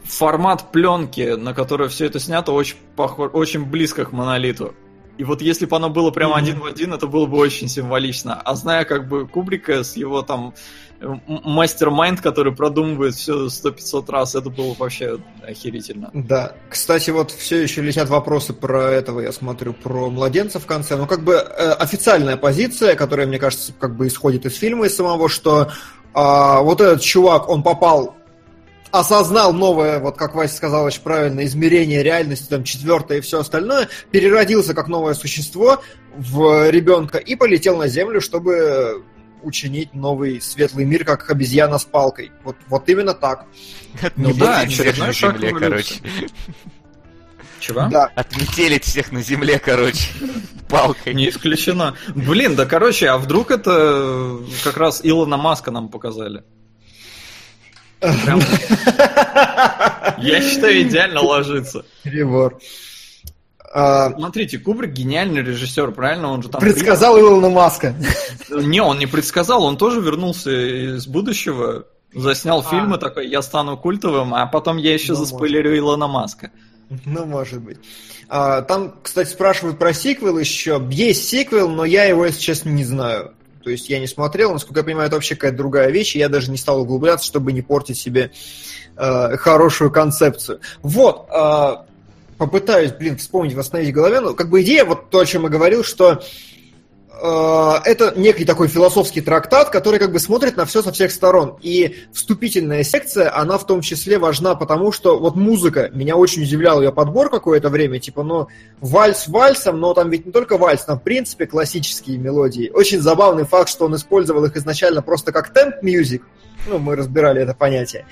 формат пленки, на которой все это снято, очень, похож, очень близко к монолиту. И вот если бы оно было прямо mm-hmm. один в один, это было бы очень символично. А зная как бы Кубрика с его там мастер-майнд, который продумывает все сто пятьсот раз, это было вообще охерительно. Да. Кстати, вот все еще летят вопросы про этого, я смотрю, про младенца в конце. Ну, как бы э, официальная позиция, которая, мне кажется, как бы исходит из фильма из самого, что э, вот этот чувак, он попал... осознал новое, вот как Вася сказал очень правильно, измерение реальности, там, четвертое и все остальное, переродился как новое существо в ребенка и полетел на Землю, чтобы учинить новый светлый мир, как обезьяна с палкой. Вот, вот именно так. Ну да, очередной шаг на Земле, короче. Чего? Да. Отметелить всех на земле, короче, палкой. Не исключено. Блин, да, короче, а вдруг это как раз Илона Маска нам показали? Прям... Я считаю, идеально ложится. Перебор. Смотрите, Кубрик гениальный режиссер, правильно? Он же там предсказал Илона Маска. Не, он не предсказал, он тоже вернулся из будущего, заснял а. фильмы такой, я стану культовым, а потом я еще ну, заспойлерю может. Илона Маска. Ну, может быть. А, там, кстати, спрашивают про сиквел еще. Есть сиквел, но я его, если честно, не знаю. То есть я не смотрел, насколько я понимаю, это вообще какая-то другая вещь, и я даже не стал углубляться, чтобы не портить себе э, хорошую концепцию. Вот, э, попытаюсь, блин, вспомнить, восстановить в голове, но как бы идея, вот то, о чем я говорил, что э, это некий такой философский трактат, который как бы смотрит на все со всех сторон. И вступительная секция, она в том числе важна, потому что вот музыка, меня очень удивлял ее подбор какое-то время, типа, ну, вальс вальсом, но там ведь не только вальс, там, в принципе, классические мелодии. Очень забавный факт, что он использовал их изначально просто как темп-мьюзик, ну, мы разбирали это понятие,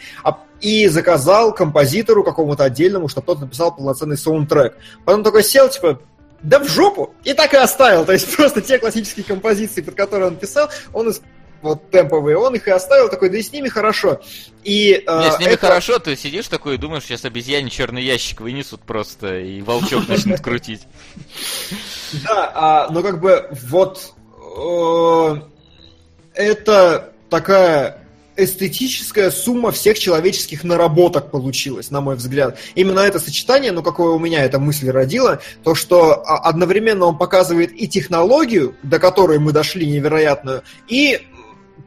и заказал композитору какому-то отдельному, чтобы тот написал полноценный саундтрек. Потом такой сел, типа, да в жопу, и так и оставил. То есть просто те классические композиции, под которые он писал, он из... вот темповые, он их и оставил, такой, да и с ними хорошо. И, э, не, с ними это... хорошо, ты сидишь такой и думаешь, сейчас обезьяне черный ящик вынесут просто, и волчок начнут крутить. Да, но как бы вот это такая... эстетическая сумма всех человеческих наработок получилась, на мой взгляд. Именно это сочетание, ну, какое у меня эта мысль родила, то, что одновременно он показывает и технологию, до которой мы дошли невероятную, и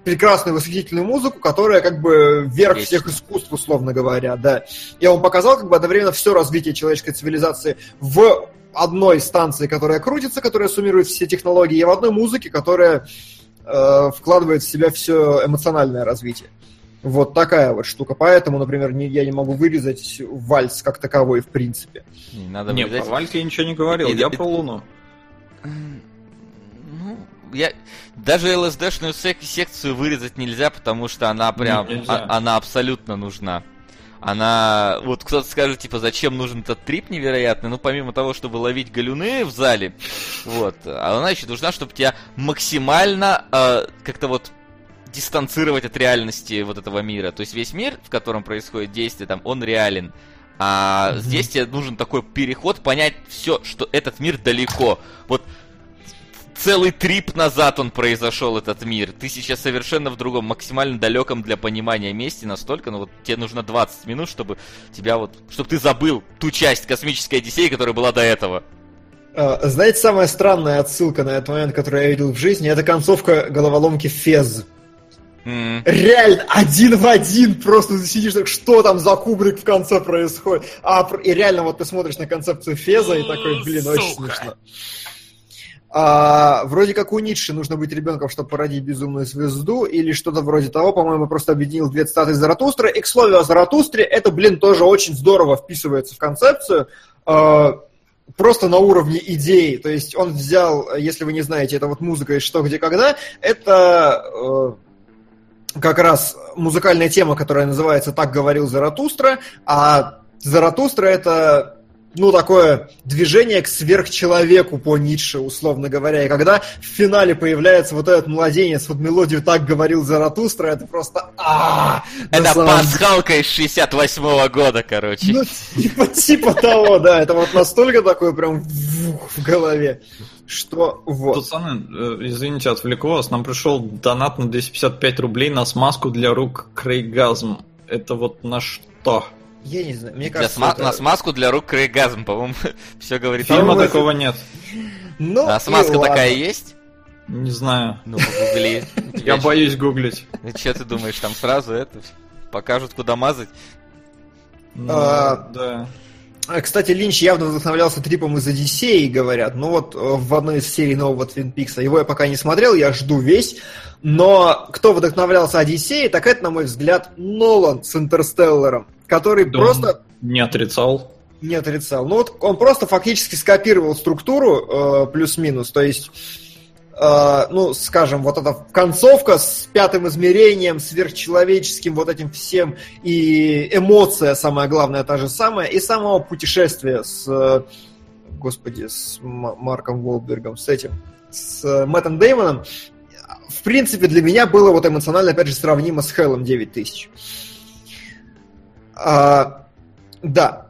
прекрасную восхитительную музыку, которая как бы верх Есть. всех искусств, условно говоря, да. И он показал как бы одновременно все развитие человеческой цивилизации в одной станции, которая крутится, которая суммирует все технологии, и в одной музыке, которая... вкладывает в себя все эмоциональное развитие. Вот такая вот штука. Поэтому, например, не, я не могу вырезать вальс как таковой, в принципе. Не надо Нет, вырезать. Про вальс я ничего не говорил. И, я и, про и... Луну. Ну, я... Даже ЛСДшную секцию вырезать нельзя, потому что она прям... А, она абсолютно нужна. Она... Вот кто-то скажет, типа, зачем нужен этот трип невероятный? Ну, помимо того, чтобы ловить галюны в зале, вот, она еще нужна, чтобы тебя максимально э, как-то вот дистанцировать от реальности вот этого мира. То есть весь мир, в котором происходит действие, там, он реален. А mm-hmm. здесь тебе нужен такой переход, понять все, что этот мир далеко. Вот... Целый трип назад он произошел, этот мир. Ты сейчас совершенно в другом, максимально далеком для понимания месте настолько, но вот тебе нужно двадцать минут, чтобы тебя вот, чтобы ты забыл ту часть Космической Одиссеи, которая была до этого. Знаете, самая странная отсылка на этот момент, которую я видел в жизни, это концовка головоломки Фез. Mm. Реально, один в один, просто сидишь так, что там за Кубрик в конце происходит. А, и реально вот ты смотришь на концепцию Феза и такой, блин, Сука. очень смешно. А, вроде как у Ницше нужно быть ребенком, чтобы породить безумную звезду, или что-то вроде того, по-моему, просто объединил две цитаты Заратустры. И к слову о Заратустре, это, блин, тоже очень здорово вписывается в концепцию, а, просто на уровне идеи. То есть он взял, если вы не знаете, это вот музыка из «Что, где, когда», это... А, как раз музыкальная тема, которая называется «Так говорил Заратустра», а Заратустра — это... ну, такое движение к сверхчеловеку по Ницше, условно говоря. И когда в финале появляется вот этот младенец, вот мелодию «Так говорил Заратустра», это просто... Это пасхалка из шестьдесят восьмого года, короче. Ну, типа, типа того, да. Это вот настолько такое прям в голове, что вот. Пацаны, извините, отвлеклась. Нам пришел донат на двести пятьдесят пять рублей на смазку для рук Крейгазм. Это вот на что? Я не знаю, мне кажется... Сма- это... На смазку для рук Крейгазм, по-моему, все говорит. Фильма по-моему, такого это... нет. Ну, а смазка такая есть? Не знаю. Ну, погугли. Я боюсь гуглить. Че ты думаешь, там сразу это покажут, куда мазать? Да. Кстати, Линч явно вдохновлялся трипом из «Одиссеи», говорят. Ну вот в одной из серий нового «Твин Пикса». Его я пока не смотрел, я жду весь. Но кто вдохновлялся «Одиссеей», так это, на мой взгляд, Нолан с «Интерстелларом», который да просто... Не отрицал. Не отрицал. Ну вот он просто фактически скопировал структуру э, плюс-минус. То есть... Uh, ну, скажем, вот эта концовка с пятым измерением, сверхчеловеческим вот этим всем, и эмоция, самое главное, та же самая, и самого путешествия с, господи, с Марком Уолбергом, с этим, с Мэттом Деймоном, в принципе, для меня было вот эмоционально, опять же, сравнимо с Хеллом девять тысяч. Uh, да.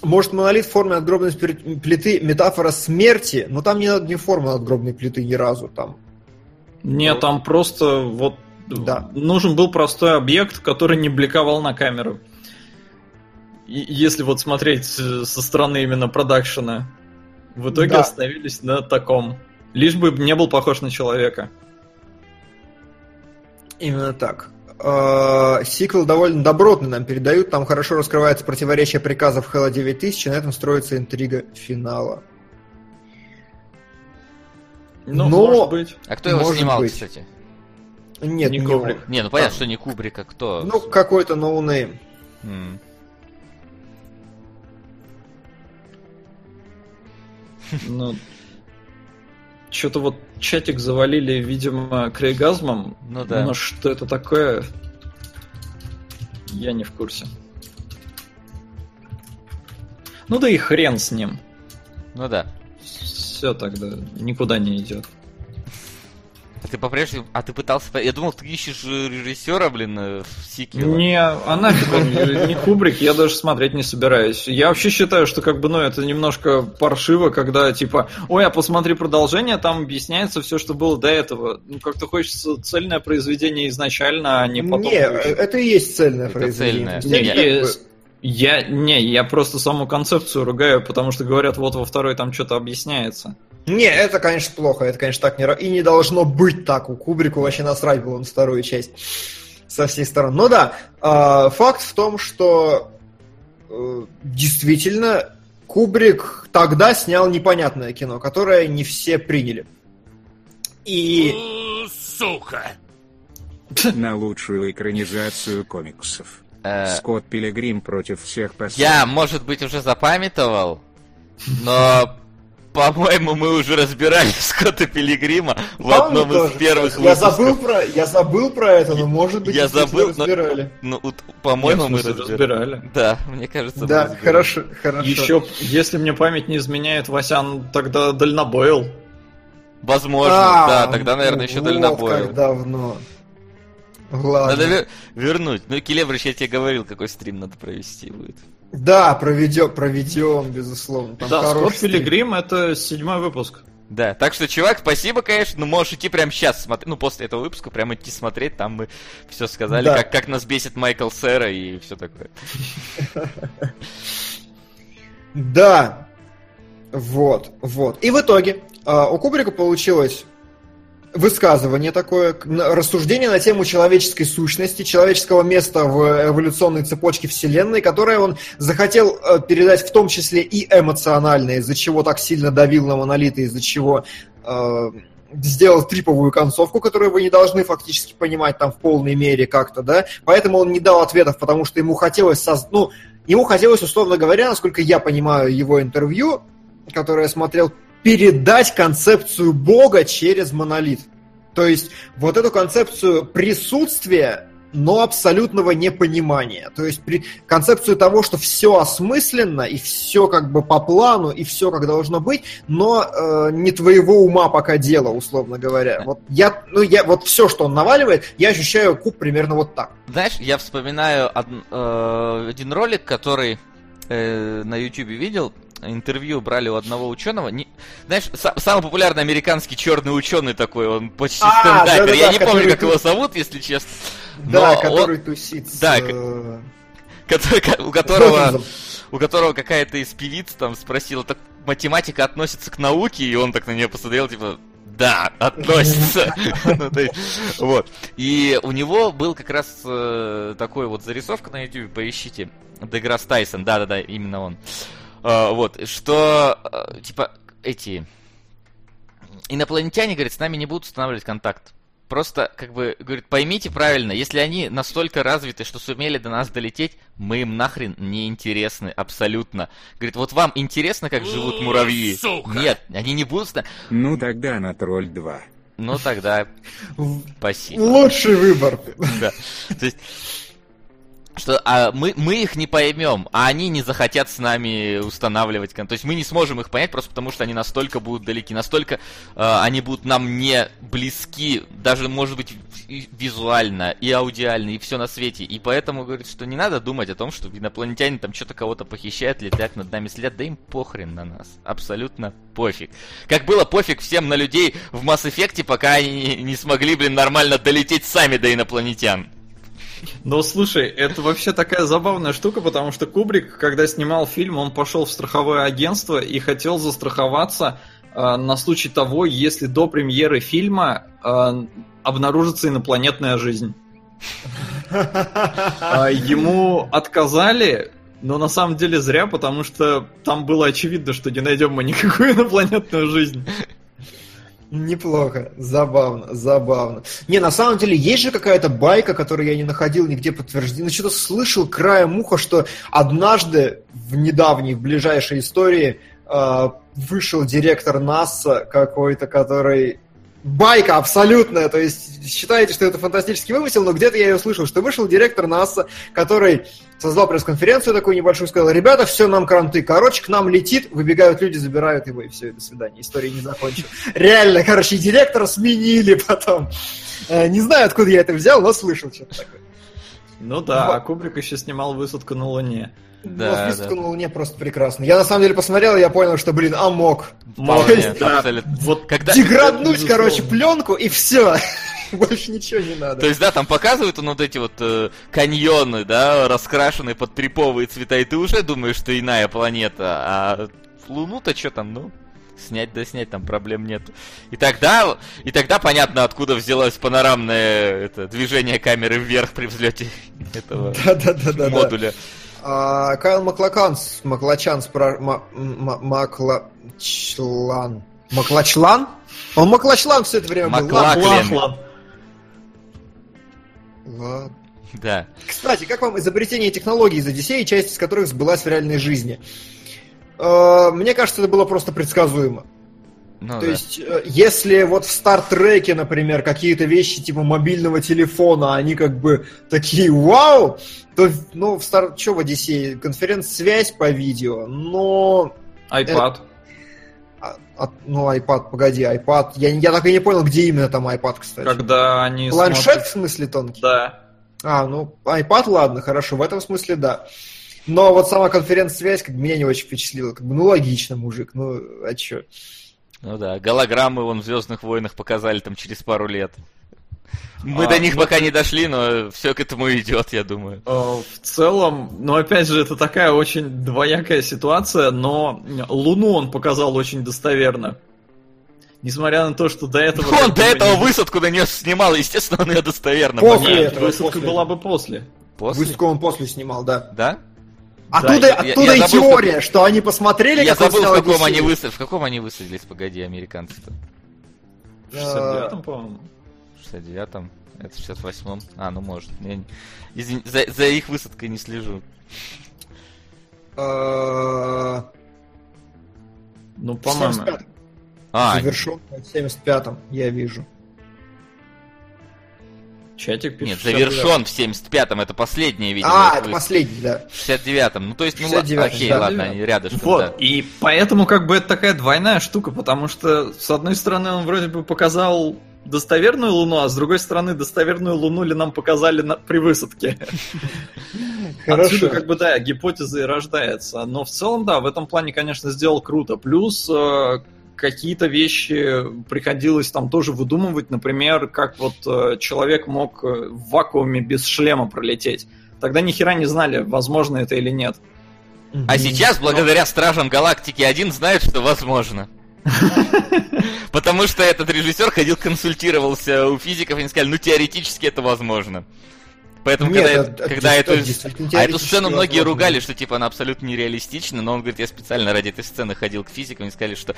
Может, монолит в форме надгробной плиты метафора смерти, но там не, не форма надгробной плиты ни разу. Там. Не, вот. Там просто вот да. нужен был простой объект, который не бликовал на камеру. И, если вот смотреть со стороны именно продакшена, в итоге да. остановились на таком. Лишь бы не был похож на человека. Именно так. э, сиквел довольно добротный нам передают, там хорошо раскрывается противоречие приказов Halo девять тысяч, и на этом строится интрига финала. Ну, Но, может быть. А кто его может снимал, быть. Кстати? Нет, не Кубрик. Не, ну понятно, а, что не Кубрик, а кто? Ну, какой-то ноунейм. Mm. Ну, что-то вот чатик завалили, видимо, креегазмом. Ну да. Но что это такое, я не в курсе. Ну да и хрен с ним. Ну да. Все тогда, никуда не идет. А ты по-прежнему... А ты пытался... Я думал, ты ищешь режиссера, блин, в сиквеле. Не, а нафиг он, не Кубрик, я даже смотреть не собираюсь. Я вообще считаю, что как бы, ну, это немножко паршиво, когда типа, ой, а посмотри продолжение, там объясняется все, что было до этого. Ну, как-то хочется цельное произведение изначально, а не потом... Не, это и есть цельное это произведение. Цельное. Не, не, я, не, я просто саму концепцию ругаю, потому что говорят, вот во второй там что-то объясняется. Не, это, конечно, плохо, это, конечно, так не... И не должно быть так, у Кубрику вообще насрать было на вторую часть со всей стороны. Но да, э, факт в том, что э, действительно Кубрик тогда снял непонятное кино, которое не все приняли. И... Сука! На лучшую экранизацию комиксов. Скотт Пилигрим против всех посадок. Я, может быть, уже запамятовал, но... По-моему, мы уже разбирали Скотта Пилигрима в одном из первых выпусков. Я забыл про, я забыл про это, но, может быть, я забыл, разбирали. Ну, ну, по-моему, мы разбирали. разбирали. Да, мне кажется, да, мы разбирали. хорошо, хорошо. Еще, если мне память не изменяет, Васян тогда дальнобоил. Возможно, а, да, тогда, наверное, еще вот дальнобоил. Как давно. Ладно. Надо вер- вернуть. Ну, Келебрыч, я тебе говорил, какой стрим надо провести будет. Да, проведем, проведем, безусловно. Там да, Скотт Пилигрим — это седьмой выпуск. Да, так что, чувак, спасибо, конечно, но можешь идти прямо сейчас смотреть, ну, после этого выпуска прямо идти смотреть, там мы все сказали, да. как, как нас бесит Майкл Сера и все такое. Да, вот, вот. И в итоге у Кубрика получилось... Высказывание такое, рассуждение на тему человеческой сущности, человеческого места в эволюционной цепочке Вселенной, которое он захотел передать в том числе и эмоционально, из-за чего так сильно давил на монолиты, из-за чего э, сделал триповую концовку, которую вы не должны фактически понимать там в полной мере как-то, да, поэтому он не дал ответов, потому что ему хотелось, соз... ну, ему хотелось, условно говоря, насколько я понимаю его интервью, которое я смотрел, передать концепцию Бога через монолит. То есть вот эту концепцию присутствия, но абсолютного непонимания. То есть при... концепцию того, что все осмысленно, и все как бы по плану, и все как должно быть, но э, не твоего ума пока дело, условно говоря. Вот я, ну, я, вот все, что он наваливает, я ощущаю Куб примерно вот так. Знаешь, я вспоминаю од... э, один ролик, который э, на Ютубе видел. Интервью брали у одного ученого. Не, знаешь, са- самый популярный американский черный ученый такой, он почти а, стендапер. Да, да, Я да, не помню, как ту... его зовут, если честно. Да, но который он... тусит. Да, э... который, у, которого, у которого какая-то из певиц там спросила, так математика относится к науке, и он так на нее посмотрел, типа, да, относится. Вот. И у него был как раз такой вот зарисовка на YouTube, поищите. Деграсс Тайсон, да-да-да, именно он. Uh, вот, что, uh, типа, эти инопланетяне, говорит, с нами не будут устанавливать контакт. Просто, как бы, говорит, поймите правильно, если они настолько развиты, что сумели до нас долететь, мы им нахрен не интересны абсолютно. Говорит, вот вам интересно, как живут муравьи? Сука. Нет, они не будут... Ну, тогда на тролль два. Ну, тогда... Спасибо. Лучший выбор. Да, то есть... Что а мы, мы их не поймем, а они не захотят с нами устанавливать. То есть мы не сможем их понять, просто потому что они настолько будут далеки, настолько э, они будут нам не близки, даже, может быть, и визуально, и аудиально, и все на свете. И поэтому, говорит, что не надо думать о том, что инопланетяне там что-то кого-то похищают, летят над нами, следят, да им похрен на нас. Абсолютно пофиг. Как было пофиг всем на людей в Mass Effect, пока они не смогли, блин, нормально долететь сами до инопланетян. Но слушай, это вообще такая забавная штука, потому что Кубрик, когда снимал фильм, он пошел в страховое агентство и хотел застраховаться э, на случай того, если до премьеры фильма э, обнаружится инопланетная жизнь. Ему отказали, но на самом деле зря, потому что там было очевидно, что не найдем мы никакую инопланетную жизнь. Неплохо, забавно, забавно. Не, на самом деле, есть же какая-то байка, которую я не находил нигде подтверждения. Что-то слышал краем уха, что однажды в недавней, в ближайшей истории э, вышел директор НАСА какой-то, который... Байка абсолютная, то есть считаете, что это фантастический вымысел, но где-то я ее слышал, что вышел директор НАСА, который создал пресс-конференцию такую небольшую, сказал: ребята, все, нам кранты, короче, к нам летит, выбегают люди, забирают его, и все, и до свидания, история не закончена. Реально, короче, директора сменили потом. Не знаю, откуда я это взял, но слышал что-то такое. Ну да, а Кубрик еще снимал «Высадку на Луне». Да, ну, высадка да. на Луне просто прекрасно. Я на самом деле посмотрел, и я понял, что, блин, а мог. мог нет, да. вот когда... Деграднуть, короче, пленку, и все. Больше ничего не надо. То есть, да, там показывают ну, вот эти вот э, каньоны, да, раскрашенные под триповые цвета, и ты уже думаешь, что иная планета. А Луну-то что там, ну... Снять, да снять, там проблем нет. И тогда, и тогда понятно, откуда взялось панорамное это, движение камеры вверх при взлете этого да, да, да, да, модуля. Да. А, Кайл Маклакан, Маклачан, спра... Ма... Маклачлан. Маклачлан? Он Маклачлан все это время Маклаклен. был. Маклачлан. Да. Кстати, как вам изобретение технологий из Одиссеи, часть из которых сбылась в реальной жизни? Мне кажется, это было просто предсказуемо. Ну, То да. есть, если вот в Стартреке, например, какие-то вещи типа мобильного телефона, они как бы такие вау, то, ну, в Стар... Что в Одиссее? Конференц-связь по видео, но... iPad. Э... А, ну, iPad, погоди, iPad. Я, я так и не понял, где именно там iPad, кстати. Когда они Планшет, смотрят... в смысле, тонкий? Да. А, ну, iPad, ладно, хорошо, в этом смысле, да. Но вот сама конференц-связь как меня не очень впечатлила. Как бы, ну, логично, мужик, ну, а чё? Ну да, голограммы вон в «Звездных войнах» показали там через пару лет. Мы а, до них ну... пока не дошли, но все к этому идет, я думаю. В целом, ну, опять же, это такая очень двоякая ситуация, но Луну он показал очень достоверно. Несмотря на то, что до этого... Он до этого не... высадку на нее снимал, естественно, он ее достоверно показал. После этого, высадка после... была бы после. после. Высадку он после снимал, да. Да? Оттуда, да, оттуда я, я и забыл, теория, как... что они посмотрели, я как забыл, он в каком они высадились. В каком они высадились, погоди, американцы-то? В шестьдесят девятом, по-моему. В шестьдесят девятом? Это в шестьдесят восьмом? А, ну может. Я... Извини, за, за их высадкой не слежу. Ну, по-моему. А, завершен в семьдесят пятом, я вижу. Чатик пишет. Нет, завершен в семьдесят пятом, это последнее видео. А, это последний, да. В шестьдесят девятом. Ну, то есть, ну, шестьдесят девятом, окей, шестьдесят девятом. Ладно, они рядышком, вот. Да. И поэтому, как бы, это такая двойная штука, потому что, с одной стороны, он вроде бы показал достоверную Луну, а с другой стороны, достоверную Луну ли нам показали на... при высадке. Отсюда, как бы, да, гипотеза и рождается. Но в целом, да, в этом плане, конечно, сделал круто. Плюс... какие-то вещи приходилось там тоже выдумывать, например, как вот э, человек мог в вакууме без шлема пролететь. Тогда ни хера не знали, возможно это или нет. А mm-hmm. сейчас, благодаря Стражам Галактики один, знают, что возможно. Потому что этот режиссер ходил, консультировался у физиков, и они сказали, ну теоретически это возможно. Поэтому, Нет, когда, это, когда это, эту, а эту сцену многие возможно. ругали, что типа она абсолютно нереалистична, но он говорит, я специально ради этой сцены ходил к физикам и сказали, что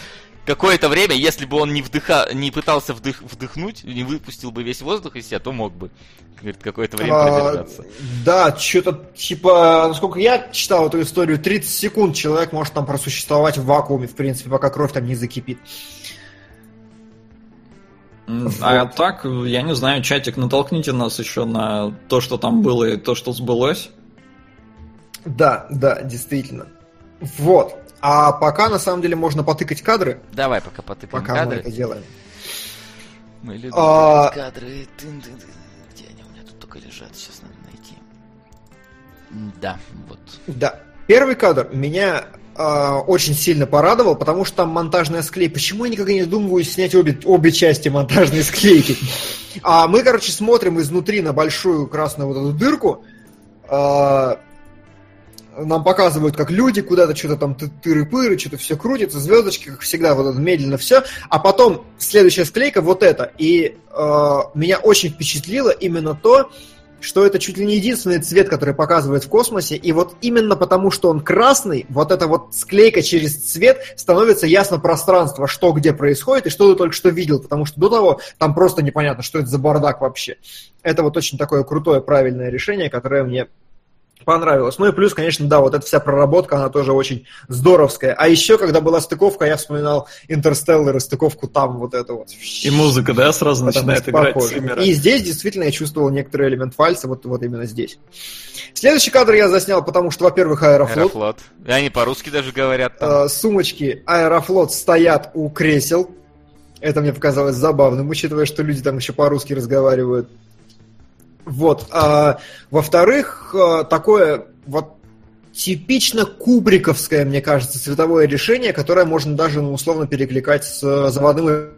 какое-то время, если бы он не, вдыха, не пытался вдых, вдыхнуть, не выпустил бы весь воздух из себя, то мог бы. Говорит, какое-то время а, продержаться. Да, что-то типа, насколько я читал эту историю, тридцать секунд человек может там просуществовать в вакууме, в принципе, пока кровь там не закипит. А вот. Так, я не знаю, чатик, натолкните нас еще на то, что там было и то, что сбылось. Да, да, действительно. Вот. А пока, на самом деле, можно потыкать кадры. Давай пока потыкаем пока кадры. Пока мы это делаем. Мы любим а... кадры. Где они у меня тут только лежат? Сейчас надо найти. Да, вот. Да. Первый кадр меня... очень сильно порадовал, потому что там монтажная склейка. Почему я никогда не задумываюсь снять обе, обе части монтажной склейки? А мы, короче, смотрим изнутри на большую красную вот эту дырку. Нам показывают, как люди куда-то что-то там тыры-пыры, что-то все крутится, звездочки, как всегда, вот это медленно все. А потом следующая склейка вот эта. И меня очень впечатлило именно то, что это чуть ли не единственный цвет, который показывают в космосе, и вот именно потому, что он красный, вот эта вот склейка через цвет, становится ясно пространство, что где происходит и что ты только что видел, потому что до того там просто непонятно, что это за бардак вообще. Это вот очень такое крутое, правильное решение, которое мне понравилось. Ну и плюс, конечно, да, вот эта вся проработка, она тоже очень здоровская. А еще, когда была стыковка, я вспоминал «Интерстеллар» и стыковку там вот эту вот. И музыка, да, сразу потому начинает играть. И здесь действительно я чувствовал некоторый элемент вальса, вот, вот именно здесь. Следующий кадр я заснял, потому что, во-первых, Аэрофлот. Аэрофлот. И они по-русски даже говорят там. Сумочки Аэрофлот стоят у кресел. Это мне показалось забавным, учитывая, что люди там еще по-русски разговаривают. Вот. А, во-вторых, такое вот типично кубриковское, мне кажется, цветовое решение, которое можно даже ну, условно перекликать с заводным...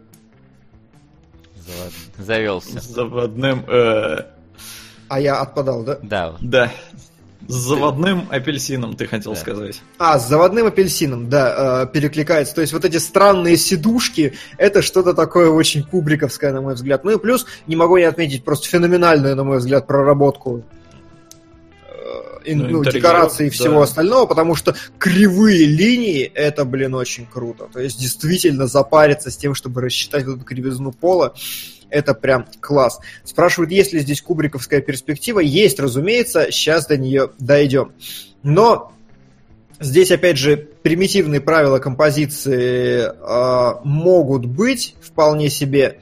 Завелся. С заводным... Э... А я отпадал, да? Да. Да. С заводным апельсином, ты хотел да. сказать. А, с заводным апельсином, да, перекликается. То есть вот эти странные сидушки, это что-то такое очень кубриковское, на мой взгляд. Ну и плюс, не могу не отметить просто феноменальную, на мой взгляд, проработку ну, декораций и всего да. остального, потому что кривые линии, это, блин, очень круто. То есть действительно запариться с тем, чтобы рассчитать вот эту кривизну пола, это прям класс. Спрашивают, есть ли здесь кубриковская перспектива. Есть, разумеется, сейчас до нее дойдем. Но здесь, опять же, примитивные правила композиции э, могут быть вполне себе.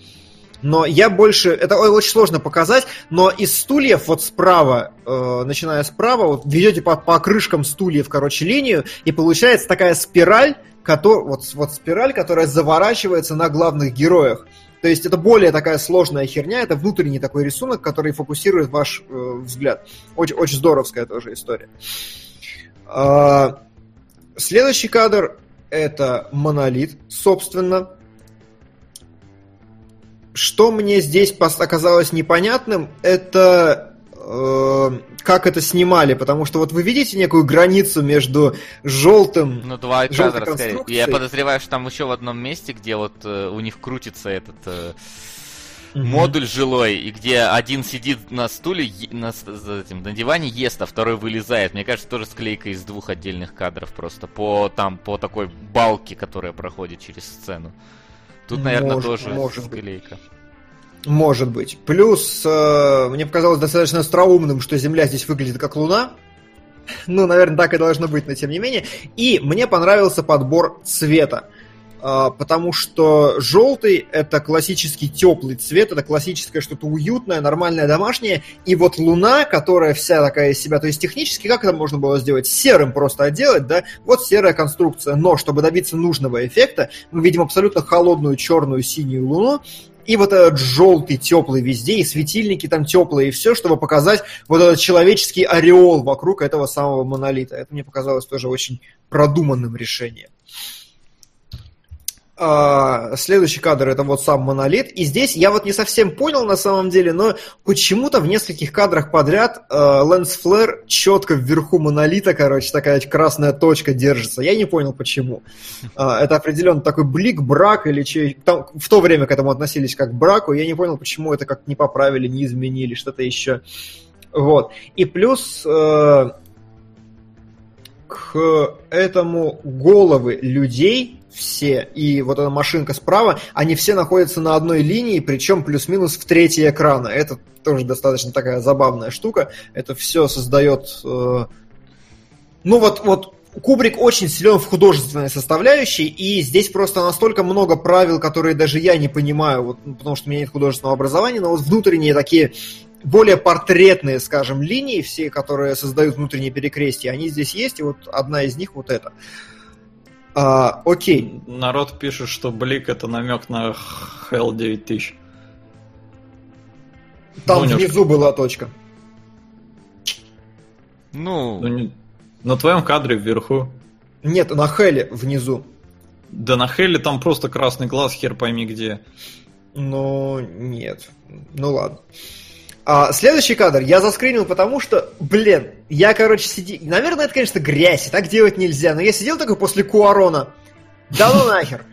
Но я больше... Это очень сложно показать, но из стульев вот справа, э, начиная справа, вот ведете по, по крышкам стульев, короче, линию, и получается такая спираль, который, вот, вот спираль, которая заворачивается на главных героях. То есть это более такая сложная херня, это внутренний такой рисунок, который фокусирует ваш э, взгляд. Очень, очень здоровская тоже история. А, следующий кадр – это монолит, собственно. Что мне здесь оказалось непонятным, это э, как это снимали, потому что вот вы видите некую границу между желтым... Ну, два кадра, скорее. Я подозреваю, что там еще в одном месте, где вот э, у них крутится этот э, mm-hmm. модуль жилой, и где один сидит на стуле, е- на, этим, на диване ест, а второй вылезает. Мне кажется, тоже склейка из двух отдельных кадров просто, по, там, по такой балке, которая проходит через сцену. Тут, наверное, может, тоже может склейка. Быть. Может быть. Плюс, э, мне показалось достаточно остроумным, что Земля здесь выглядит как Луна. Ну, наверное, так и должно быть, но тем не менее. И мне понравился подбор цвета. Э, потому что желтый – это классический теплый цвет, это классическое что-то уютное, нормальное, домашнее. И вот Луна, которая вся такая из себя, то есть технически, как это можно было сделать? Серым просто отделать, да? Вот серая конструкция. Но, чтобы добиться нужного эффекта, мы видим абсолютно холодную, черную, синюю Луну. И вот этот желтый, теплый везде, и светильники там теплые, и все, чтобы показать вот этот человеческий ореол вокруг этого самого монолита. Это мне показалось тоже очень продуманным решением. А, следующий кадр – это вот сам монолит. И здесь я вот не совсем понял на самом деле, но почему-то в нескольких кадрах подряд лэнс-флэр четко вверху монолита, короче, такая красная точка держится. Я не понял, почему. А, это определенно такой блик, брак или че... Там, в то время к этому относились как к браку. Я не понял, почему это как-то не поправили, не изменили, что-то еще. Вот. И плюс... Э... к этому головы людей все, и вот эта машинка справа, они все находятся на одной линии, причем плюс-минус в трети экрана. Это тоже достаточно такая забавная штука. Это все создает... Э... Ну вот, вот Кубрик очень силен в художественной составляющей, и здесь просто настолько много правил, которые даже я не понимаю, вот, потому что у меня нет художественного образования, но вот внутренние такие... более портретные, скажем, линии, все, которые создают внутренние перекрестия, они здесь есть, и вот одна из них вот эта. А, окей. Народ пишет, что блик — это намек на Hell девять тысяч. Там ну, внизу была точка. Ну... ну не... На твоем кадре вверху. Нет, на Hell'е внизу. Да на Hell'е там просто красный глаз, хер пойми где. Ну, нет. Ну, ладно. А, следующий кадр я заскринил, потому что, блин, я, короче, сидел... Наверное, это, конечно, грязь, так делать нельзя, но я сидел такой после Куарона. Да ну нахер.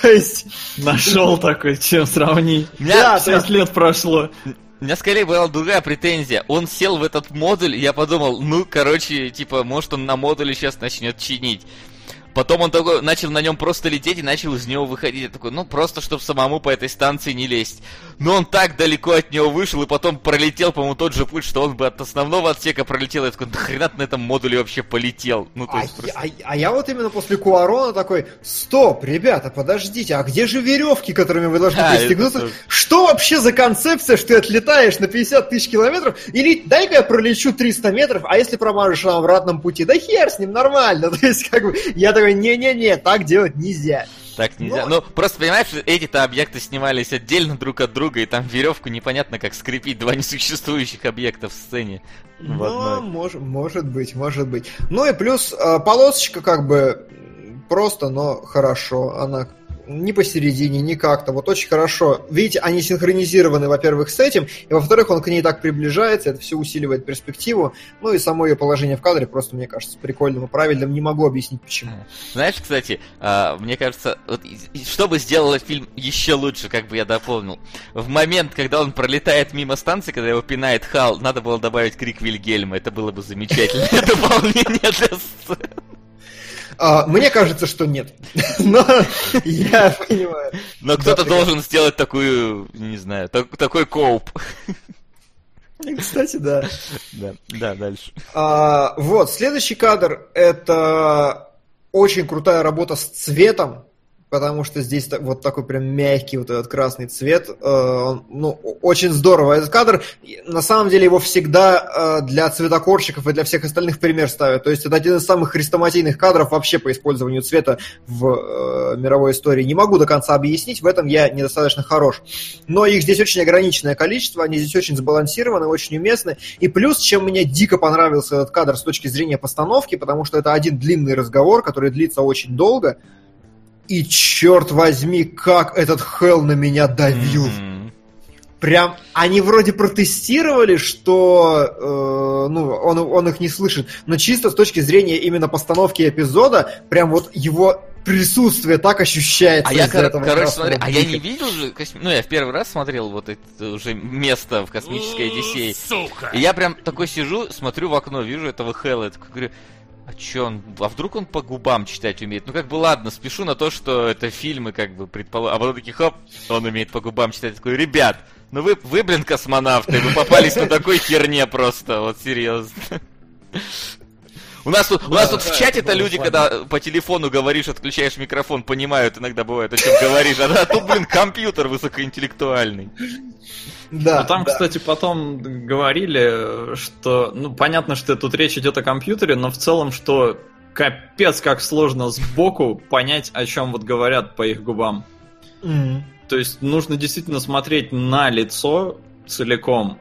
То есть... Нашел такой, чем сравнить. пятьдесят лет прошло. У меня скорее была другая претензия. Он сел в этот модуль, и я подумал, ну, короче, типа, может, он на модуле сейчас начнет чинить. Потом он такой начал на нем просто лететь и начал из него выходить. Я такой, ну, просто, чтобы самому по этой станции не лезть. Но он так далеко от него вышел и потом пролетел, по-моему, тот же путь, что он бы от основного отсека пролетел. Я такой, нахрена ты на этом модуле вообще полетел? Ну, то есть а, просто... я, а, а я вот именно после Куарона такой, стоп, ребята, подождите, а где же веревки, которыми вы должны пристегнуться? А, что вообще за концепция, что ты отлетаешь на пятьдесят тысяч километров? Или дай-ка я пролечу триста метров, а если промажешь на обратном пути? Да хер с ним, нормально. То есть, как бы, я такой, не-не-не, так делать нельзя. Так нельзя. Но... Ну, просто понимаешь, что эти-то объекты снимались отдельно друг от друга, и там веревку непонятно, как скрепить два несуществующих объекта в сцене. Ну, мож, может быть, может быть. Ну и плюс э, полосочка как бы просто, но хорошо. Она не посередине, не как-то. Вот очень хорошо. Видите, они синхронизированы, во-первых, с этим, и, во-вторых, он к ней так приближается, это все усиливает перспективу. Ну и само ее положение в кадре просто, мне кажется, прикольным и правильным. Не могу объяснить, почему. Знаешь, кстати, мне кажется, вот, что бы сделал этот фильм еще лучше, как бы я дополнил. В момент, когда он пролетает мимо станции, когда его пинает Хал, надо было добавить крик Вильгельма. Это было бы замечательное дополнение для сцены. Uh, мне кажется, что нет. Но я понимаю. Но кто-то да, должен сделать такую, не знаю, так, такой коуп. Кстати, да. Да, да, дальше. Uh, вот, следующий кадр — это очень крутая работа с цветом, потому что здесь вот такой прям мягкий вот этот красный цвет. Он, ну, очень здорово. Этот кадр, на самом деле, его всегда для цветокорщиков и для всех остальных пример ставят. То есть это один из самых хрестоматийных кадров вообще по использованию цвета в э, мировой истории. Не могу до конца объяснить, в этом я недостаточно хорош. Но их здесь очень ограниченное количество, они здесь очень сбалансированы, очень уместны. И плюс, чем мне дико понравился этот кадр с точки зрения постановки, потому что это один длинный разговор, который длится очень долго. И, черт возьми, как этот Хелл на меня давил. Mm-hmm. Прям, они вроде протестировали, что э, ну, он, он их не слышит, но чисто с точки зрения именно постановки эпизода, прям вот его присутствие так ощущается. А я, кор- короче, смотри, а я не видел же, косми... ну, я в первый раз смотрел вот это уже место в «Космической Одиссее». Сука! И я прям такой сижу, смотрю в окно, вижу этого Хелла, такой говорю... А чё он... А вдруг он по губам читать умеет? Ну, как бы, ладно, спешу на то, что это фильмы, как бы, предположим. А потом такие, хоп, он умеет по губам читать. Я такой, ребят, ну вы, вы, блин, космонавты, вы попались на такой херне просто, вот серьезно. У нас тут, да, у нас тут да, в чате-то люди, славно. Когда по телефону говоришь, отключаешь микрофон, понимают, иногда бывает, о чем говоришь. А тут, блин, компьютер высокоинтеллектуальный. Да. Ну, там, да. Кстати, потом говорили, что... Ну, понятно, что тут речь идет о компьютере, но в целом, что капец как сложно сбоку понять, о чем вот говорят по их губам. Mm-hmm. То есть нужно действительно смотреть на лицо целиком.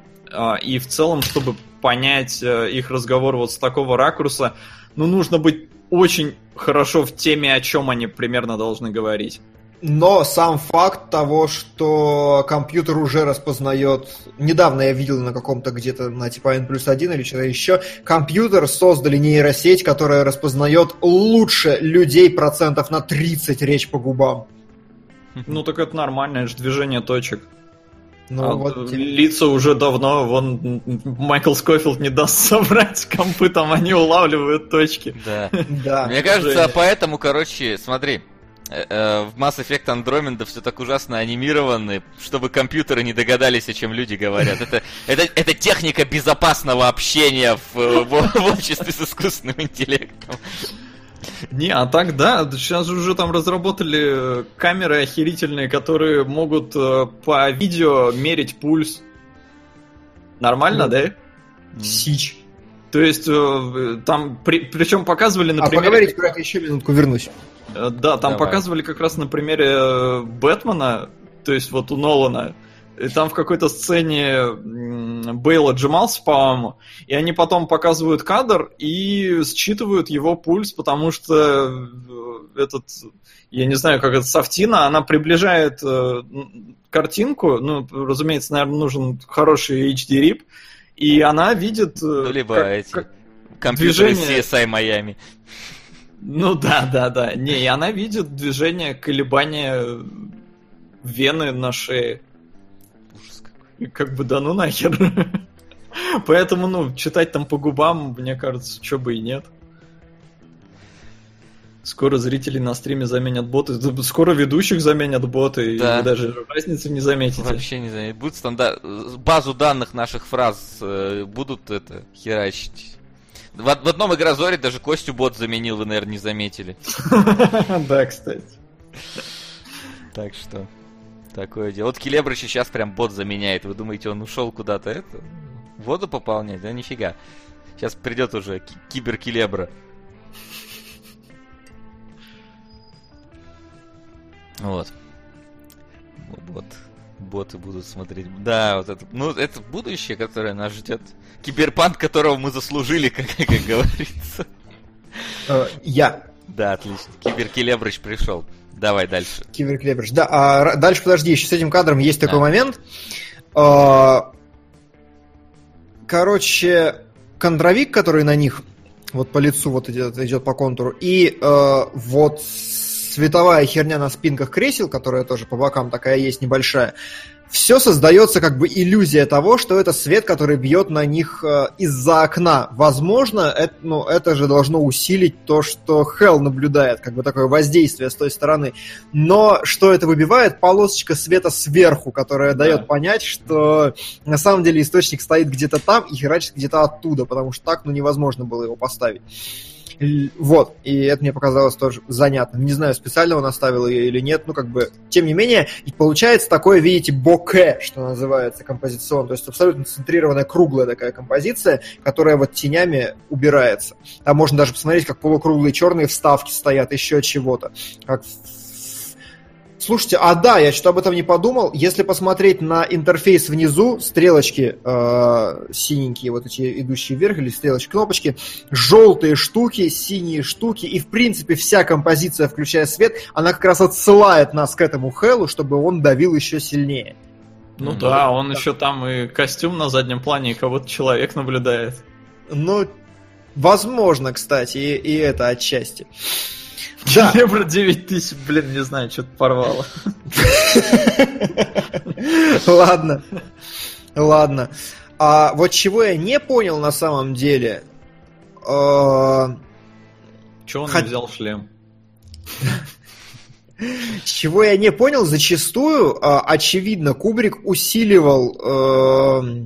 И в целом, чтобы... понять их разговор вот с такого ракурса, ну, нужно быть очень хорошо в теме, о чем они примерно должны говорить. Но сам факт того, что компьютер уже распознает... Недавно я видел на каком-то где-то, на типа эн плюс один или что-то еще, компьютер создали нейросеть, которая распознает лучше людей процентов на тридцать речь по губам. Ну, так это нормально, это же движение точек. Ну, а вот... Лица уже давно, вон Майкл Скофилд не даст собрать компы, там они улавливают точки. Да. Да. Мне кажется, поэтому, короче, смотри, в Mass Effect Andromeda все так ужасно анимированы, чтобы компьютеры не догадались, о чем люди говорят. Это, это, это техника безопасного общения в, в, в обществе с искусственным интеллектом. Не, а так да, сейчас уже там разработали камеры охерительные, которые могут по видео мерить пульс. Нормально, да? Сич. То есть там, при, причем показывали, например... А поговорить про это еще минутку, вернусь. Да, там Давай. Показывали как раз на примере Бэтмена, то есть вот у Нолана. И там в какой-то сцене Бейл отжимался, по-моему, и они потом показывают кадр и считывают его пульс, потому что этот, я не знаю, как это, софтина, она приближает картинку, ну, разумеется, наверное, нужен хороший эйч ди-рип, и она видит... Ну, либо как, эти как компьютеры движение... си эс ай Miami. Ну, да, да, да. Не, и она видит движение, колебания вены на шее. как бы да ну нахер. Поэтому, ну, читать там по губам, мне кажется, чё бы и нет. Скоро зрителей на стриме заменят боты, скоро ведущих заменят боты, да. И даже разницы не заметите. Вообще не заметите. Будут стандарт... Базу данных наших фраз будут это херачить. В, в одном игрозоре даже Костю бот заменил, вы, наверное, не заметили. Да, кстати. Так что, такое дело. Вот Келебрыч сейчас прям бот заменяет. Вы думаете, он ушел куда-то это? Воду пополнять? Да нифига. Сейчас придет уже кибер-келебра. Вот. Вот. Боты будут смотреть. Да, вот это. Ну, это будущее, которое нас ждет. Киберпанк, которого мы заслужили, как, как говорится. Я. Да, отлично. Кибер-келебрыч пришел. Давай дальше. Кибер-келебрыч. Да, а дальше, подожди, еще с этим кадром есть такой а. момент. Короче, кондровик, который на них вот по лицу вот идет, идет по контуру, и э, вот световая херня на спинках кресел, которая тоже по бокам такая есть небольшая, все создается как бы иллюзия того, что это свет, который бьет на них э, из-за окна. Возможно, это, ну, это же должно усилить то, что Hell наблюдает, как бы такое воздействие с той стороны. Но что это выбивает? Полосочка света сверху, которая да. дает понять, что на самом деле источник стоит где-то там и херачит где-то оттуда, потому что так ну, невозможно было его поставить. Вот, и это мне показалось тоже занятным. Не знаю, специально он оставил ее или нет, ну как бы, тем не менее, и получается такое, видите, боке, что называется, композиционно, то есть абсолютно центрированная круглая такая композиция, которая вот тенями убирается. Там можно даже посмотреть, как полукруглые черные вставки стоят, еще чего-то. Как... Слушайте, а да, я что-то об этом не подумал. Если посмотреть на интерфейс внизу, стрелочки э, синенькие, вот эти идущие вверх, или стрелочки, кнопочки, желтые штуки, синие штуки, и в принципе вся композиция, включая свет, она как раз отсылает нас к этому Хэллу, чтобы он давил еще сильнее. Ну mm-hmm. да, он так. еще там и костюм на заднем плане, и кого-то человек наблюдает. Ну, возможно, кстати, и, и это отчасти. Келебра девять тысяч, блин, не знаю, что-то порвало. Ладно, ладно. А вот чего я не понял на самом деле... Чего он не взял шлем? Чего я не понял, зачастую, очевидно, Кубрик усиливал...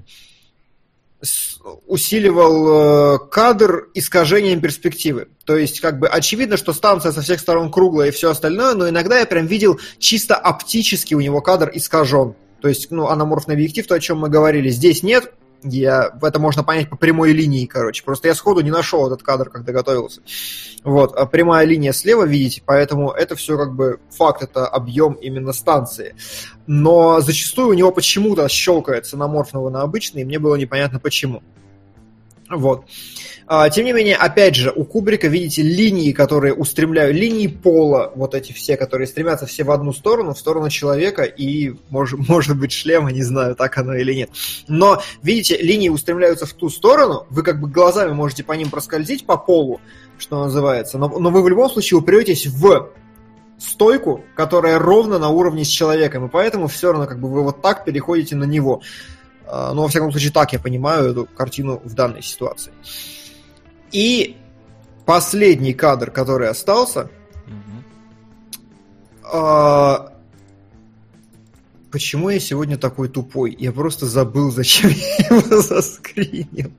усиливал кадр искажением перспективы. То есть, как бы, очевидно, что станция со всех сторон круглая и все остальное, но иногда я прям видел чисто оптически у него кадр искажен. То есть, ну, аноморфный объектив, то, о чем мы говорили, здесь нет. Я... Это можно понять по прямой линии, короче. Просто я сходу не нашел этот кадр, когда готовился. Вот. А прямая линия слева, видите, поэтому это все как бы факт, это объем именно станции. Но зачастую у него почему-то щелкает с аноморфного на обычный, и мне было непонятно почему. Вот. А, тем не менее, опять же, у Кубрика, видите, линии, которые устремляют, линии пола, вот эти все, которые стремятся все в одну сторону, в сторону человека и, мож, может быть, шлема, не знаю, так оно или нет. Но, видите, линии устремляются в ту сторону, вы как бы глазами можете по ним проскользить, по полу, что называется, но, но вы в любом случае упретесь в стойку, которая ровно на уровне с человеком, и поэтому все равно как бы вы вот так переходите на него. Но, во всяком случае, так я понимаю эту картину в данной ситуации. И последний кадр, который остался... Mm-hmm. Э- Почему я сегодня такой тупой? Я просто забыл, зачем я его заскринил.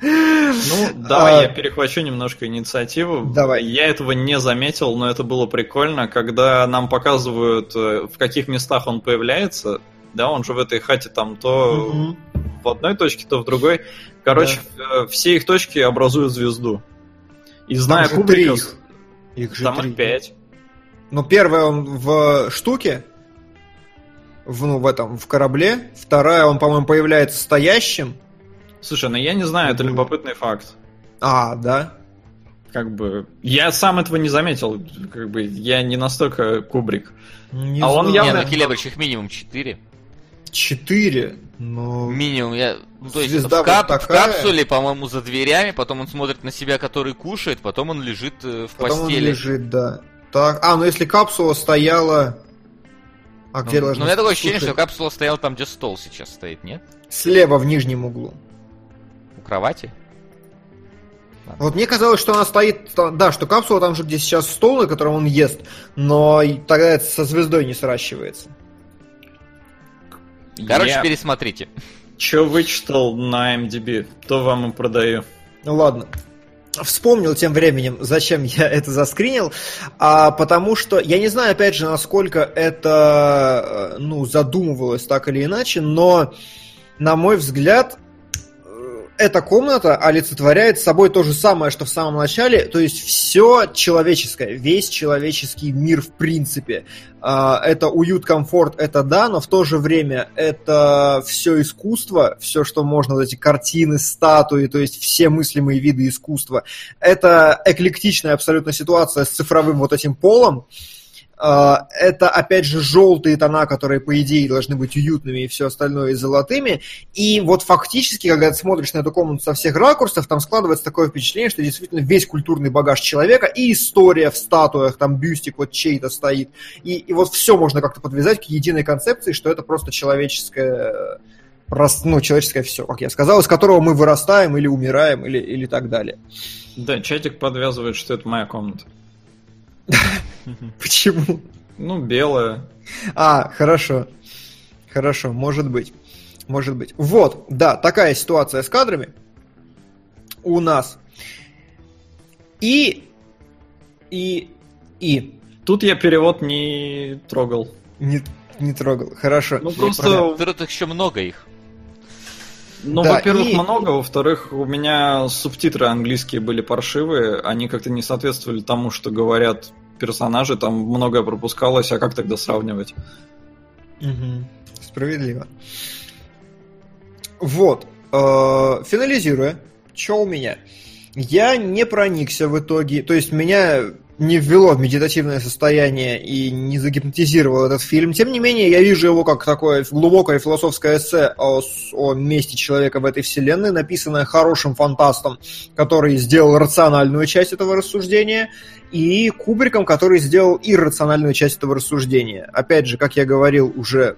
Ну, давай а... я перехвачу немножко инициативу. Давай. Я этого не заметил, но это было прикольно, когда нам показывают, в каких местах он появляется... Да, он же в этой хате там то угу. в одной точке, то в другой. Короче, да. все их точки образуют звезду. И зная Кубрика... Их же там три. Пять. Ну, первая он в штуке, в, ну, в этом, в корабле. Вторая он, по-моему, появляется стоящим. Слушай, ну я не знаю, это любопытный факт. А, да? Как бы... Я сам этого не заметил. Как бы я не настолько Кубрик. Не а знаю. Он явно... Нет, ну, Келебрич, их минимум четыре. Четыре, но... Минимум, я... Ну, то есть, в, кап... вот в капсуле, по-моему, за дверями, потом он смотрит на себя, который кушает, потом он лежит в потом постели. Потом он лежит, да. Так, а, ну если капсула стояла... А ну, где ну, должно у меня такое ощущение, что капсула стояла там, где стол сейчас стоит, нет? Слева в нижнем углу. У кровати? Ладно. Вот мне казалось, что она стоит... Да, что капсула там же, где сейчас стол, на котором он ест, но тогда это со звездой не сращивается. Короче, я... пересмотрите. Чё вычитал на IMDb, то вам и продаю. Ну ладно. Вспомнил тем временем, зачем я это заскринил, а потому что я не знаю, опять же, насколько это ну, задумывалось так или иначе, но, на мой взгляд, эта комната олицетворяет собой то же самое, что в самом начале, то есть все человеческое, весь человеческий мир в принципе. Это уют, комфорт, это да, но в то же время это все искусство, все, что можно, вот эти картины, статуи, то есть все мыслимые виды искусства. Это эклектичная абсолютно ситуация с цифровым вот этим полом. Это, опять же, желтые тона, которые, по идее, должны быть уютными и все остальное, и золотыми. И вот фактически, когда ты смотришь на эту комнату со всех ракурсов, там складывается такое впечатление, что действительно весь культурный багаж человека и история в статуях, там бюстик вот чей-то стоит. И, и вот все можно как-то подвязать к единой концепции, что это просто человеческое, ну, человеческое все, как я сказал, из которого мы вырастаем или умираем, или, или так далее. Да, чатик подвязывает, что это моя комната. Почему? Ну, белая. А, хорошо. Хорошо, может быть. Может быть. Вот, да, такая ситуация с кадрами у нас. И... И... И... Тут я перевод не трогал. Не, не трогал, хорошо. Ну, просто... Тут еще много их. Ну, да, во-первых, и... много, во-вторых, у меня субтитры английские были паршивые, они как-то не соответствовали тому, что говорят персонажи, там многое пропускалось, а как тогда сравнивать? Угу. Справедливо. Вот. Финализируя, что у меня? Я не проникся в итоге, то есть меня... не ввело в медитативное состояние и не загипнотизировал этот фильм. Тем не менее, я вижу его как такое глубокое философское эссе о, о месте человека в этой вселенной, написанное хорошим фантастом, который сделал рациональную часть этого рассуждения, и Кубриком, который сделал иррациональную часть этого рассуждения. Опять же, как я говорил уже,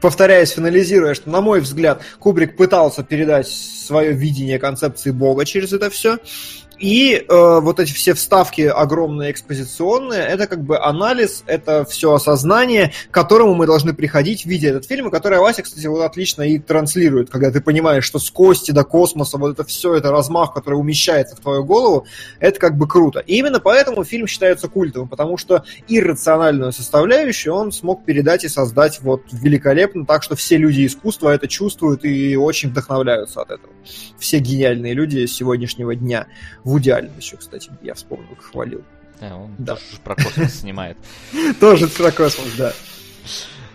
повторяясь, финализируя, что, на мой взгляд, Кубрик пытался передать свое видение концепции Бога через это все. И э, вот эти все вставки огромные экспозиционные, это как бы анализ, это все осознание, к которому мы должны приходить, видя этот фильм, и который Вася, кстати, вот отлично и транслирует, когда ты понимаешь, что с кости до космоса вот это все, это размах, который умещается в твою голову, это как бы круто. И именно поэтому фильм считается культовым, потому что иррациональную составляющую он смог передать и создать вот великолепно, так что все люди искусства это чувствуют и очень вдохновляются от этого. Все гениальные люди сегодняшнего дня. Вуди Аллен еще, кстати, я вспомнил, как хвалил. Да, он да. тоже про космос снимает. Тоже про космос, да.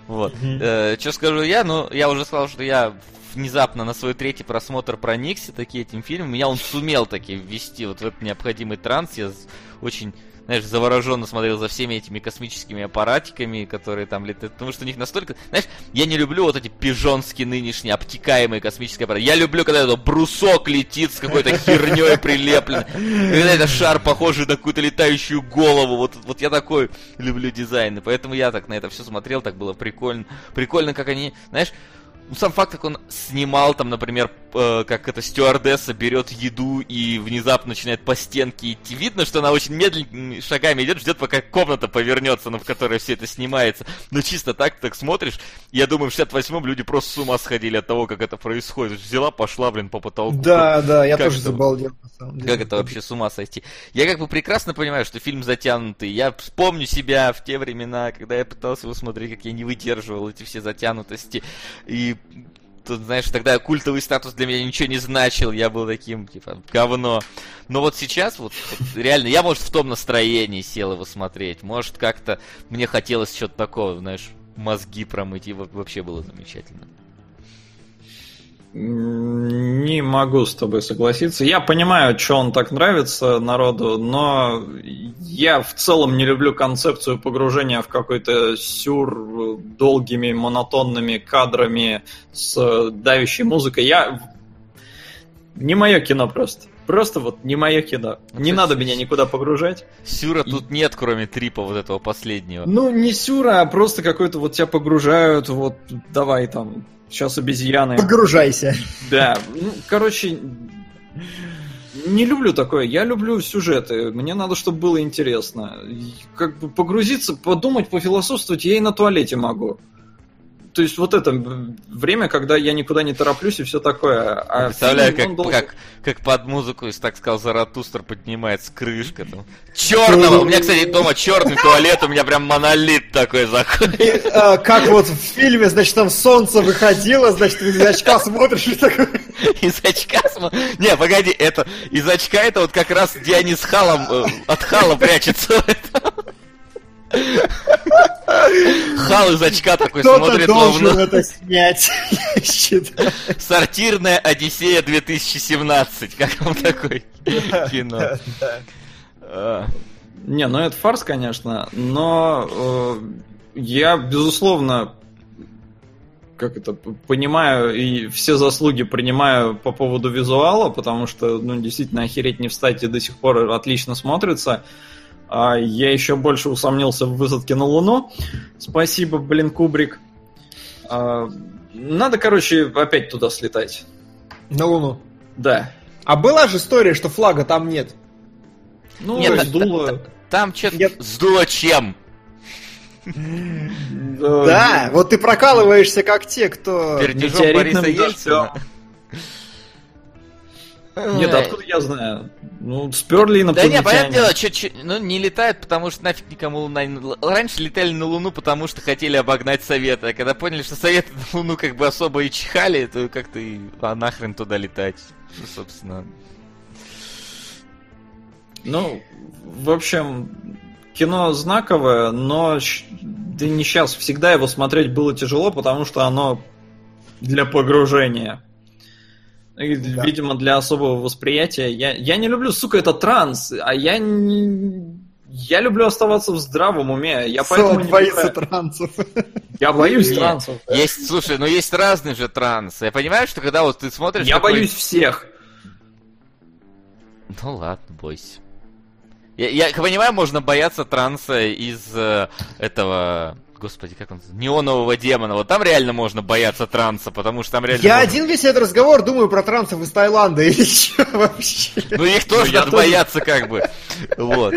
Вот. Что скажу я? Ну, я уже сказал, что я внезапно на свой третий просмотр проникся таки этим фильмом. Меня он сумел таки ввести вот в этот необходимый транс. Я очень, знаешь, завороженно смотрел за всеми этими космическими аппаратиками, которые там летают. Потому что у них настолько... Знаешь, я не люблю вот эти пижонские нынешние обтекаемые космические аппараты. Я люблю, когда этот брусок летит с какой-то херней прилеплен. Когда этот шар похожий на какую-то летающую голову. Вот, вот я такой люблю дизайн. И поэтому я так на это все смотрел, так было прикольно. Прикольно, как они, знаешь... Ну, сам факт, как он снимал, там, например, э, как эта стюардесса берет еду и внезапно начинает по стенке идти. Видно, что она очень медленными шагами идет, ждет, пока комната повернется, ну, в которой все это снимается. Но чисто так, так смотришь, я думаю, в шестьдесят восьмом люди просто с ума сходили от того, как это происходит. Взяла, пошла, блин, по потолку. Да, да, я как тоже это... забалдел, на самом деле. Как это вообще с ума сойти? Я как бы прекрасно понимаю, что фильм затянутый. Я вспомню себя в те времена, когда я пытался его смотреть, как я не выдерживал эти все затянутости. И тут, знаешь, тогда культовый статус для меня ничего не значил, я был таким, типа, говно. Но вот сейчас, вот, вот реально, я, может, в том настроении сел его смотреть, может, как-то мне хотелось что-то такого, знаешь, мозги промыть, и вообще было замечательно. Не могу с тобой согласиться. Я понимаю, что он так нравится народу, но я в целом не люблю концепцию погружения в какой-то сюр долгими монотонными кадрами с давящей музыкой. Я... Не мое кино просто. Просто вот не мое кино. Ну, не надо с... меня никуда погружать. Сюра и... тут нет, кроме трипа вот этого последнего. Ну, не сюра, а просто какой-то вот тебя погружают, вот давай там, сейчас обезьяны. Погружайся. Да, ну, короче, не люблю такое. Я люблю сюжеты. Мне надо, чтобы было интересно. Как бы погрузиться, подумать, пофилософствовать я и на туалете могу. То есть вот это время, когда я никуда не тороплюсь и все такое. А представляю, фильм, как, должен... как, как под музыку, если так сказал Заратустр, поднимается крышка. Там. Черного! У меня, кстати, дома черный туалет, у меня прям монолит такой заходит. Как вот в фильме, значит, там солнце выходило, значит, из очка смотришь и такое. Из очка смотришь? Не, погоди, это из очка это вот как раз Дионис Халом от Хала прячется. Хал из очка такой смотрит. Кто-то должен это снять. Сортирная Одиссея две тысячи семнадцать. Как вам такое кино? Не, ну это фарс, конечно. Но я, безусловно, как это, понимаю и все заслуги принимаю по поводу визуала, потому что, ну, действительно, охереть не встать и до сих пор отлично смотрится. Я еще больше усомнился в высадке на Луну. Спасибо, блин, Кубрик. Надо, короче, опять туда слетать. На Луну? Да. А была же история, что флага там нет. Ну, нет, сдуло... Та- та- там что-то... Нет. Сдуло чем? Да, вот ты прокалываешься, как те, кто... Пердежом Бориса Ельцина. Нет, откуда я знаю? Ну, сперли инопланетяне. Да не, понятное дело, чё, чё, ну, не летают, потому что нафиг никому Луна не... Раньше летали на Луну, потому что хотели обогнать Советы. А когда поняли, что Советы на Луну как бы особо и чихали, то как-то и а нахрен туда летать. Ну, собственно. Ну, в общем, кино знаковое, но да не сейчас. Всегда его смотреть было тяжело, потому что оно для погружения. И, да. Видимо, для особого восприятия. Я, я не люблю, сука, это транс, а я не... Я люблю оставаться в здравом уме. Я поэтому не боится трансов. Я боюсь Нет. трансов. Да. Есть, слушай, ну есть разные же трансы. Я понимаю, что когда вот ты смотришь... Я такой... боюсь всех. Ну ладно, бойся. Я, я понимаю, можно бояться транса из э, этого... Господи, как он... Неонового демона. Вот там реально можно бояться транса, потому что там реально... Я можно... один весь этот разговор думаю про трансов из Таиланда или что вообще. Ну их тоже надо бояться как бы. Вот.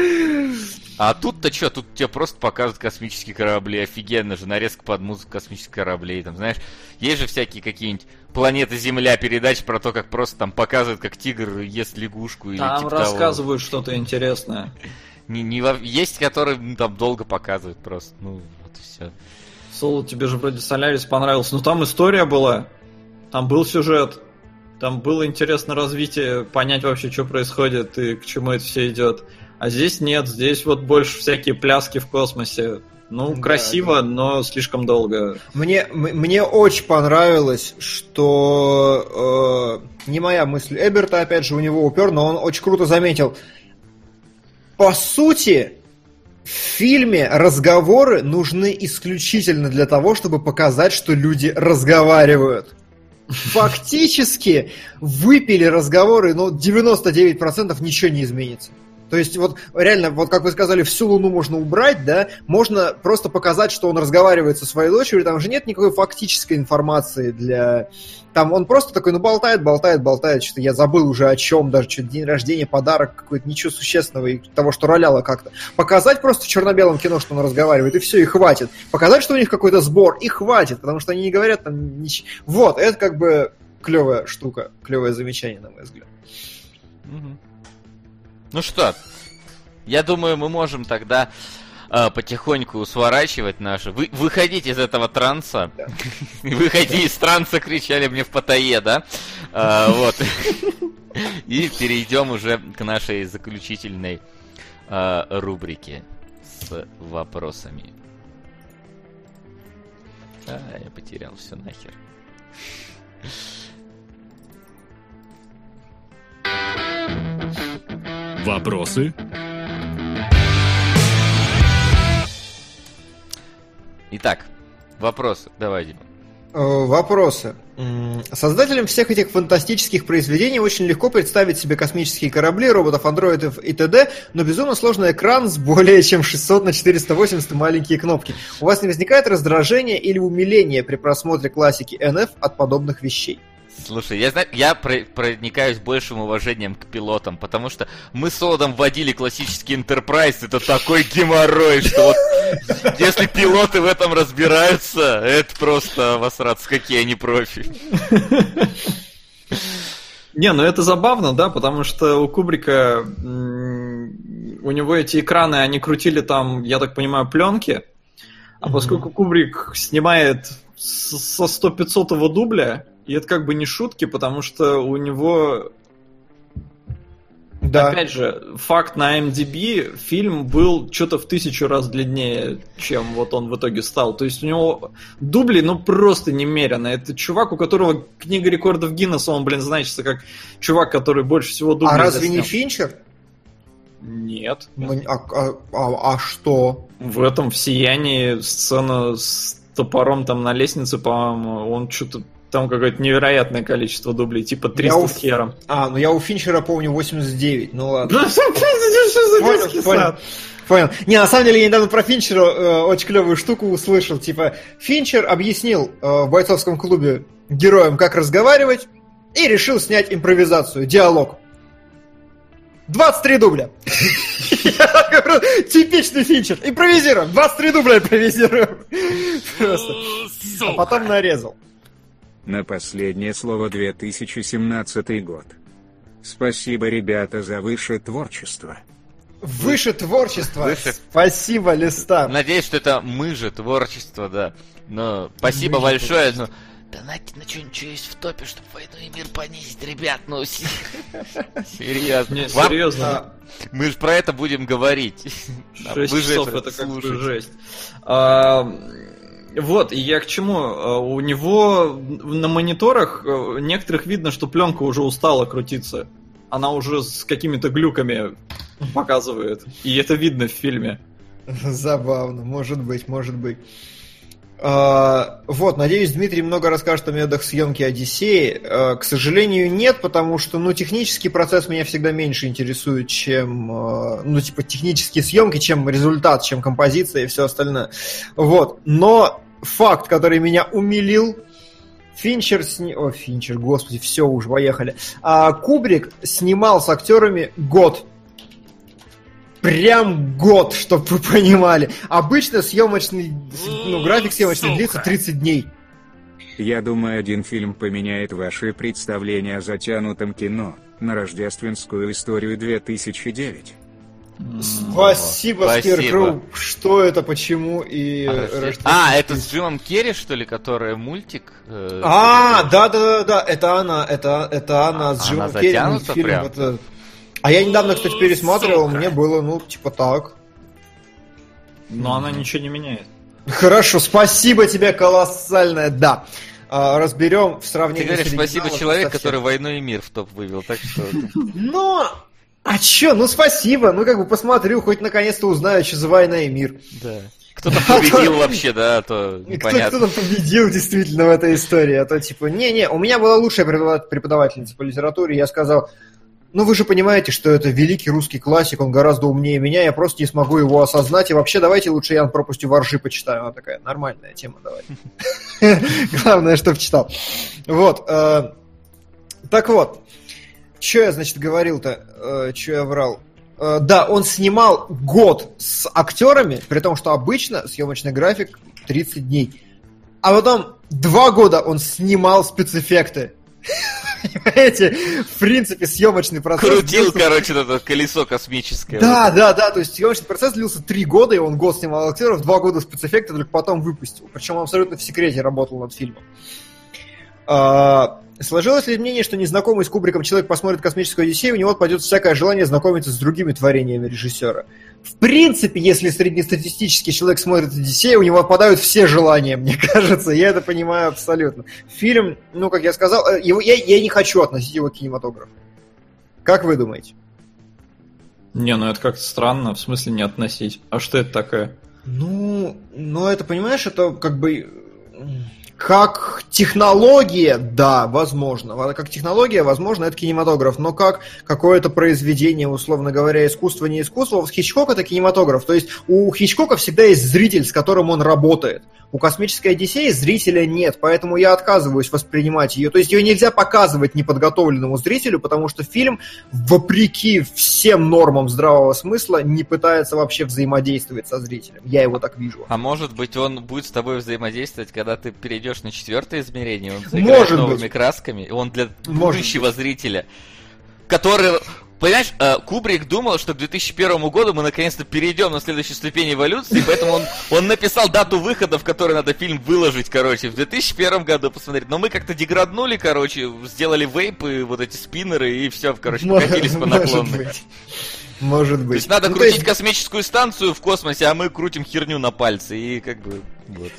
А тут-то что? Тут тебе просто покажут космические корабли. Офигенно же, нарезка под музыку космических кораблей. Там, знаешь, есть же всякие какие-нибудь «Планеты Земля» передач про то, как просто там показывают, как тигр ест лягушку или типа того. Там рассказывают что-то интересное. Не, не, есть, которые ну, там долго показывают просто, ну... Все. Соло, тебе же вроде Солярис понравился. Ну там история была, там был сюжет, там было интересно развитие, понять вообще, что происходит и к чему это все идет. А здесь нет, здесь вот больше всякие пляски в космосе. Ну, да, красиво, да. Но слишком долго. Мне, м- мне очень понравилось, что э, не моя мысль Эберта, опять же, у него упер, но он очень круто заметил. По сути... В фильме разговоры нужны исключительно для того, чтобы показать, что люди разговаривают. Фактически выпили разговоры, но девяносто девять процентов ничего не изменится. То есть вот реально, вот как вы сказали, всю Луну можно убрать, да, можно просто показать, что он разговаривает со своей дочерью, там же нет никакой фактической информации для... Там он просто такой, ну, болтает, болтает, болтает, что-то я забыл уже о чем, даже что-то день рождения, подарок какой-то, ничего существенного и того, что роляло как-то. Показать просто в черно-белом кино, что он разговаривает, и все, и хватит. Показать, что у них какой-то сбор, и хватит, потому что они не говорят там ничего. Вот, это как бы клевая штука, клевое замечание, на мой взгляд. Угу. Ну что, я думаю, мы можем тогда э, потихоньку сворачивать наши... Вы, выходить из этого транса. Да. Выходи да. из транса, кричали мне в Паттайе, да? А, вот. И перейдем уже к нашей заключительной э, рубрике с вопросами. А, я потерял все нахер. Вопросы? Итак, вопросы. Давай, Дима. Вопросы. Создателям всех этих фантастических произведений очень легко представить себе космические корабли, роботов-андроидов и т.д., но безумно сложный экран с более чем шестьсот на четыреста восемьдесят и маленькие кнопки. У вас не возникает раздражения или умиления при просмотре классики эн эф от подобных вещей? Слушай, я, знаю, я проникаюсь большим уважением к пилотам, потому что мы с Одом водили классический Enterprise, это такой геморрой, что вот если пилоты в этом разбираются, это просто обосраться, какие они профи. Не, ну это забавно, да, потому что у Кубрика, у него эти экраны, они крутили там, я так понимаю, пленки, а поскольку Кубрик снимает со сто-пятьсотого дубля, и это как бы не шутки, потому что у него, да. Опять же, факт на IMDb, фильм был что-то в тысячу раз длиннее, чем вот он в итоге стал. То есть у него дубли, ну, просто немерено. Это чувак, у которого книга рекордов Гиннесса, он, блин, значится как чувак, который больше всего дублей. А разве заснял. Не Финчер? Нет. нет. А, а, а, а что? В этом в «Сиянии» сцена с топором там на лестнице, по-моему, он что-то... Там какое-то невероятное количество дублей, типа триста с хером. А, ну я у Финчера помню восемьдесят девять, ну ладно. Да что за детский сад? Понял. Не, на самом деле я недавно про Финчера э, очень клевую штуку услышал. Типа, Финчер объяснил э, в бойцовском клубе героям, как разговаривать, и решил снять импровизацию, диалог. двадцать три дубля. Типичный Финчер. Импровизируем. двадцать три дубля импровизируем. Просто. А потом нарезал. На последнее слово две тысячи семнадцатый год. Спасибо, ребята, за высшее творчество. Выше творчество. Выше. Спасибо, Листа. Надеюсь, что это мы же творчество, да. Но спасибо мы большое. Но... Да Надь, на что-нибудь что есть в топе, чтобы «Войну и мир» понизить, ребят, ну серьезно. Не, серьезно. Мы же про это будем говорить. шесть часов это как жесть. Вот, и я к чему? У него на мониторах некоторых видно, что пленка уже устала крутиться. Она уже с какими-то глюками показывает. И это видно в фильме. Забавно, может быть, может быть. А, вот, надеюсь, Дмитрий много расскажет о методах съемки «Одиссеи». А, к сожалению, нет, потому что, ну, технический процесс меня всегда меньше интересует, чем, ну, типа, технические съемки, чем результат, чем композиция и все остальное. Вот, но факт, который меня умилил, Финчер, сни... о, Финчер, господи, все, уже поехали. А, Кубрик снимал с актерами год. Прям год, чтобы вы понимали. Обычно съемочный, ну, график съемочный длится тридцать дней. Я думаю, один фильм поменяет ваши представления о затянутом кино на рождественскую историю две тысячи девятого. Спасибо, Скиркру. Что это, почему и... А, это с Джимом Керри, что ли, который мультик? А, да-да-да, это она, это она с Джимом Керри. Она затянута прям? А я недавно, кстати, пересматривал, Сука. Мне было, ну, типа так. Но mm. она ничего не меняет. Хорошо, спасибо тебе колоссальное, да. А, разберем в сравнении с оригиналом. Ты говоришь, спасибо человек, который «Войну и мир» в топ вывел, так что... Ну, а чё, ну спасибо, ну как бы посмотрю, хоть наконец-то узнаю, что за «Война и мир». Да. Кто-то победил вообще, да, то непонятно. Кто-то победил действительно в этой истории, а то типа, не-не, у меня была лучшая преподавательница по литературе, я сказал... Ну, вы же понимаете, что это великий русский классик, он гораздо умнее меня, я просто не смогу его осознать, и вообще давайте лучше я «Пропастью во ржи» почитаю, она такая нормальная тема, давай. Главное, чтоб читал. Вот. Так вот, что я, значит, говорил-то, что я врал? Да, он снимал год с актерами, при том, что обычно съемочный график тридцать дней, а потом два года он снимал спецэффекты. Понимаете, в принципе, съемочный процесс... Крутил, длился... короче, это колесо космическое. Да, вот. да, да, то есть съемочный процесс длился три года, и он год снимал актеров, два года спецэффекты, только потом выпустил. Причем он абсолютно в секрете работал над фильмом. А, сложилось ли мнение, что незнакомый с Кубриком человек посмотрит «Космическую Одиссею», у него отпадет всякое желание знакомиться с другими творениями режиссера? В принципе, если среднестатистический человек смотрит «Одиссею», у него отпадают все желания, мне кажется. Я это понимаю абсолютно. Фильм, ну, как я сказал, его, я, я не хочу относить его к кинематографу. Как вы думаете? Не, ну это как-то странно, в смысле не относить. А что это такое? Ну, ну это, понимаешь, это как бы... Как технология, да, возможно. Как технология, возможно, это кинематограф. Но как какое-то произведение, условно говоря, искусство, не искусство, у Хичкока это кинематограф. То есть у Хичкока всегда есть зритель, с которым он работает. У «Космической Одиссеи» зрителя нет, поэтому я отказываюсь воспринимать ее. То есть ее нельзя показывать неподготовленному зрителю, потому что фильм, вопреки всем нормам здравого смысла, не пытается вообще взаимодействовать со зрителем. Я его так вижу. А может быть, он будет с тобой взаимодействовать, когда ты перейдешь на четвертое измерение, он заиграет новыми быть. красками, и он для может будущего быть. зрителя, который... Понимаешь, Кубрик думал, что к две тысячи первому году мы наконец-то перейдем на следующую ступень эволюции, поэтому он, он написал дату выхода, в которой надо фильм выложить, короче, в две тысячи первом году посмотреть. Но мы как-то деграднули, короче, сделали вейпы, вот эти спиннеры, и все, короче, покатились по наклонной. Может быть. То есть надо ну, крутить есть... космическую станцию в космосе, а мы крутим херню на пальце, и как бы... Вот.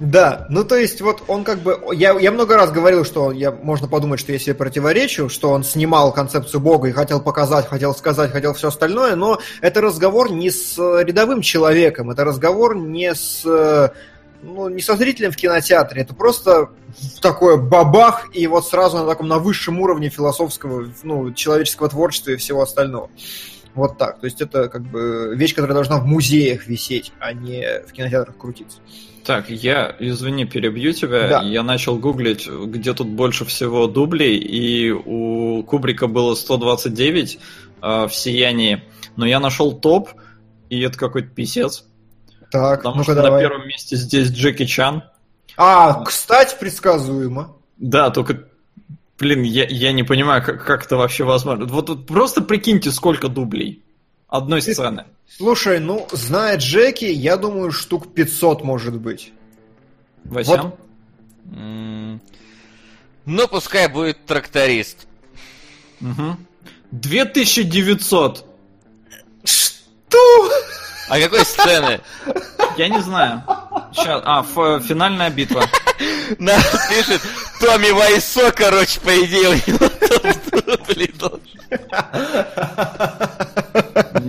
Да, ну то есть вот он как бы... Я, я много раз говорил, что я, можно подумать, что я себе противоречу, что он снимал концепцию Бога и хотел показать, хотел сказать, хотел все остальное, но это разговор не с рядовым человеком, это разговор не с... Ну, не со зрителем в кинотеатре, это просто такое бабах, и вот сразу на таком на высшем уровне философского, ну, человеческого творчества и всего остального. Вот так. То есть это как бы вещь, которая должна в музеях висеть, а не в кинотеатрах крутиться. Так, я, извини, перебью тебя. Да. Я начал гуглить, где тут больше всего дублей, и у Кубрика было сто двадцать девять э, в «Сиянии», но я нашел топ, и это какой-то писец. Так, Потому ну-ка что давай. На первом месте здесь Джеки Чан. А, кстати, предсказуемо. Да, только, блин, я, я не понимаю, как, как это вообще возможно. Вот, вот просто прикиньте, сколько дублей одной Ты, сцены. Слушай, ну, зная Джеки, я думаю, штук пятьсот может быть. Васян? Вот. Mm-hmm. Ну, пускай будет тракторист. Угу. две тысячи девятьсот. Что? А какой сцены? Я не знаю. Сейчас. А, ф- финальная битва. Нас пишет Томми Вайсо, короче, по идее, у него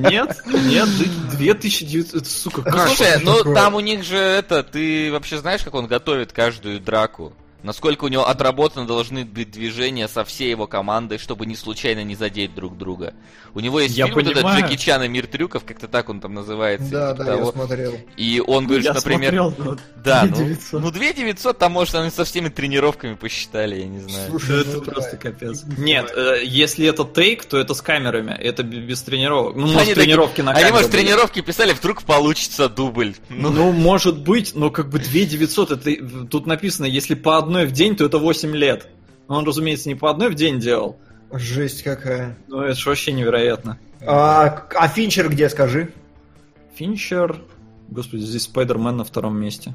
Нет, нет, две тысячи девятьсот, сука, как? Слушай, ну там у них же это, ты вообще знаешь, как он готовит каждую драку? Насколько у него отработаны должны быть движения со всей его командой, чтобы не случайно не задеть друг друга. У него есть я фильм понимаю. вот этот Джеки Чан и мир трюков, как-то так он там называется. Да, да, того. я смотрел. И он говорит, я что, например... Смотрел, но... Да, две тысячи девятьсот. Ну, две тысячи девятьсот, там, может, они со всеми тренировками посчитали, я не знаю. Слушай, ну, это ну, просто давай. капец. Нет, э, если это тейк, то это с камерами, это без тренировок. Ну, может, они тренировки такие... на камеру. Они, может, были. тренировки писали, вдруг получится дубль. Ну, ну может быть, но как бы две тысячи девятьсот, это... тут написано, если по одному одной в день, то это восемь лет. Но он, разумеется, не по одной в день делал. Жесть какая. Ну, это же вообще невероятно. А, а Финчер где, скажи? Финчер... Господи, здесь Спайдермен на втором месте.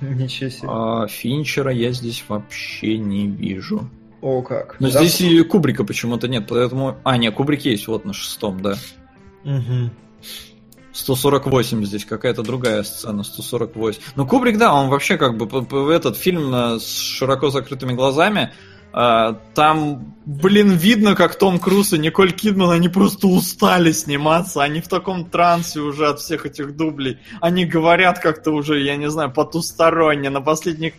Ничего себе. А Финчера я здесь вообще не вижу. О, как. Но да, здесь и Кубрика почему-то нет, поэтому... А, нет, Кубрик есть, вот на шестом, да. Угу. сто сорок восемь здесь, какая-то другая сцена, сто сорок восемь. Ну, Кубрик, да, он вообще как бы этот фильм с широко закрытыми глазами, там, блин, видно, как Том Круз и Николь Кидман, они просто устали сниматься, они в таком трансе уже от всех этих дублей, они говорят как-то уже, я не знаю, потусторонне, на последних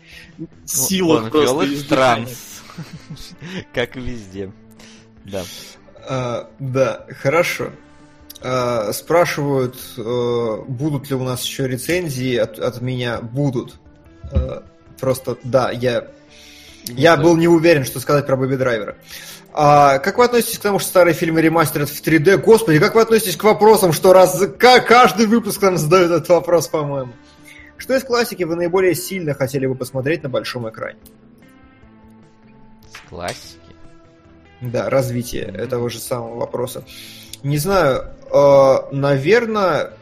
силах он просто. Он транс, как везде. Да. Да, хорошо. Uh, спрашивают, uh, будут ли у нас еще рецензии от, от меня. Будут. Uh, просто, да, я, я был не уверен, что сказать про Baby Driver. Uh, как вы относитесь к тому, что старые фильмы ремастерят в три дэ? Господи, как вы относитесь к вопросам, что раз каждый выпуск нам задают этот вопрос, по-моему. Что из классики вы наиболее сильно хотели бы посмотреть на большом экране? С классики? Да, развитие mm-hmm. этого же самого вопроса. Не знаю, э, наверное,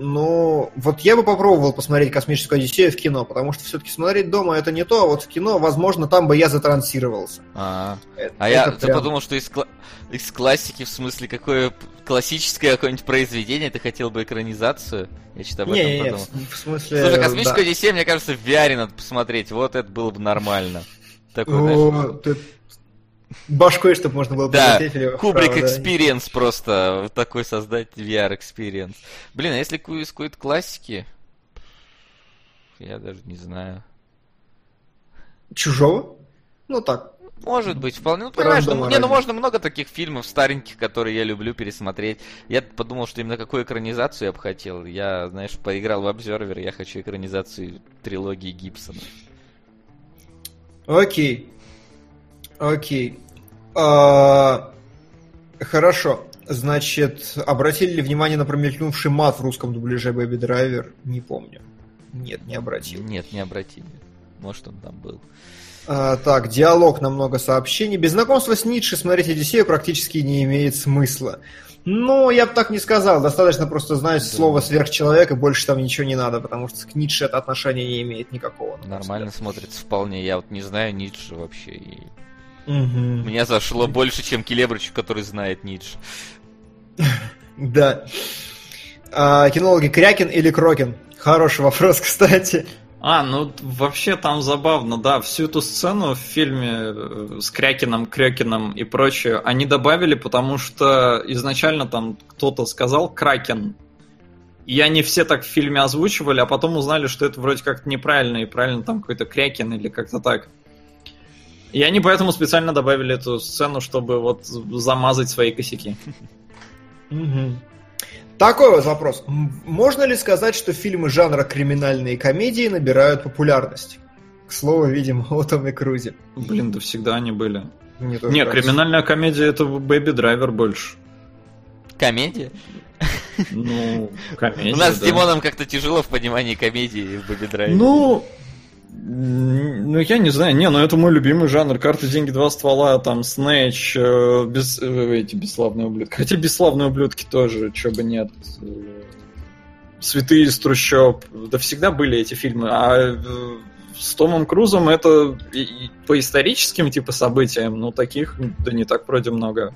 ну, вот я бы попробовал посмотреть «Космическую Одиссею» в кино, потому что все-таки смотреть дома это не то, а вот в кино, возможно, там бы я затрансировался. А я прям... подумал, что из, кла... из классики, в смысле, какое классическое какое-нибудь произведение, ты хотел бы экранизацию? Я что-то об этом не, подумал. Не, в смысле... Слушай, «Космическую да. Одиссею», мне кажется, в ви ар надо посмотреть, вот это было бы нормально. Такое, знаешь... Башкой, чтобы можно было полететь. Да, Кубрик экспириенс да. просто. Такой создать ви ар экспириенс. Блин, а если из какой-то классики? я даже не знаю. Чужого? Ну так. Может быть, вполне. Ну, понимаешь, ну, не, ну можно много таких фильмов стареньких, которые я люблю пересмотреть. Я подумал, что именно какую экранизацию я бы хотел. Я, знаешь, поиграл в Observer, я хочу экранизацию трилогии Гибсона. Окей. Окей. А, хорошо. Значит, обратили ли внимание на промелькнувший мат в русском дубляже Baby Driver? Не помню. Нет, не обратил. Нет, не обратили. Может, он там был. А, так, диалог, намного сообщений. Без знакомства с Ницше смотреть «Одиссею» практически не имеет смысла. Ну, я бы так не сказал. Достаточно просто знать да. слово «сверхчеловек», и больше там ничего не надо, потому что к Ницше это отношение не имеет никакого. Нормально смотрится вполне. Я вот не знаю Ницше вообще. И... Угу. Мне зашло больше, чем Келебричу, который знает Ницше. Да. Кинологи Крякен или Кракен? Хороший вопрос, кстати. А, ну вообще там забавно, да, всю эту сцену в фильме с Крякином, Крёкином и прочее они добавили, потому что изначально там кто-то сказал «Кракен», и они все так в фильме озвучивали, а потом узнали, что это вроде как неправильно, и правильно там какой-то Крякин или как-то так. И они поэтому специально добавили эту сцену, чтобы вот замазать свои косяки. Такой вот вопрос. Можно ли сказать, что фильмы жанра криминальные комедии набирают популярность? К слову, видимо, о Томе Крузе. Блин, да всегда они были. Не, не криминальная комедия — это Baby Driver больше. Комедия? Ну, комедия, У нас да. с Димоном как-то тяжело в понимании комедии в Baby Driver. Ну... Ну, я не знаю, не, но это мой любимый жанр. Карты, деньги, два ствола, там, Снэч, э, без, э, эти бесславные ублюдки. Хотя бесславные ублюдки тоже, чё бы нет. Цветы из трущоб. Да всегда были эти фильмы. А э, с Томом Крузом это и, и по историческим, типа, событиям, ну, таких, да не так вроде много.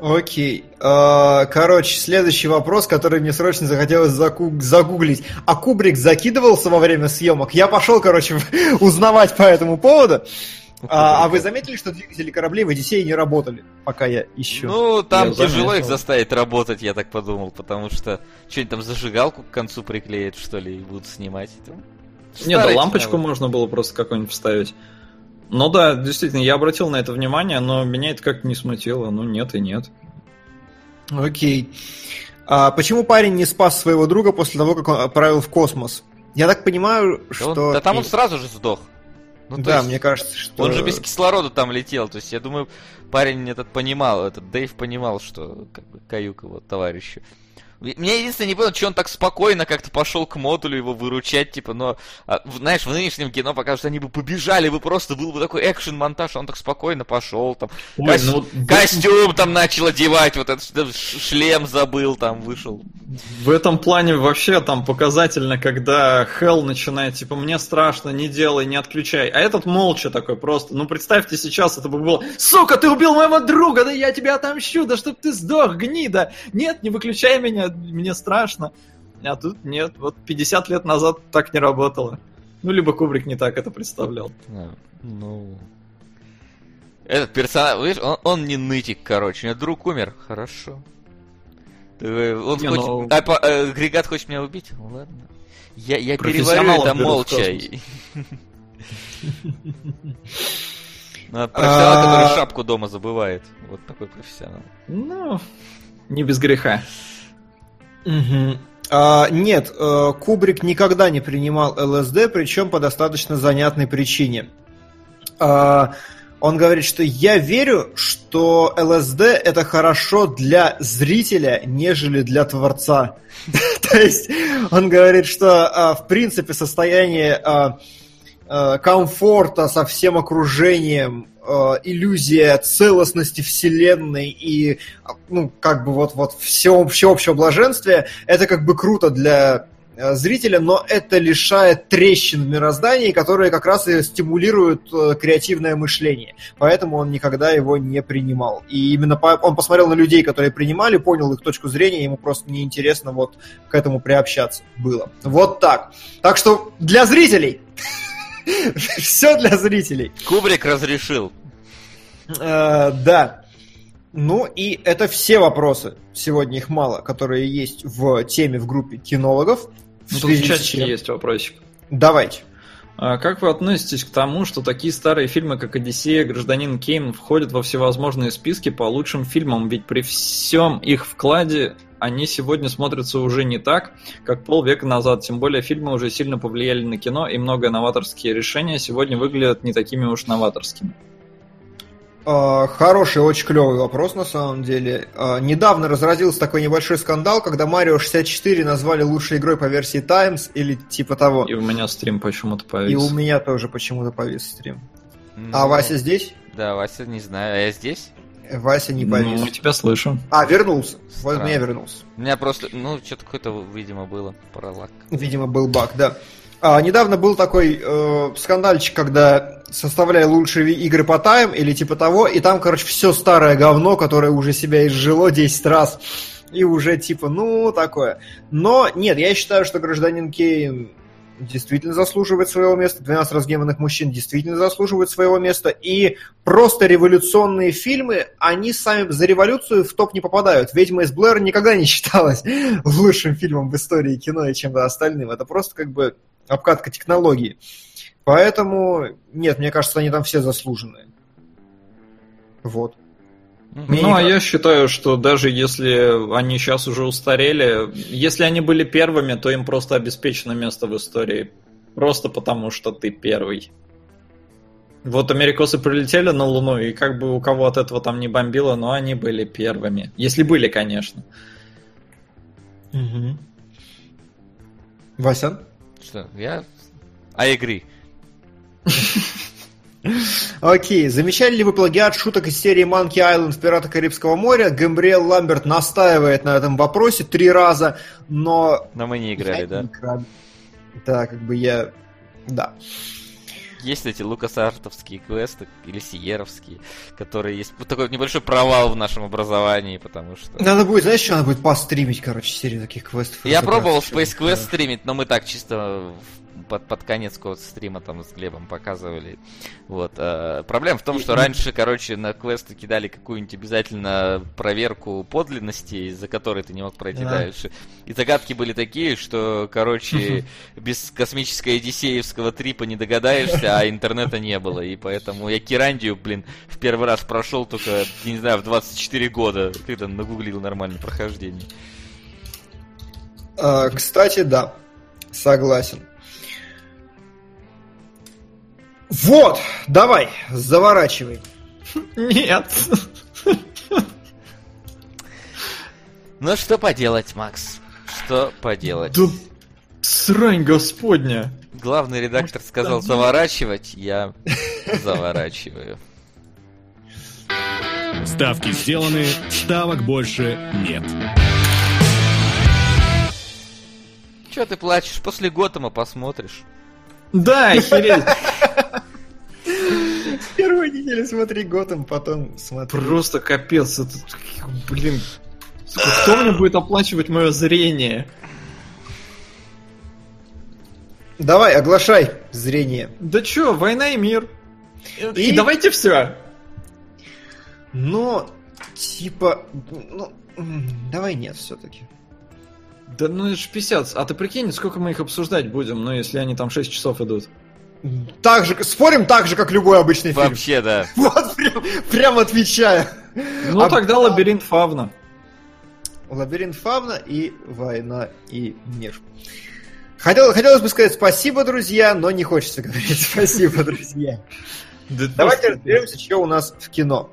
Окей. Короче, следующий вопрос, который мне срочно захотелось загуглить. А Кубрик закидывался во время съемок? Я пошел, короче, узнавать по этому поводу. А вы заметили, что двигатели кораблей в «Одиссее» не работали, пока я ищу? Ну, там я тяжело заметил. Их заставить работать, я так подумал, потому что что-нибудь там зажигалку к концу приклеят, что ли, и будут снимать. Не, да лампочку можно было просто какую-нибудь вставить. Ну да, действительно, я обратил на это внимание, но меня это как-то не смутило. Ну нет и нет. Окей. А почему парень не спас своего друга после того, как он отправил в космос? Я так понимаю, да что... Он, да там он сразу же сдох. Ну, да, есть, мне кажется, что... Он же без кислорода там летел. То есть, я думаю, парень этот понимал, этот Дэйв понимал, что как бы каюк его товарищу. Мне единственное не понял, что он так спокойно как-то пошел к модулю его выручать, типа, но, знаешь, в нынешнем кино покажут, что они бы побежали, бы просто был бы такой экшен-монтаж, а он так спокойно пошел, там, Ой, ко- ну, костюм в... там начал одевать, вот этот шлем забыл, там, вышел. В этом плане вообще там показательно, когда Хелл начинает, типа, мне страшно, не делай, не отключай, а этот молча такой просто, ну, представьте сейчас, это бы было, сука, ты убил моего друга, да я тебя отомщу, да чтоб ты сдох, гнида, нет, не выключай меня, мне страшно. А тут нет. Вот пятьдесят лет назад так не работало. Ну, либо Кубрик не так это представлял. А, ну... Этот персонаж, видишь, он, он не нытик, короче. У меня друг умер. Хорошо. Он не, хочет... Но... А, по... а, Грегат хочет меня убить? Ладно. Я, я переварю это молча. Профессионал, который шапку дома забывает. Вот такой профессионал. Ну, не без греха. Угу. А, нет, Кубрик никогда не принимал ЛСД, причем по достаточно занятной причине. А, он говорит, что я верю, что ЛСД это хорошо для зрителя, нежели для творца. То есть он говорит, что в принципе состояние комфорта со всем окружением, иллюзия целостности вселенной и, ну, как бы вот, вот все, всеобщее блаженствие, это как бы круто для зрителя, но это лишает трещин в мироздании, которые как раз и стимулируют креативное мышление. Поэтому он никогда его не принимал. И именно по... он посмотрел на людей, которые принимали, понял их точку зрения, ему просто неинтересно вот к этому приобщаться было. Вот так. Так что для зрителей... Все для зрителей. Кубрик разрешил. А, да. Ну и это все вопросы. Сегодня их мало, которые есть в теме в группе кинологов. Ну, тут в чате есть вопросик. Давайте. Как вы относитесь к тому, что такие старые фильмы, как «Одиссея», «Гражданин Кейн» входят во всевозможные списки по лучшим фильмам? Ведь при всем их вкладе они сегодня смотрятся уже не так, как полвека назад. Тем более фильмы уже сильно повлияли на кино, и много новаторские решения сегодня выглядят не такими уж новаторскими. Хороший, очень клевый вопрос на самом деле. Недавно разразился такой небольшой скандал, когда Марио шестьдесят четыре назвали лучшей игрой по версии Times или типа того. И у меня стрим почему-то повис. И у меня тоже почему-то повис стрим. Ну, а Вася здесь? Да, Вася, не знаю. А я здесь? Вася не повис. Ну, мы тебя слышим. А, вернулся. Странно. Вот меня вернулся. У меня просто, ну, что-то какое-то, видимо, было пролаг. Видимо, был баг, да. А, недавно был такой э, скандальчик, когда составляли лучшие игры по тайм или типа того, и там, короче, все старое говно, которое уже себя изжило десять раз, и уже типа, ну, такое. Но нет, я считаю, что «Гражданин Кейн» действительно заслуживает своего места, «двенадцать разгневанных мужчин» действительно заслуживает своего места, и просто революционные фильмы, они сами за революцию в топ не попадают. «Ведьма из Блэр» никогда не считалась лучшим фильмом в истории кино и чем-то остальным. Это просто как бы обкатка технологии. Поэтому, нет, мне кажется, они там все заслуженные. Вот. Мне ну, а кажется... я считаю, что даже если они сейчас уже устарели, если они были первыми, то им просто обеспечено место в истории. Просто потому, что ты первый. Вот америкосы прилетели на Луну, и как бы у кого от этого там не бомбило, но они были первыми. Если были, конечно. Угу. Васян? Что, я... I agree. Окей, okay. Замечали ли вы плагиат шуток из серии Monkey Island в «Пиратах Карибского моря»? Габриэл Ламберт настаивает на этом вопросе три раза, но... Но мы не играли, я да? Не играл. Да, как бы я... Да. Есть эти лукасартовские квесты, или сиеровские, которые есть... Вот такой небольшой провал в нашем образовании, потому что... Надо будет, знаешь, что надо будет постримить, короче, серию таких квестов. Я пробовал Space Quest стримить, но мы так чисто... Под, под конец какого-то стрима там с Глебом показывали. Вот. А, проблема в том, что раньше, короче, на квесты кидали какую-нибудь обязательно проверку подлинности, из-за которой ты не мог пройти да. дальше. И загадки были такие, что, короче, без космической одиссеевского трипа не догадаешься, а интернета не было. И поэтому я Кирандию, блин, в первый раз прошел только, не знаю, в двадцать четыре года. Ты там нагуглил нормальное прохождение. А, кстати, да. Согласен. Вот, давай, заворачивай. Нет. Ну что поделать, Макс? Что поделать? Да срань господня. Главный редактор сказал заворачивать, я заворачиваю. Ставки сделаны, ставок больше нет. Чё ты плачешь? После Готэма посмотришь. Да, охереть. В первую неделю смотри Готэм, потом смотри. Просто капец, это, блин, кто мне будет оплачивать мое зрение? Давай, оглашай зрение. Да чё, «Война и мир». И, и давайте все. Ну, типа, ну, давай нет все-таки. Да ну это ж пятьдесят. А ты прикинь, сколько мы их обсуждать будем, ну если они там шесть часов идут. Так же, спорим так же, как любой обычный фильм. Вообще, да. Вот, прям, прям отвечаю. Ну а тогда была... «Лабиринт Фавна». «Лабиринт Фавна» и «Война и мир». Хотел, хотелось бы сказать спасибо, друзья, но не хочется говорить спасибо, друзья. Давайте разберемся, что у нас в кино.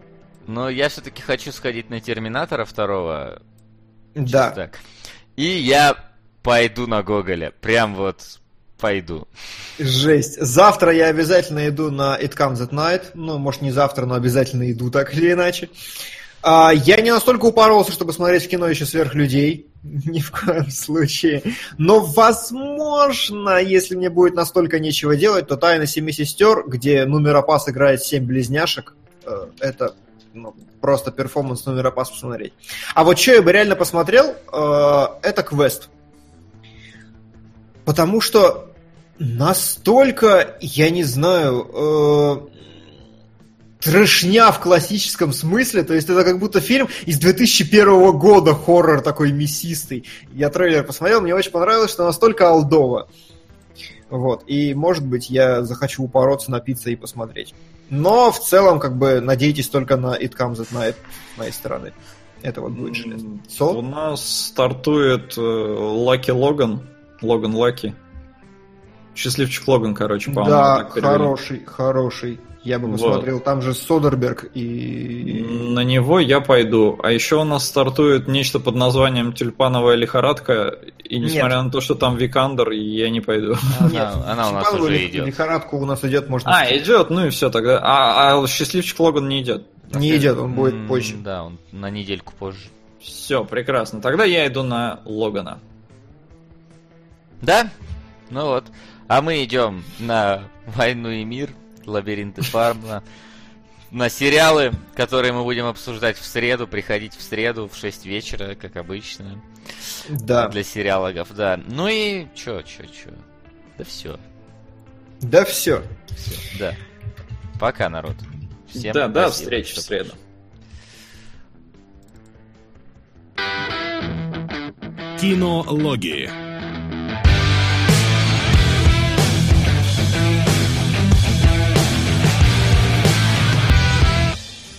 Но я все-таки хочу сходить на «Терминатора» второго. Да. И я пойду на Гоголя. Прям вот пойду. Жесть. Завтра я обязательно иду на It Comes At Night. Ну, может, не завтра, но обязательно иду, так или иначе. А, я не настолько упоролся, чтобы смотреть в кино еще «Сверхлюдей». Ни в коем случае. Но, возможно, если мне будет настолько нечего делать, то «Тайна семи сестер», где Нумеро Пас играет семь близняшек, это... Ну, просто перформанс «Нумеро Пас» посмотреть. А вот что я бы реально посмотрел, э, это квест. Потому что настолько, я не знаю, э, трэшня в классическом смысле, то есть это как будто фильм из две тысячи первого года, хоррор такой мясистый. Я трейлер посмотрел, мне очень понравилось, что настолько олдово. Вот, и, может быть, я захочу упороться, напиться и посмотреть. Но в целом, как бы, надейтесь только на It Comes At Night, с моей стороны. Это вот будет железо. So? У нас стартует Lucky Logan. Логан Лаки. Счастливчик Логан, короче, по-моему. Да, хороший, хороший. Я бы посмотрел, вот. Там же Содерберг и... На него я пойду. А еще у нас стартует нечто под названием «Тюльпановая лихорадка». И несмотря Нет. на то, что там Викандер, я не пойду. Она, она у нас уже идет. Лихорадку у нас идет, может... А, идет, ну и все тогда. А, а «Счастливчик Логан» не идет. Не идет, он будет м-м, позже. Да, он на недельку позже. Все, прекрасно. Тогда я иду на Логана. Да? Ну вот. А мы идем на «Войну и мир», «Лабиринты Фавна», на сериалы, которые мы будем обсуждать в среду. Приходить в среду в шесть вечера, как обычно. Да. Для сериалогов, да. Ну и чё, чё, чё. Да все. Да все. Все, да. Пока, народ. Всем да, до встречи в среду. Кинологии.